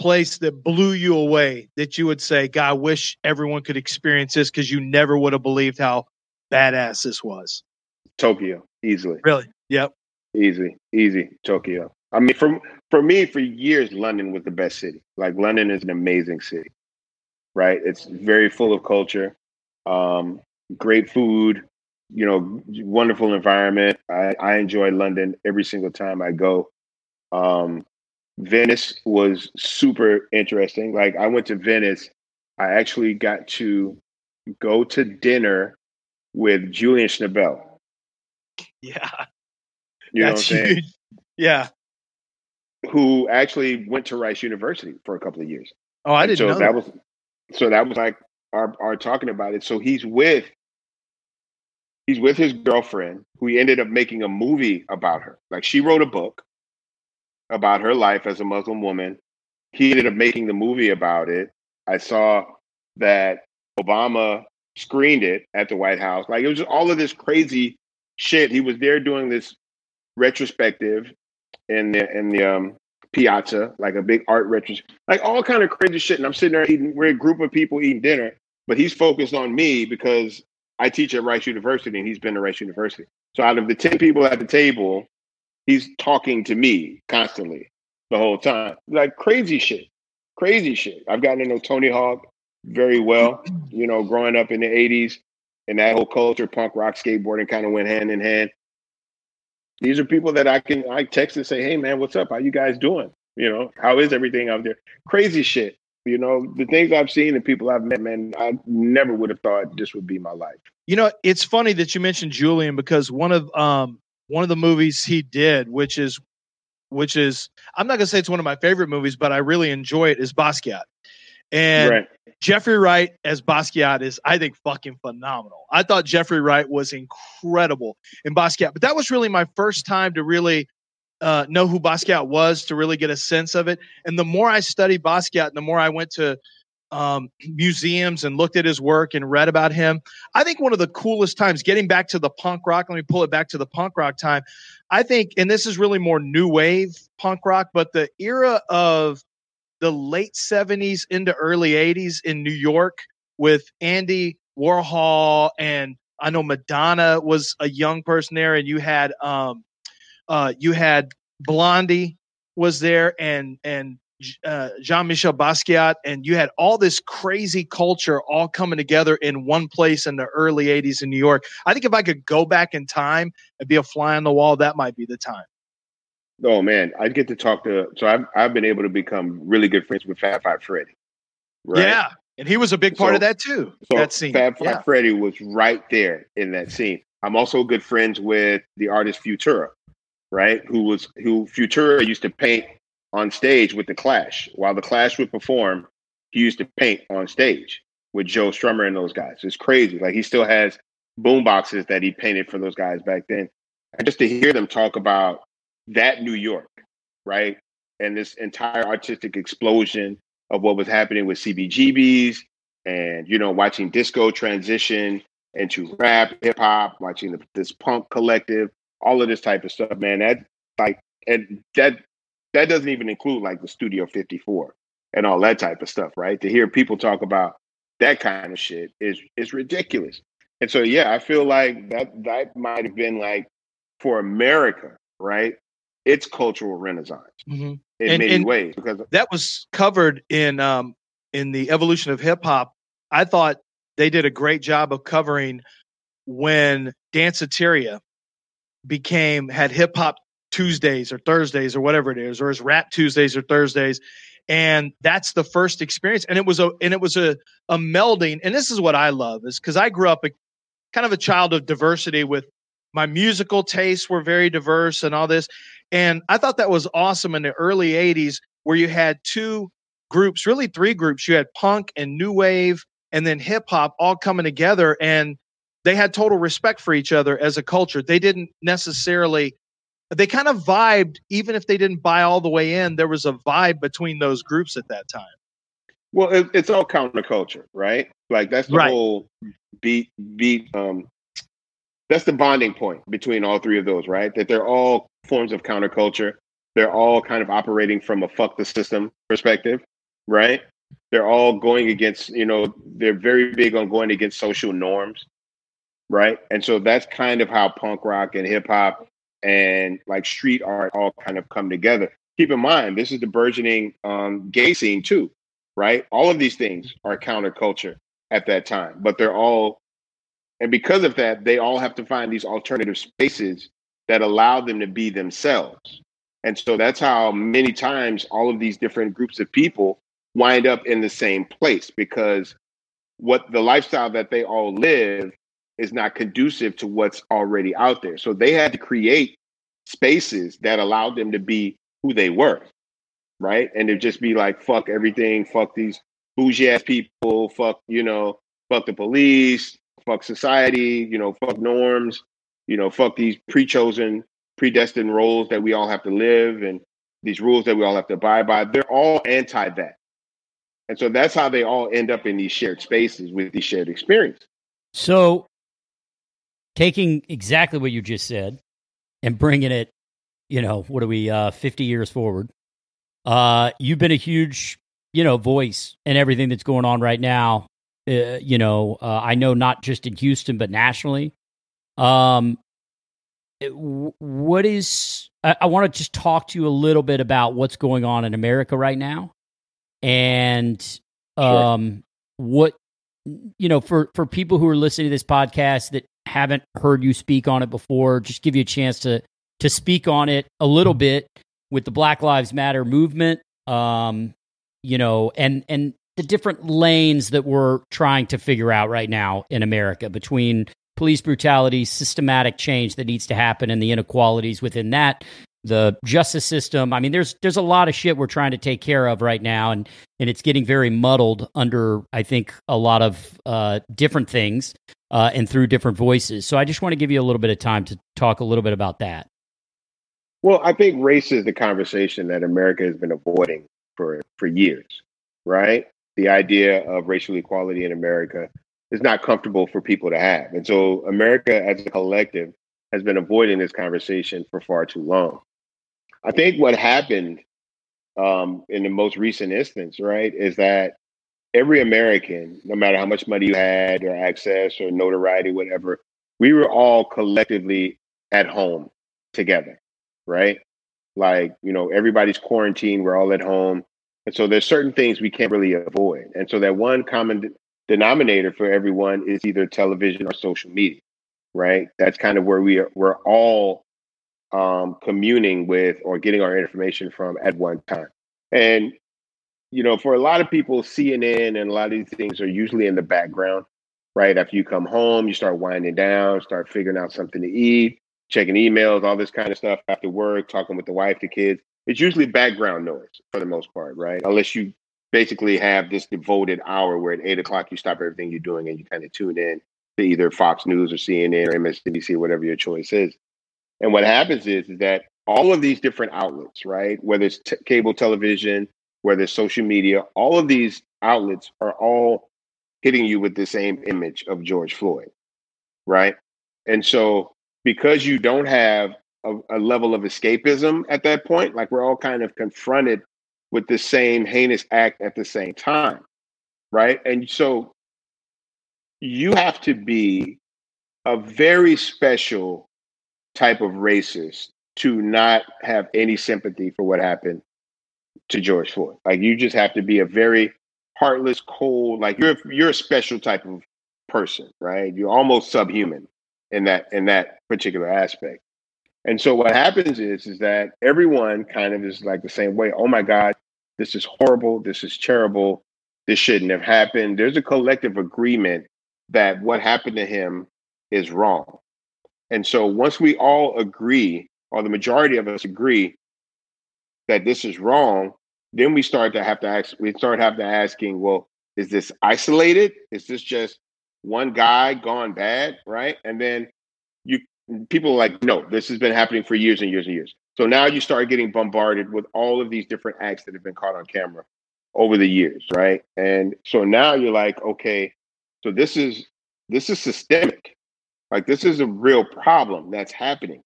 place that blew you away that you would say, God, I wish everyone could experience this because you never would have believed how badass this was? Tokyo, easily. Really? Yep. Easy, easy, Tokyo. I mean, for, for me, for years, London was the best city. Like, London is an amazing city, right? It's very full of culture, um, great food, you know, wonderful environment. I, I enjoy London every single time I go. Um, Venice was super interesting. Like, I went to Venice. I actually got to go to dinner with Julian Schnabel. Yeah. You know That's what I'm saying? Huge. Yeah. Who actually went to Rice University for a couple of years. Oh, I didn't so know. That was, so that was like our, our talking about it. So he's with he's with his girlfriend, who he ended up making a movie about her. Like, she wrote a book about her life as a Muslim woman. He ended up making the movie about it. I saw that Obama screened it at the White House. Like, it was just all of this crazy shit. He was there doing this retrospective in the in the um, piazza, like a big art retrospective, like all kind of crazy shit. And I'm sitting there eating, we're a group of people eating dinner, but he's focused on me because I teach at Rice University and he's been to Rice University. So out of the ten people at the table, he's talking to me constantly the whole time. Like, crazy shit, crazy shit. I've gotten to know Tony Hawk very well, you know, growing up in the eighties, and that whole culture, punk rock, skateboarding kind of went hand in hand. These are people that I can I text and say, hey, man, what's up? How you guys doing? You know, how is everything out there? Crazy shit. You know, the things I've seen and people I've met, man, I never would have thought this would be my life. You know, it's funny that you mentioned Julian, because one of um one of the movies he did, which is which is I'm not going to say it's one of my favorite movies, but I really enjoy it, is Basquiat. And right. Jeffrey Wright as Basquiat is, I think, fucking phenomenal. I thought Jeffrey Wright was incredible in Basquiat, but that was really my first time to really uh, know who Basquiat was, to really get a sense of it. And the more I studied Basquiat, and the more I went to um, museums and looked at his work and read about him, I think one of the coolest times, getting back to the punk rock, let me pull it back to the punk rock time. I think, and this is really more new wave punk rock, but the era of the late seventies into early eighties in New York with Andy Warhol, and I know Madonna was a young person there, and you had um, uh, you had Blondie was there, and and uh, Jean-Michel Basquiat, and you had all this crazy culture all coming together in one place in the early eighties in New York. I think if I could go back in time and be a fly on the wall, that might be the time. Oh, man, I get to talk to – so I've, I've been able to become really good friends with Fat Five Freddy. Right? Yeah, and he was a big part so, of that too, so that scene. Fat Five yeah. Freddy was right there in that scene. I'm also good friends with the artist Futura, right, who was – who Futura used to paint on stage with The Clash. While The Clash would perform, he used to paint on stage with Joe Strummer and those guys. It's crazy. Like, he still has boomboxes that he painted for those guys back then. And just to hear them talk about – that New York, right? And this entire artistic explosion of what was happening with C B G Bs and, you know, watching disco transition into rap, hip hop, watching the, this punk collective, all of this type of stuff, man, that like, and that, that doesn't even include like the Studio fifty-four and all that type of stuff, right? To hear people talk about that kind of shit is, is ridiculous. And so, yeah, I feel like that, that might've been like for America, right? It's cultural renaissance mm-hmm. in and, many and ways, because that was covered in um, in the evolution of hip hop. I thought they did a great job of covering when Danceteria became had hip hop Tuesdays or Thursdays or whatever it is, or is rap Tuesdays or Thursdays, and that's the first experience. And it was a and it was a a melding. And this is what I love, is because I grew up a kind of a child of diversity with. My musical tastes were very diverse and all this. And I thought that was awesome in the early eighties, where you had two groups, really three groups. You had punk and new wave and then hip hop all coming together, and they had total respect for each other as a culture. They didn't necessarily, they kind of vibed, even if they didn't buy all the way in, there was a vibe between those groups at that time. Well, it, it's all counterculture, right? Like that's the right. whole beat, beat. Um, that's the bonding point between all three of those, right? That they're all forms of counterculture. They're all kind of operating from a fuck the system perspective, right? They're all going against, you know, they're very big on going against social norms, right? And so that's kind of how punk rock and hip hop and like street art all kind of come together. Keep in mind, this is the burgeoning um, gay scene too, right? All of these things are counterculture at that time, but they're all, and because of that, they all have to find these alternative spaces that allow them to be themselves. And so that's how many times all of these different groups of people wind up in the same place, because what the lifestyle that they all live is not conducive to what's already out there. So they had to create spaces that allowed them to be who they were, right? And to just be like, fuck everything, fuck these bougie ass people, fuck, you know, fuck the police, fuck society, you know, fuck norms, you know, fuck these pre-chosen, predestined roles that we all have to live and these rules that we all have to abide by. They're all anti that. And so that's how they all end up in these shared spaces with these shared experiences. So taking exactly what you just said and bringing it, you know, what are we, uh, fifty years forward, uh, you've been a huge, you know, voice in everything that's going on right now. Uh, you know, uh, I know not just in Houston, but nationally. Um, What is, I, I want to just talk to you a little bit about what's going on in America right now, and um, sure. what, you know, for, for people who are listening to this podcast that haven't heard you speak on it before, just give you a chance to, to speak on it a little bit with the Black Lives Matter movement, um, you know, and, and the different lanes that we're trying to figure out right now in America between police brutality, systematic change that needs to happen, and the inequalities within that, the justice system. I mean, there's there's a lot of shit we're trying to take care of right now, and and it's getting very muddled under, I think, a lot of uh, different things uh, and through different voices. So I just want to give you a little bit of time to talk a little bit about that. Well, I think race is the conversation that America has been avoiding for, for years, right? The idea of racial equality in America is not comfortable for people to have. And so America as a collective has been avoiding this conversation for far too long. I think what happened um, in the most recent instance, right, is that every American, no matter how much money you had or access or notoriety, whatever, we were all collectively at home together, right? Like, you know, everybody's quarantined, we're all at home. And so there's certain things we can't really avoid. And so that one common denominator for everyone is either television or social media, right? That's kind of where we are, we're all um, communing with or getting our information from at one time. And, you know, for a lot of people, C N N and a lot of these things are usually in the background, right? After you come home, you start winding down, start figuring out something to eat, checking emails, all this kind of stuff after work, talking with the wife, the kids. It's usually background noise for the most part, right? Unless you basically have this devoted hour where at eight o'clock you stop everything you're doing and you kind of tune in to either Fox News or C N N or M S N B C, whatever your choice is. And what happens is, is that all of these different outlets, right, whether it's t- cable television, whether it's social media, all of these outlets are all hitting you with the same image of George Floyd, right? And so because you don't have a, a level of escapism at that point, like we're all kind of confronted with the same heinous act at the same time, right? And so you have to be a very special type of racist to not have any sympathy for what happened to George Floyd. Like you just have to be a very heartless, cold, like you're you're a special type of person, right? You're almost subhuman in that in that particular aspect. And so what happens is, is that everyone kind of is like the same way. Oh my God, this is horrible. This is terrible. This shouldn't have happened. There's a collective agreement that what happened to him is wrong. And so once we all agree, or the majority of us agree that this is wrong, then we start to have to ask, we start have to asking, well, is this isolated? Is this just one guy gone bad, right? And then you people are like, no, this has been happening for years and years and years. So now you start getting bombarded with all of these different acts that have been caught on camera over the years, right? And so now you're like, okay, so this is this is systemic. Like, this is a real problem that's happening.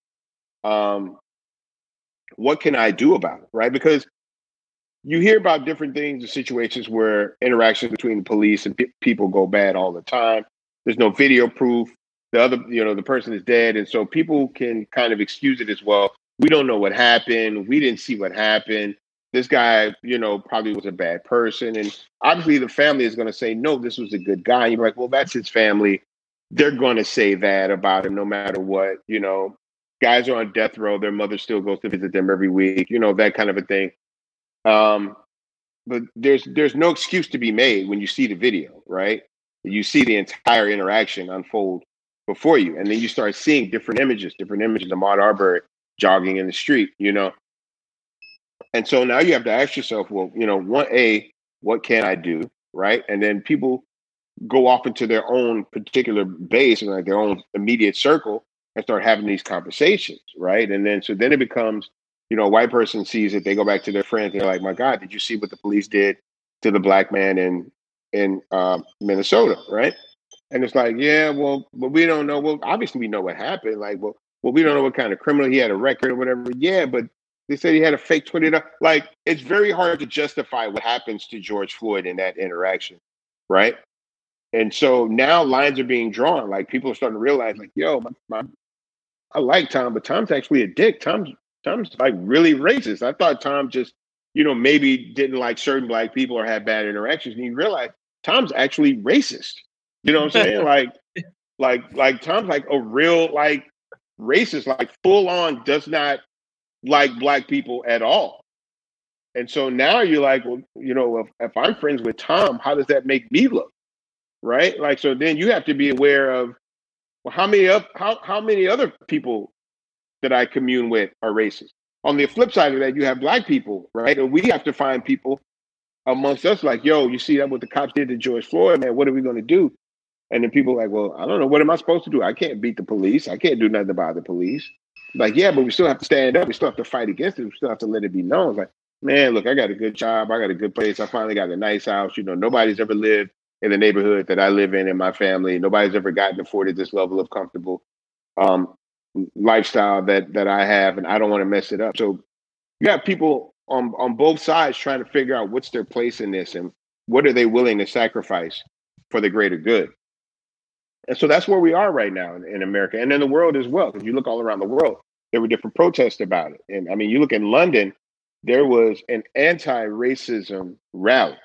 Um, what can I do about it, right? Because you hear about different things and situations where interactions between the police and pe- people go bad all the time. There's no video proof. The other, you know, the person is dead. And so people can kind of excuse it as well. We don't know what happened. We didn't see what happened. This guy, you know, probably was a bad person. And obviously the family is going to say, no, this was a good guy. And you're like, well, that's his family. They're going to say that about him no matter what. You know, guys are on death row. Their mother still goes to visit them every week, you know, that kind of a thing. Um, but there's there's no excuse to be made when you see the video, right? You see the entire interaction unfold before you. And then you start seeing different images, different images of Ahmaud Arbery jogging in the street, you know? And so now you have to ask yourself, well, you know, one, A, what can I do, right? And then people go off into their own particular base and like their own immediate circle and start having these conversations, right? And then, so then it becomes, you know, a white person sees it, they go back to their friends, they're like, my God, did you see what the police did to the black man in in uh, Minnesota, right? And it's like, yeah, well, but we don't know. Well, obviously we know what happened. Like, well, well, we don't know what kind of criminal, he had a record or whatever. Yeah, but they said he had a fake twenty dollars. Like, it's very hard to justify what happens to George Floyd in that interaction, right? And so now lines are being drawn. Like, people are starting to realize, like, yo, my, my, I like Tom, but Tom's actually a dick. Tom's Tom's like really racist. I thought Tom just, you know, maybe didn't like certain black people or had bad interactions. And you realize Tom's actually racist. You know what I'm saying? like, like, like Tom's like a real like racist, like full on does not like black people at all. And so now you're like, well, you know, if, if I'm friends with Tom, how does that make me look? Right? Like, so then you have to be aware of, well, how many up, how, how many other people that I commune with are racist. On the flip side of that, you have black people, right? And we have to find people amongst us like, yo, you see that what the cops did to George Floyd, man, what are we going to do? And then people are like, well, I don't know. What am I supposed to do? I can't beat the police. I can't do nothing about the police. Like, yeah, but we still have to stand up. We still have to fight against it. We still have to let it be known. It's like, man, look, I got a good job. I got a good place. I finally got a nice house. You know, nobody's ever lived in the neighborhood that I live in, in my family. Nobody's ever gotten afforded this level of comfortable um, lifestyle that that I have, and I don't want to mess it up. So you have people on on both sides trying to figure out what's their place in this and what are they willing to sacrifice for the greater good. And so that's where we are right now in, in America and in the world as well. If you look all around the world, there were different protests about it. And I mean, you look in London, there was an anti-racism rally,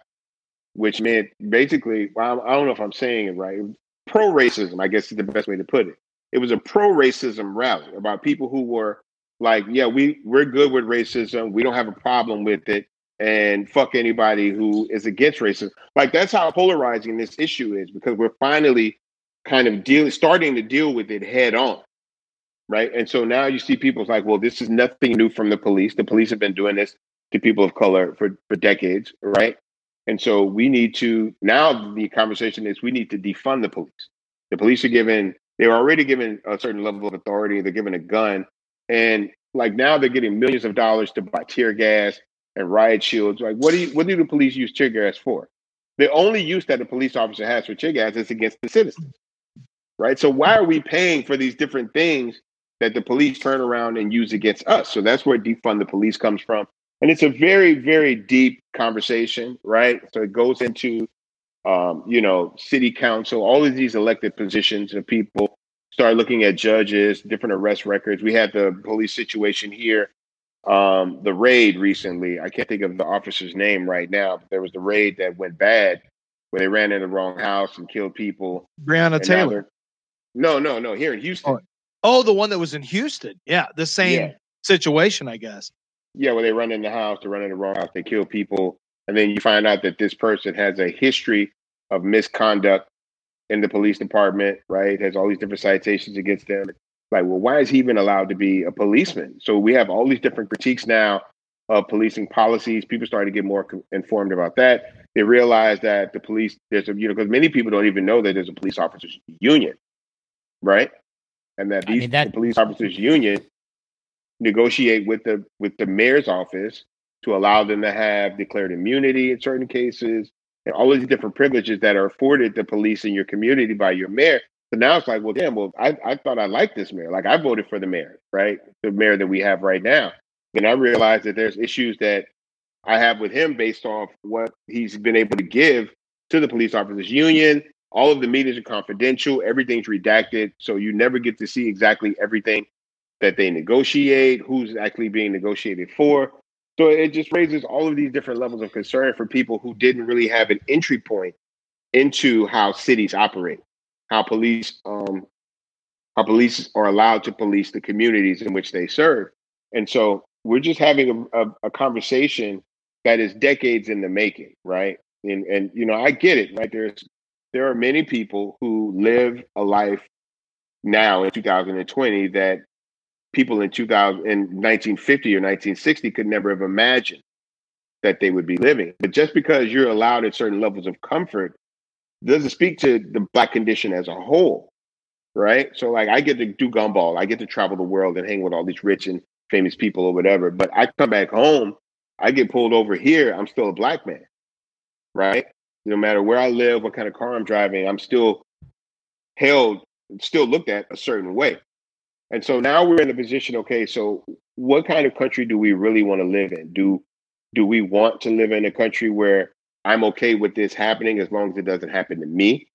which meant basically, well, I don't know if I'm saying it right, pro-racism, I guess is the best way to put it. It was a pro-racism rally about people who were like, yeah, we, we're good with racism. We don't have a problem with it. And fuck anybody who is against racism. Like, that's how polarizing this issue is, because we're finally kind of dealing, starting to deal with it head on, right? And so now you see people's like, well, this is nothing new from the police. The police have been doing this to people of color for, for decades, right? And so we need to, now the conversation is we need to defund the police. The police are given... They were already given a certain level of authority. They're given a gun. And like now they're getting millions of dollars to buy tear gas and riot shields. Like, what do you, what do the police use tear gas for? The only use that a police officer has for tear gas is against the citizens, right? So why are we paying for these different things that the police turn around and use against us? So that's where defund the police comes from. And it's a very, very deep conversation, right? So it goes into Um, you know, city council, all of these elected positions of people, start looking at judges, different arrest records. We had the police situation here, um, the raid recently. I can't think of the officer's name right now, but there was the raid that went bad where they ran in the wrong house and killed people. Breonna and Taylor. No, no, no. Here in Houston. Oh. oh, the one that was in Houston. Yeah. The same yeah. situation, I guess. Yeah. Where they run in the house, they run in the wrong house, they kill people. And then you find out that this person has a history of misconduct in the police department, right? Has all these different citations against them. Like, well, why is he even allowed to be a policeman? So we have all these different critiques now of policing policies. People starting to get more informed about that. they realize that the police, there's a, you know, because many people don't even know that there's a police officers union, right? And that these I mean, that, the police officers union negotiate with the with the mayor's office to allow them to have declared immunity in certain cases and all of these different privileges that are afforded the police in your community by your mayor. So now it's like, well, damn, well, I, I thought I liked this mayor. Like, I voted for the mayor, right? The mayor that we have right now. And I realized that there's issues that I have with him based off what he's been able to give to the police officers union. All of the meetings are confidential. Everything's redacted. So you never get to see exactly everything that they negotiate, who's actually being negotiated for. So it just raises all of these different levels of concern for people who didn't really have an entry point into how cities operate, how police, um, how police are allowed to police the communities in which they serve. And so we're just having a, a, a conversation that is decades in the making, right? And and you know, I get it, right? There's there are many people who live a life now in two thousand twenty that people in two thousand in nineteen fifty or nineteen sixty could never have imagined that they would be living. But just because you're allowed at certain levels of comfort doesn't speak to the Black condition as a whole, right? So like, I get to do Gumball, I get to travel the world and hang with all these rich and famous people or whatever, but I come back home, I get pulled over here, I'm still a Black man, right? No matter where I live, what kind of car I'm driving, I'm still held, still looked at a certain way. And so now we're in a position, okay, so what kind of country do we really want to live in? Do do we want to live in a country where I'm okay with this happening as long as it doesn't happen to me,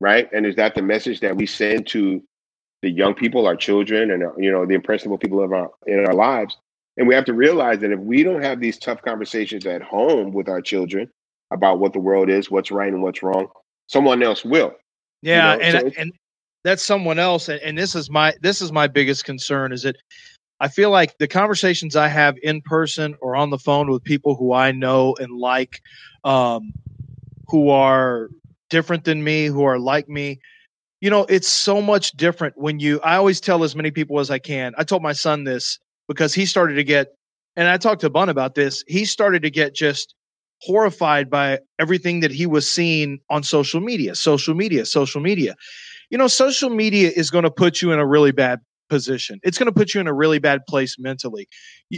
right? And is that the message that we send to the young people, our children, and you know, the impressionable people of our, in our lives? And we have to realize that if we don't have these tough conversations at home with our children about what the world is, what's right and what's wrong, someone else will. Yeah, you know? and so and that's someone else. And, and this is my this is my biggest concern, is that I feel like the conversations I have in person or on the phone with people who I know and like, um, who are different than me, who are like me, you know, it's so much different when you, I always tell as many people as I can. I told my son this because he started to get, and I talked to Bun about this, he started to get just horrified by everything that he was seeing on social media, social media, social media. You know, social media is going to put you in a really bad position. It's going to put you in a really bad place mentally.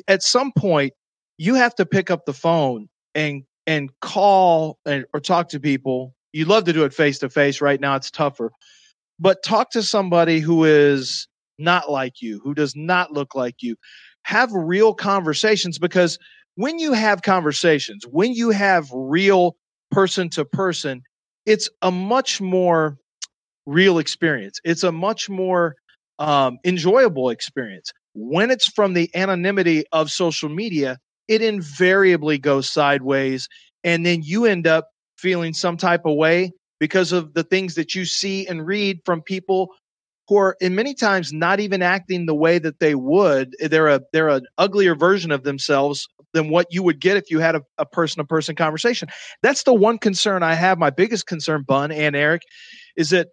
At some point, you have to pick up the phone and and call and, or talk to people. You'd love to do it face to face. Right now, it's tougher. But talk to somebody who is not like you, who does not look like you. Have real conversations, because when you have conversations, when you have real person to person, it's a much more real experience. It's a much more um, enjoyable experience. When it's from the anonymity of social media, it invariably goes sideways. And then you end up feeling some type of way because of the things that you see and read from people who are, in many times, not even acting the way that they would. They're a they're an uglier version of themselves than what you would get if you had a, a person-to-person conversation. That's the one concern I have. My biggest concern, Bun and Eric, is that,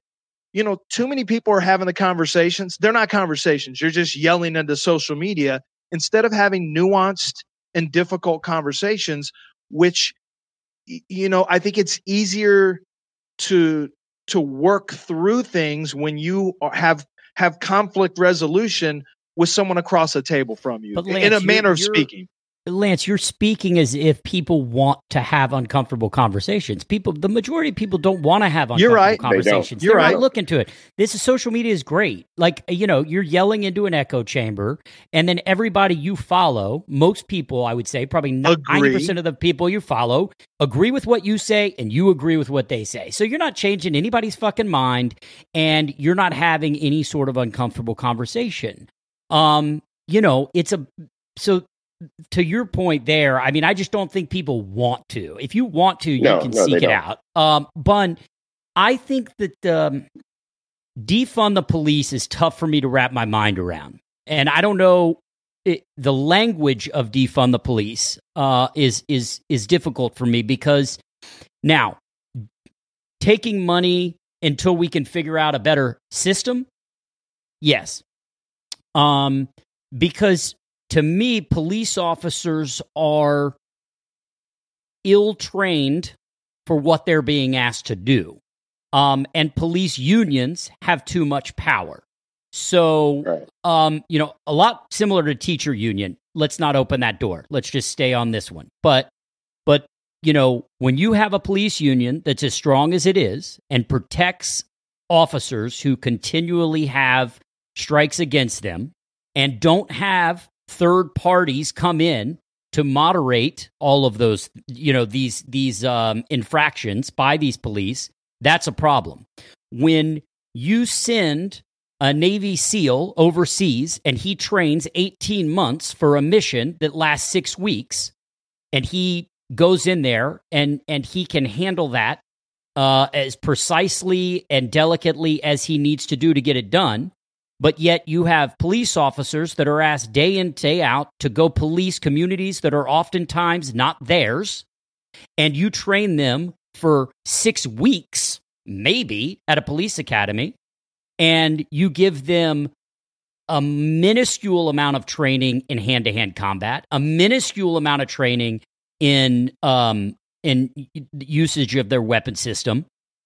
you know, too many people are having the conversations. They're not conversations. You're just yelling into social media instead of having nuanced and difficult conversations, which, you know, I think it's easier to to work through things when you have have conflict resolution with someone across a table from you, Lance, in a manner of speaking. Lance, you're speaking as if people want to have uncomfortable conversations. People, the majority of people don't want to have uncomfortable you're right. conversations. They you're They're right. not looking to it. This is, social media is great. Like, you know, you're yelling into an echo chamber, and then everybody you follow, most people, I would say, probably ninety percent of the people you follow agree with what you say, and you agree with what they say. So you're not changing anybody's fucking mind, and you're not having any sort of uncomfortable conversation. Um, you know, it's a... so. To your point there, I mean, I just don't think people want to. If you want to, you no, can no, seek it don't. out. Um, Bun, I think that um, defund the police is tough for me to wrap my mind around. And I don't know, it, the language of defund the police uh, is, is, is difficult for me, because now taking money until we can figure out a better system, yes. Um, because... to me, police officers are ill-trained for what they're being asked to do. Um, and police unions have too much power. So, right. um, you know, a lot similar to teacher union. Let's not open that door. Let's just stay on this one. But, but you know, when you have a police union that's as strong as it is and protects officers who continually have strikes against them and don't have third parties come in to moderate all of those, you know, these these um, infractions by these police, that's a problem. When you send a Navy SEAL overseas and he trains eighteen months for a mission that lasts six weeks, and he goes in there and and he can handle that uh, as precisely and delicately as he needs to do to get it done, but yet you have police officers that are asked day in, day out to go police communities that are oftentimes not theirs, and you train them for six weeks, maybe, at a police academy, and you give them a minuscule amount of training in hand-to-hand combat, a minuscule amount of training in um, in usage of their weapon system,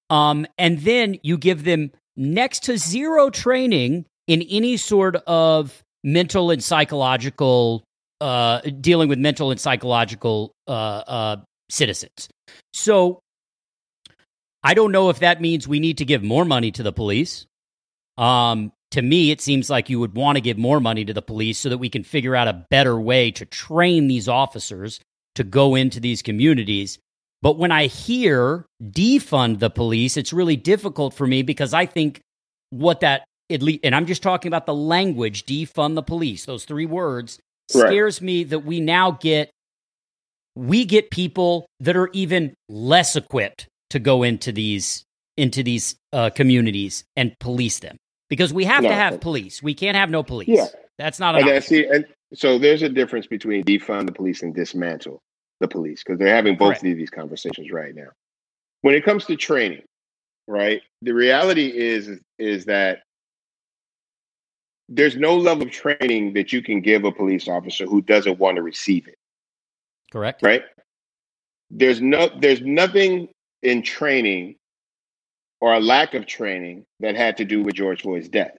um, and then you give them next to zero training in any sort of mental and psychological, uh, dealing with mental and psychological uh, uh, citizens. So I don't know if that means we need to give more money to the police. Um, to me, it seems like you would want to give more money to the police so that we can figure out a better way to train these officers to go into these communities. But when I hear defund the police, it's really difficult for me because I think what that, at least, and I'm just talking about the language, defund the police, those three words, right, scares me that we now get, we get people that are even less equipped to go into these into these uh, communities and police them, because we have no, to have police. We can't have no police. Yeah. That's not an and option. I see, and so there's a difference between defund the police and dismantle the police, because they're having both right. of these conversations right now. When it comes to training, right, the reality is is that there's no level of training that you can give a police officer who doesn't want to receive it. Correct. Right? There's no, there's nothing in training or a lack of training that had to do with George Floyd's death,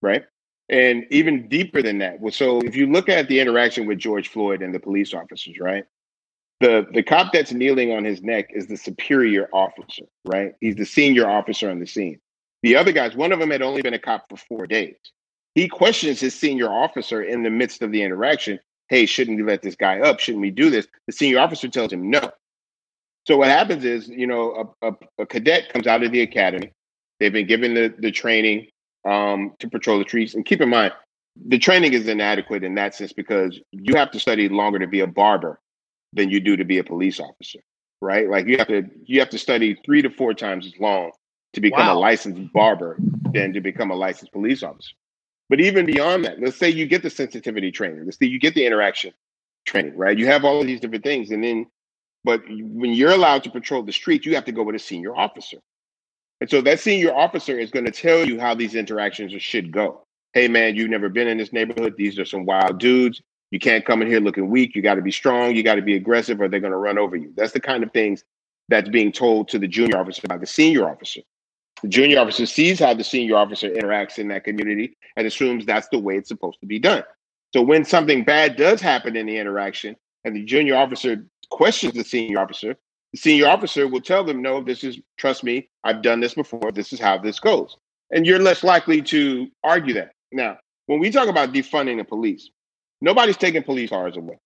right? And even deeper than that. So if you look at the interaction with George Floyd and the police officers, right? The the cop that's kneeling on his neck is the superior officer, right? He's the senior officer on the scene. The other guys, one of them had only been a cop for four days. He questions his senior officer in the midst of the interaction. Hey, shouldn't we let this guy up? Shouldn't we do this? The senior officer tells him no. So what happens is, you know, a, a, a cadet comes out of the academy. They've been given the, the training um, to patrol the streets. And keep in mind, the training is inadequate in that sense, because you have to study longer to be a barber than you do to be a police officer, right? Like you have to you have to study three to four times as long to become wow. a licensed barber than to become a licensed police officer. But even beyond that, let's say you get the sensitivity training. Let's say you get the interaction training, right? You have all of these different things, and then but when you're allowed to patrol the street, you have to go with a senior officer. And so that senior officer is going to tell you how these interactions should go. Hey, man, you've never been in this neighborhood. These are some wild dudes. You can't come in here looking weak. You got to be strong. You got to be aggressive, or they're going to run over you. That's the kind of things that's being told to the junior officer by the senior officer. The junior officer sees how the senior officer interacts in that community and assumes that's the way it's supposed to be done. So when something bad does happen in the interaction and the junior officer questions the senior officer, the senior officer will tell them, no, this is, trust me, I've done this before. This is how this goes. And you're less likely to argue that. Now, when we talk about defunding the police, nobody's taking police cars away.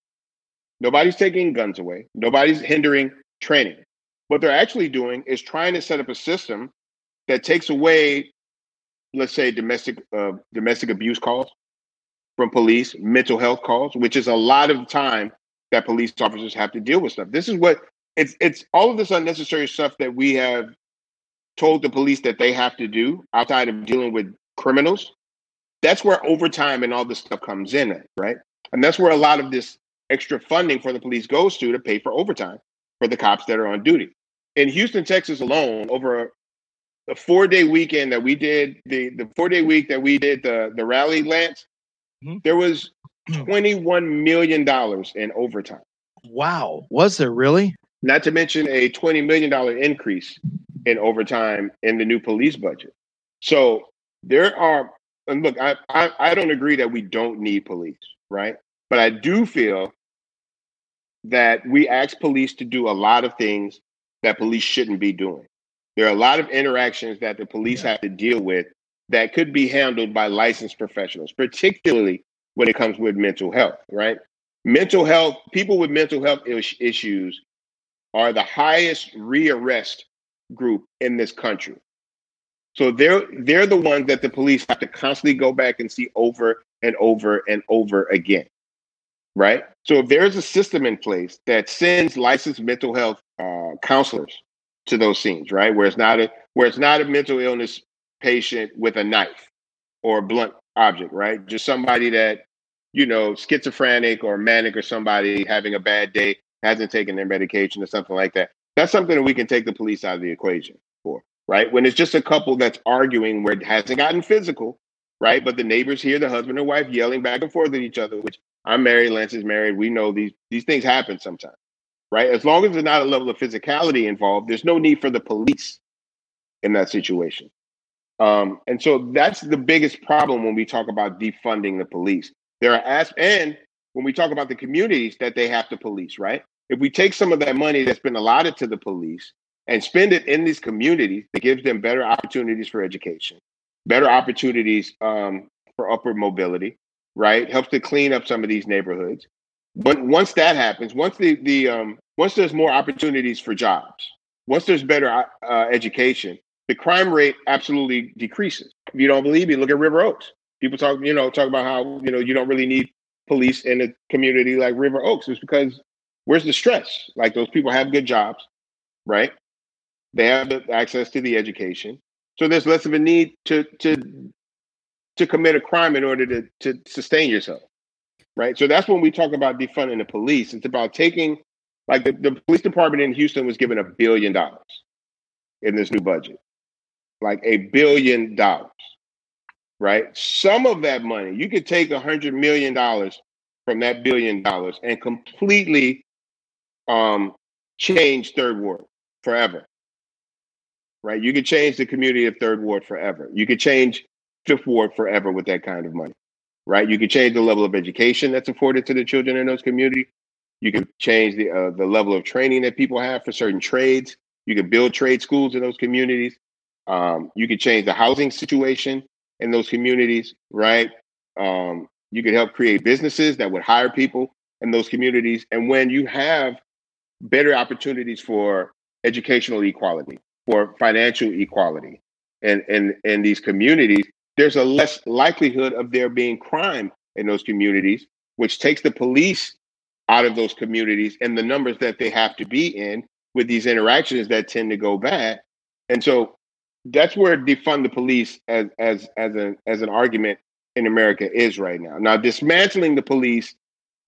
Nobody's taking guns away. Nobody's hindering training. What they're actually doing is trying to set up a system that takes away, let's say, domestic uh, domestic abuse calls from police, mental health calls, which is a lot of time that police officers have to deal with stuff. This is what it's it's all of this unnecessary stuff that we have told the police that they have to do outside of dealing with criminals. That's where overtime and all this stuff comes in at, right? And that's where a lot of this extra funding for the police goes to to pay for overtime for the cops that are on duty. In Houston, Texas alone, over the four-day weekend that we did, the, the four-day week that we did the, the rally, Lance, mm-hmm. there was twenty-one million dollars in overtime. Wow. Was there really? Not to mention a twenty million dollars increase in overtime in the new police budget. So there are, and look, I, I, I don't agree that we don't need police, right? But I do feel that we ask police to do a lot of things that police shouldn't be doing. There are a lot of interactions that the police yeah. have to deal with that could be handled by licensed professionals, particularly when it comes with mental health, right? Mental health, people with mental health issues are the highest rearrest group in this country. So they're, they're the ones that the police have to constantly go back and see over and over and over again, right? So if there's a system in place that sends licensed mental health uh, counselors to those scenes, right? Where it's not a, where it's not a mental illness patient with a knife or a blunt object, right? Just somebody that, you know, schizophrenic or manic or somebody having a bad day, hasn't taken their medication or something like that. That's something that we can take the police out of the equation for, right? When it's just a couple that's arguing where it hasn't gotten physical, right? But the neighbors hear the husband and wife yelling back and forth at each other, which I'm married, Lance is married. We know these these things happen sometimes, right? As long as there's not a level of physicality involved, there's no need for the police in that situation. Um, and so that's the biggest problem when we talk about defunding the police. There are as- and when we talk about the communities that they have to police, right? If we take some of that money that's been allotted to the police and spend it in these communities, it gives them better opportunities for education, better opportunities um, for upward mobility, right? Helps to clean up some of these neighborhoods. But once that happens, once the the um, once there's more opportunities for jobs, once there's better uh, education, the crime rate absolutely decreases. If you don't believe me, look at River Oaks. People talk, you know, talk about how, you know, you don't really need police in a community like River Oaks. It's because where's the stress? Like, those people have good jobs, right? They have the access to the education. So there's less of a need to to to commit a crime in order to, to sustain yourself, right? So that's when we talk about defunding the police. It's about taking, like, the, the police department in Houston was given a billion dollars in this new budget, like a billion dollars, right? Some of that money, you could take a hundred million dollars from that billion dollars and completely um, change Third Ward forever, right? You could change the community of Third Ward forever. You could change Fifth Ward forever with that kind of money, right? You could change the level of education that's afforded to the children in those communities. You could change the uh, the level of training that people have for certain trades. You could build trade schools in those communities. Um, you could change the housing situation in those communities, right? Um, you could help create businesses that would hire people in those communities. And when you have better opportunities for educational equality, for financial equality, and and in these communities, there's a less likelihood of there being crime in those communities, which takes the police out of those communities and the numbers that they have to be in with these interactions that tend to go bad. And so that's where defund the police as as as an as an argument in America is right now. Now, dismantling the police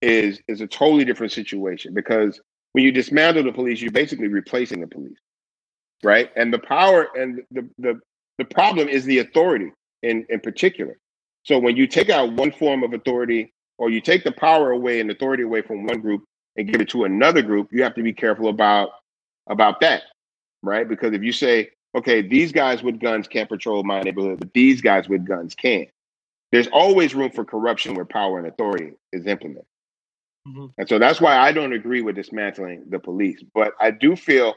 is is a totally different situation, because when you dismantle the police, you're basically replacing the police, right? And the power and the the the problem is the authority in in particular. So when you take out one form of authority, or you take the power away and authority away from one group and give it to another group, you have to be careful about about that, right? Because if you say, okay, these guys with guns can't patrol my neighborhood, but these guys with guns can. There's always room for corruption where power and authority is implemented. Mm-hmm. And so that's why I don't agree with dismantling the police. But I do feel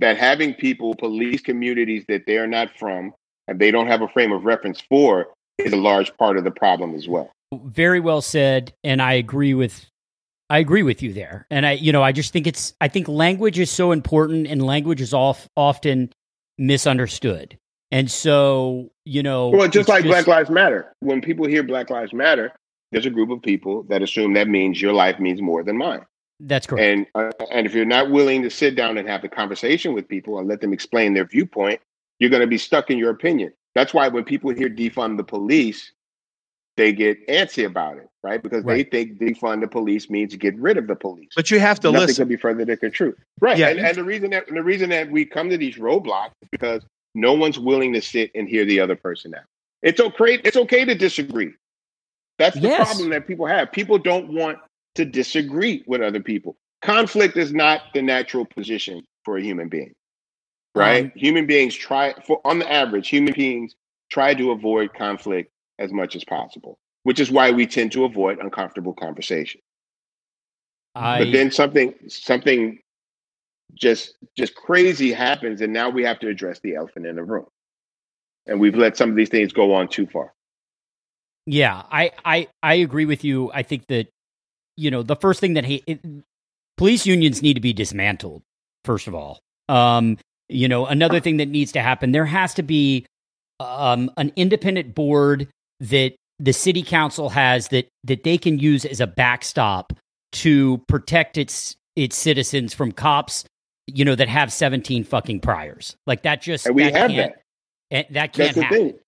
that having people police communities that they are not from and they don't have a frame of reference for is a large part of the problem as well. Very well said. And I agree with I agree with you there. And I, you know, I just think it's, I think language is so important, and language is off, often misunderstood. And so, you know, well, just like just, Black Lives Matter. When people hear Black Lives Matter, there's a group of people that assume that means your life means more than mine. That's correct. And uh, and if you're not willing to sit down and have the conversation with people and let them explain their viewpoint, you're going to be stuck in your opinion. That's why when people hear defund the police, they get antsy about it, right? Because right. they think defund the police means get rid of the police. But you have to Nothing listen. Nothing could be further than the truth, right? Yeah. And, and the reason that the reason that we come to these roadblocks is because no one's willing to sit and hear the other person out. It's okay. It's okay to disagree. That's the yes. problem that people have. People don't want to disagree with other people. conflict is not the natural position for a human being, right? Um, human beings try, for on the average, human beings try to avoid conflict as much as possible, which is why we tend to avoid uncomfortable conversations. I, but then something something just just crazy happens, and now we have to address the elephant in the room. And we've let some of these things go on too far. Yeah, I I, I agree with you. I think that, you know, the first thing that he, it, police unions need to be dismantled, first of all. Um, you know, another thing that needs to happen, there has to be um, an independent board that the city council has that that they can use as a backstop to protect its its citizens from cops, you know, that have seventeen fucking priors. Like that just and we that have that. And that can't That's the happen. Thing.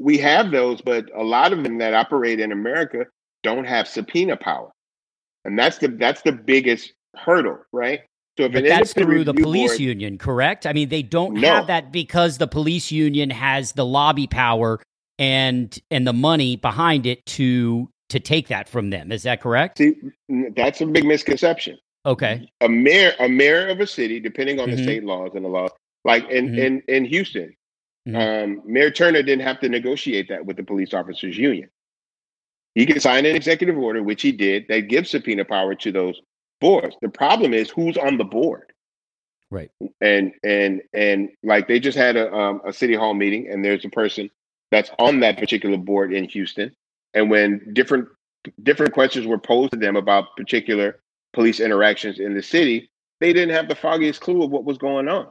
We have those, but a lot of them that operate in America don't have subpoena power. And that's the that's the biggest hurdle, right? So if but an that's through the police board, union, correct? I mean, they don't no. have that because the police union has the lobby power and and the money behind it to to take that from them. Is that correct? See, that's a big misconception. Okay. A mayor a mayor of a city, depending on mm-hmm. the state laws and the laws, like in, mm-hmm. in, in Houston, Um, Mayor Turner didn't have to negotiate that with the police officers union. He could sign an executive order, which he did, that gives subpoena power to those boards. The problem is who's on the board, right? And and and like they just had a um, a city hall meeting, and there's a person that's on that particular board in Houston. And when different different questions were posed to them about particular police interactions in the city, they didn't have the foggiest clue of what was going on.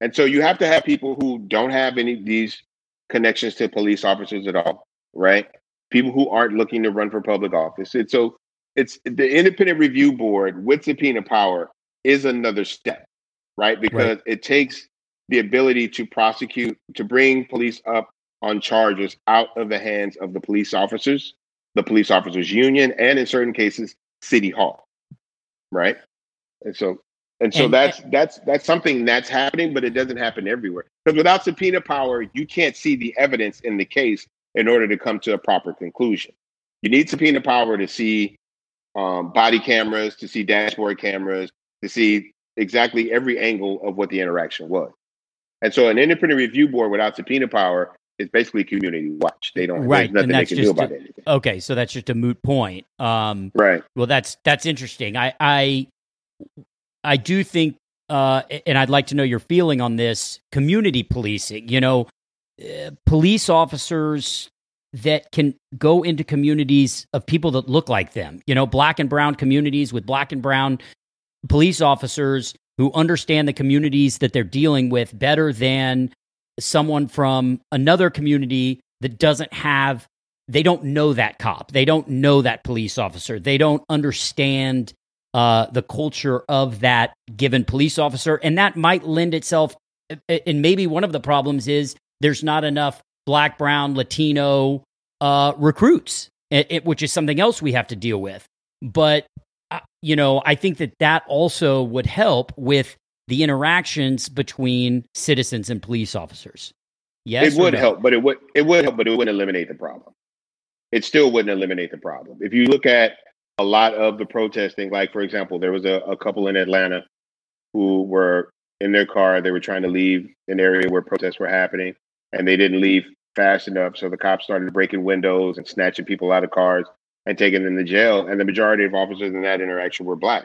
And so you have to have people who don't have any of these connections to police officers at all, right? People who aren't looking to run for public office. And so it's the independent review board with subpoena power is another step, right? Because right. it takes the ability to prosecute, to bring police up on charges out of the hands of the police officers, the police officers union, and in certain cases, City Hall, right? And so... And so and, that's that's that's something that's happening, but it doesn't happen everywhere. Because without subpoena power, you can't see the evidence in the case in order to come to a proper conclusion. You need subpoena power to see um, body cameras, to see dashboard cameras, to see exactly every angle of what the interaction was. And so an independent review board without subpoena power is basically community watch. They don't right. There's nothing they can do about a, anything. Okay, so that's just a moot point. Um, right. Well, that's that's interesting. I. I I do think, uh, and I'd like to know your feeling on this, community policing, you know, uh, police officers that can go into communities of people that look like them, you know, black and brown communities with black and brown police officers who understand the communities that they're dealing with better than someone from another community that doesn't have, they don't know that cop. They don't know that police officer. They don't understand Uh, the culture of that given police officer. And that might lend itself, and maybe one of the problems is there's not enough black, brown, Latino uh, recruits, it, it, which is something else we have to deal with. But, uh, you know, I think that that also would help with the interactions between citizens and police officers. Yes, it would no? help, but it would it would help, but it wouldn't eliminate the problem. It still wouldn't eliminate the problem. If you look at a lot of the protesting, like, for example, there was a, a couple in Atlanta who were in their car. They were trying to leave an area where protests were happening, and they didn't leave fast enough. So the cops started breaking windows and snatching people out of cars and taking them to jail. And the majority of officers in that interaction were black.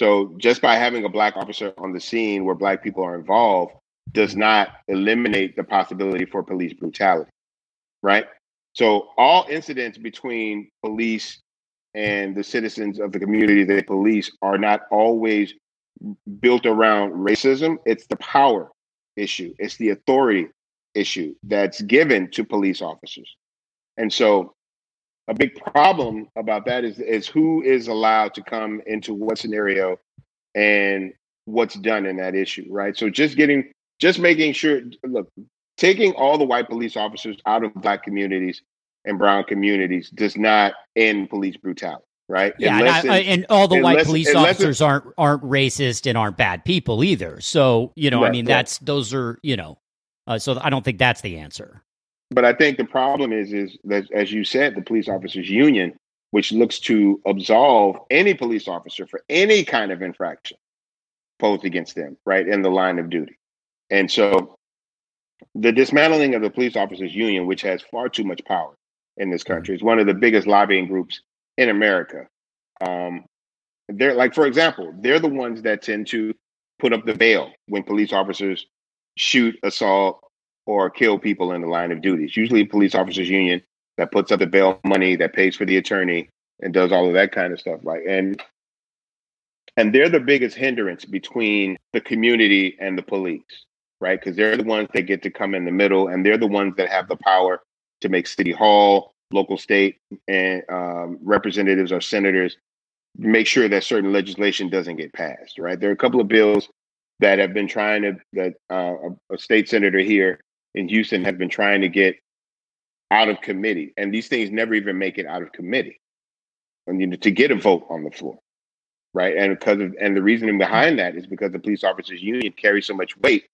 So just by having a black officer on the scene where black people are involved does not eliminate the possibility for police brutality, right? So all incidents between police and the citizens of the community they police are not always built around racism. It's the power issue. It's the authority issue that's given to police officers. And so a big problem about that is, is who is allowed to come into what scenario and what's done in that issue, right? So just getting, just making sure, look, taking all the white police officers out of black communities and brown communities does not end police brutality, right? Yeah, and, I, it, I, and all the unless, white police officers it, aren't aren't racist and aren't bad people either. So, you know, right, I mean, right. that's those are, you know, uh, so I don't think that's the answer. But I think the problem is, is that, as you said, the police officers union which looks to absolve any police officer for any kind of infraction posed against them, right, in the line of duty. And so the dismantling of the police officers union, which has far too much power in this country, is one of the biggest lobbying groups in America. Um, they're like, for example, they're the ones that tend to put up the bail when police officers shoot, assault, or kill people in the line of duty. It's usually a police officers union that puts up the bail money, that pays for the attorney, and does all of that kind of stuff. Like, and and they're the biggest hindrance between the community and the police, right? Because they're the ones that get to come in the middle, and they're the ones that have the power to make city hall, local, state, and um, representatives or senators make sure that certain legislation doesn't get passed, right? There are a couple of bills that have been trying to, that uh, a state senator here in Houston have been trying to get out of committee. And these things never even make it out of committee, I mean, to get a vote on the floor, right? And because of, and the reasoning behind that is because the police officers union carries so much weight,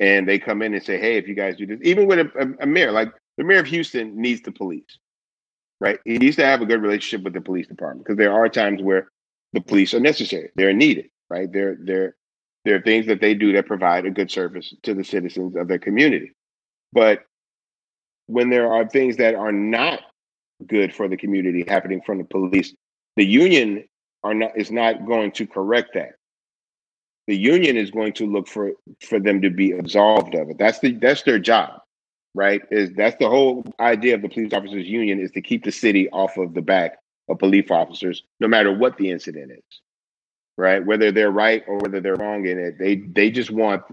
and they come in and say, hey, if you guys do this, even with a, a, a mayor, like the mayor of Houston needs the police, right? He needs to have a good relationship with the police department, because there are times where the police are necessary. They're needed, right? They're, they're, There are things that they do that provide a good service to the citizens of their community. But when there are things that are not good for the community happening from the police, the union are not, is not going to correct that. The union is going to look for, for them to be absolved of it. That's the that's their job, right? Is that's the whole idea of the police officers union, is to keep the city off of the back of police officers, no matter what the incident is. Right, whether they're right or whether they're wrong in it, they they just want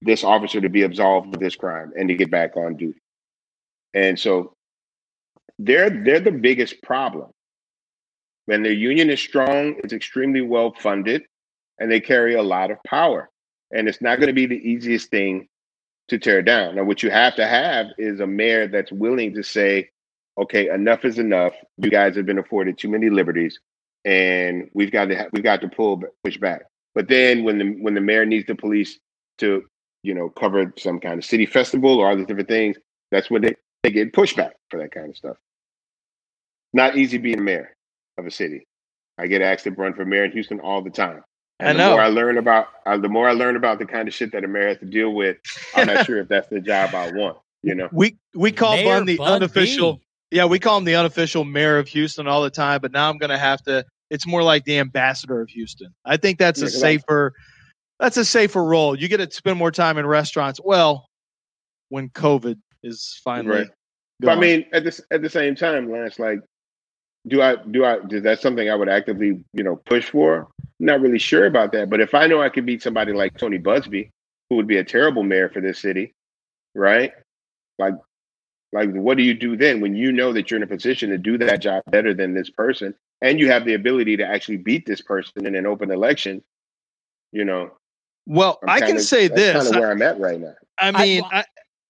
this officer to be absolved of this crime and to get back on duty. And so they're they're the biggest problem. When their union is strong, it's extremely well funded, and they carry a lot of power. And it's not going to be the easiest thing to tear down. Now, what you have to have is a mayor that's willing to say, "Okay, enough is enough. You guys have been afforded too many liberties, and we've got to we've got to pull push back." But then when the when the mayor needs the police to, you know, cover some kind of city festival or other different things, that's when they, they get pushback for that kind of stuff. Not easy being mayor of a city. I get asked to run for mayor in Houston all the time. And I know. The more I learn about uh, the more I learn about the kind of shit that a mayor has to deal with, I'm not sure if that's the job I want. You know, we we call Bun the Bun unofficial. B. Yeah, we call him the unofficial mayor of Houston all the time, but now I'm going to have to, it's more like the ambassador of Houston. I think that's a safer, that's a safer role. You get to spend more time in restaurants. Well, when COVID is finally right. But I mean, at this, at the same time, Lance, like, do I, do I, is that something I would actively, you know, push for? I'm not really sure about that. But if I know I could beat somebody like Tony Busby, who would be a terrible mayor for this city, right? Like, Like, what do you do then when you know that you're in a position to do that job better than this person, and you have the ability to actually beat this person in an open election? You know, well, I'm I kinda, can say that's this. That's kind of where I, I'm at right now. I mean, I,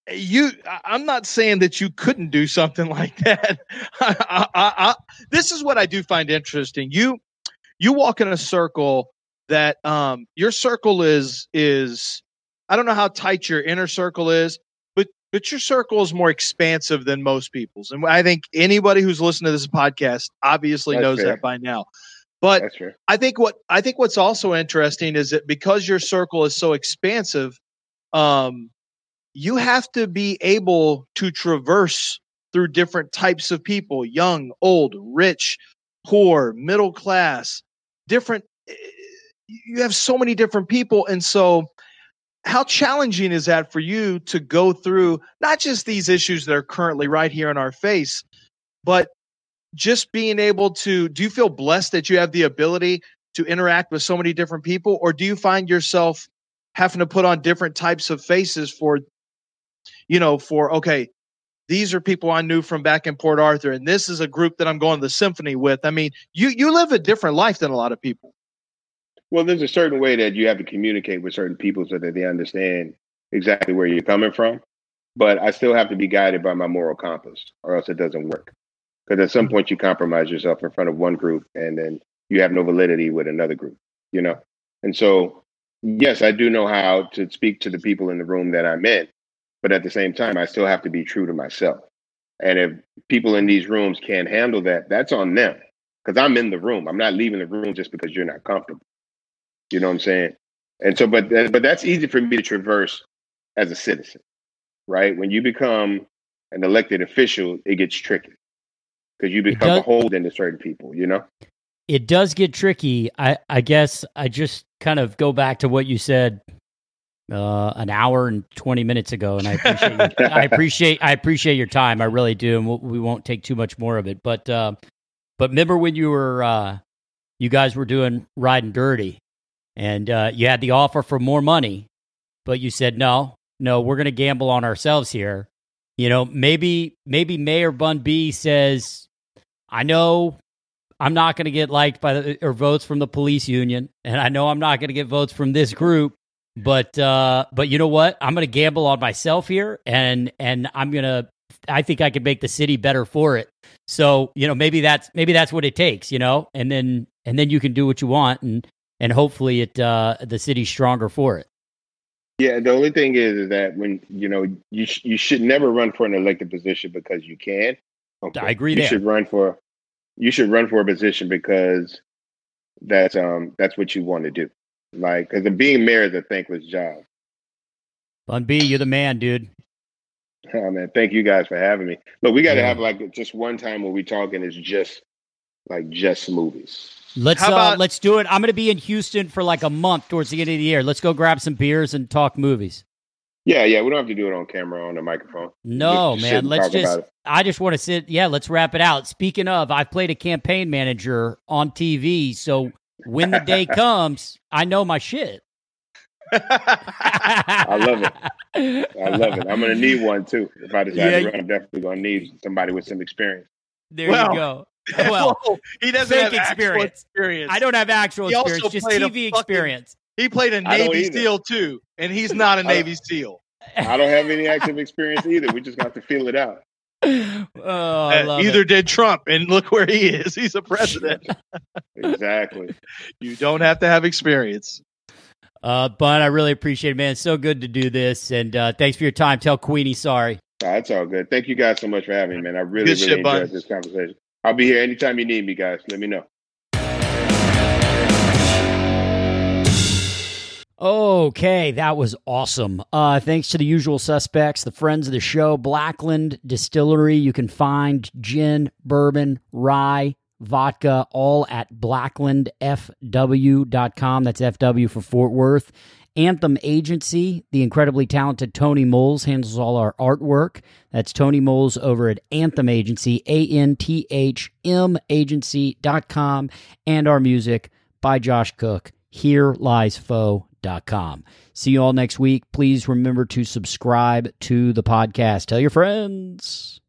I, you, I, I'm not saying that you couldn't do something like that. I, I, I, this is what I do find interesting. You, you walk in a circle that um, your circle is is. I don't know how tight your inner circle is, but your circle is more expansive than most people's. And I think anybody who's listened to this podcast obviously That's knows fair. that by now. But I think what I think what's also interesting is that because your circle is so expansive, um, you have to be able to traverse through different types of people, young, old, rich, poor, middle class, different. You have so many different people. And so how challenging is that for you to go through not just these issues that are currently right here in our face, but just being able to, do you feel blessed that you have the ability to interact with so many different people, or do you find yourself having to put on different types of faces for, you know, for, okay, these are people I knew from back in Port Arthur, and this is a group that I'm going to the symphony with. I mean, you, you live a different life than a lot of people. Well, there's a certain way that you have to communicate with certain people so that they understand exactly where you're coming from. But I still have to be guided by my moral compass, or else it doesn't work. Because at some point you compromise yourself in front of one group, and then you have no validity with another group, you know? And so, yes, I do know how to speak to the people in the room that I'm in. But at the same time, I still have to be true to myself. And if people in these rooms can't handle that, that's on them. Because I'm in the room. I'm not leaving the room just because you're not comfortable. You know what I'm saying? And so, but but that's easy for me to traverse as a citizen, right? When you become an elected official, it gets tricky because you become does, beholden to certain people, you know? It does get tricky. I, I guess I just kind of go back to what you said uh, an hour and twenty minutes ago, and I appreciate your, I appreciate I appreciate your time. I really do, and we'll, we won't take too much more of it. But uh, but remember when you were uh, you guys were doing Riding Dirty, and uh, you had the offer for more money, but you said, no, no, we're going to gamble on ourselves here. You know, maybe maybe Mayor Bun B says, I know I'm not going to get liked by the, or votes from the police union, and I know I'm not going to get votes from this group, but uh, but you know what? I'm going to gamble on myself here, and and I'm going to, I think I could make the city better for it. So, you know, maybe that's maybe that's what it takes, you know, and then and then you can do what you want, and and hopefully it uh, the city's stronger for it. Yeah, the only thing is, is that when, you know, you sh- you should never run for an elected position because you can. Okay. I agree. You there. should run for you should run for a position because that's um that's what you want to do. Like, because being mayor is a thankless job. Bun B, you're the man, dude. Oh, man, thank you guys for having me. Look, we got to yeah. have like just one time where we talking is just like just movies. Let's How about, uh, let's do it. I'm going to be in Houston for like a month towards the end of the year. Let's go grab some beers and talk movies. Yeah, yeah, we don't have to do it on camera on the microphone. No, just, man, let's just. I just want to sit. Yeah, let's wrap it out. Speaking of, I've played a campaign manager on T V, so when the day comes, I know my shit. I love it. I love it. I'm going to need one too. If I decide yeah, to run, I'm definitely going to need somebody with some experience. There well, you go. Well, well, he doesn't have experience. Actual experience. I don't have actual he experience, also just T V fucking, experience. He played a Navy SEAL too, and he's not a Navy SEAL. I don't have any active experience either. We just got to feel it out. Oh, I love uh, either it. did Trump, and look where he is. He's a president. Exactly. You don't have to have experience. Uh, Bun, I really appreciate it, man. It's so good to do this, and uh, thanks for your time. Tell Queenie sorry. Nah, that's all good. Thank you guys so much for having me, man. I really, good really shit, enjoyed Bun. This conversation. I'll be here anytime you need me, guys. Let me know. Okay, that was awesome. Uh, thanks to the usual suspects, the friends of the show, Blackland Distillery. You can find gin, bourbon, rye, vodka, all at blackland f w dot com. That's F W for Fort Worth. Anthem Agency, the incredibly talented Tony Moles handles all our artwork. That's Tony Moles over at Anthem Agency, A N T H M agency dot com, and our music by Josh Cook, here lies foe dot com. See you all next week. Please remember to subscribe to the podcast. Tell your friends.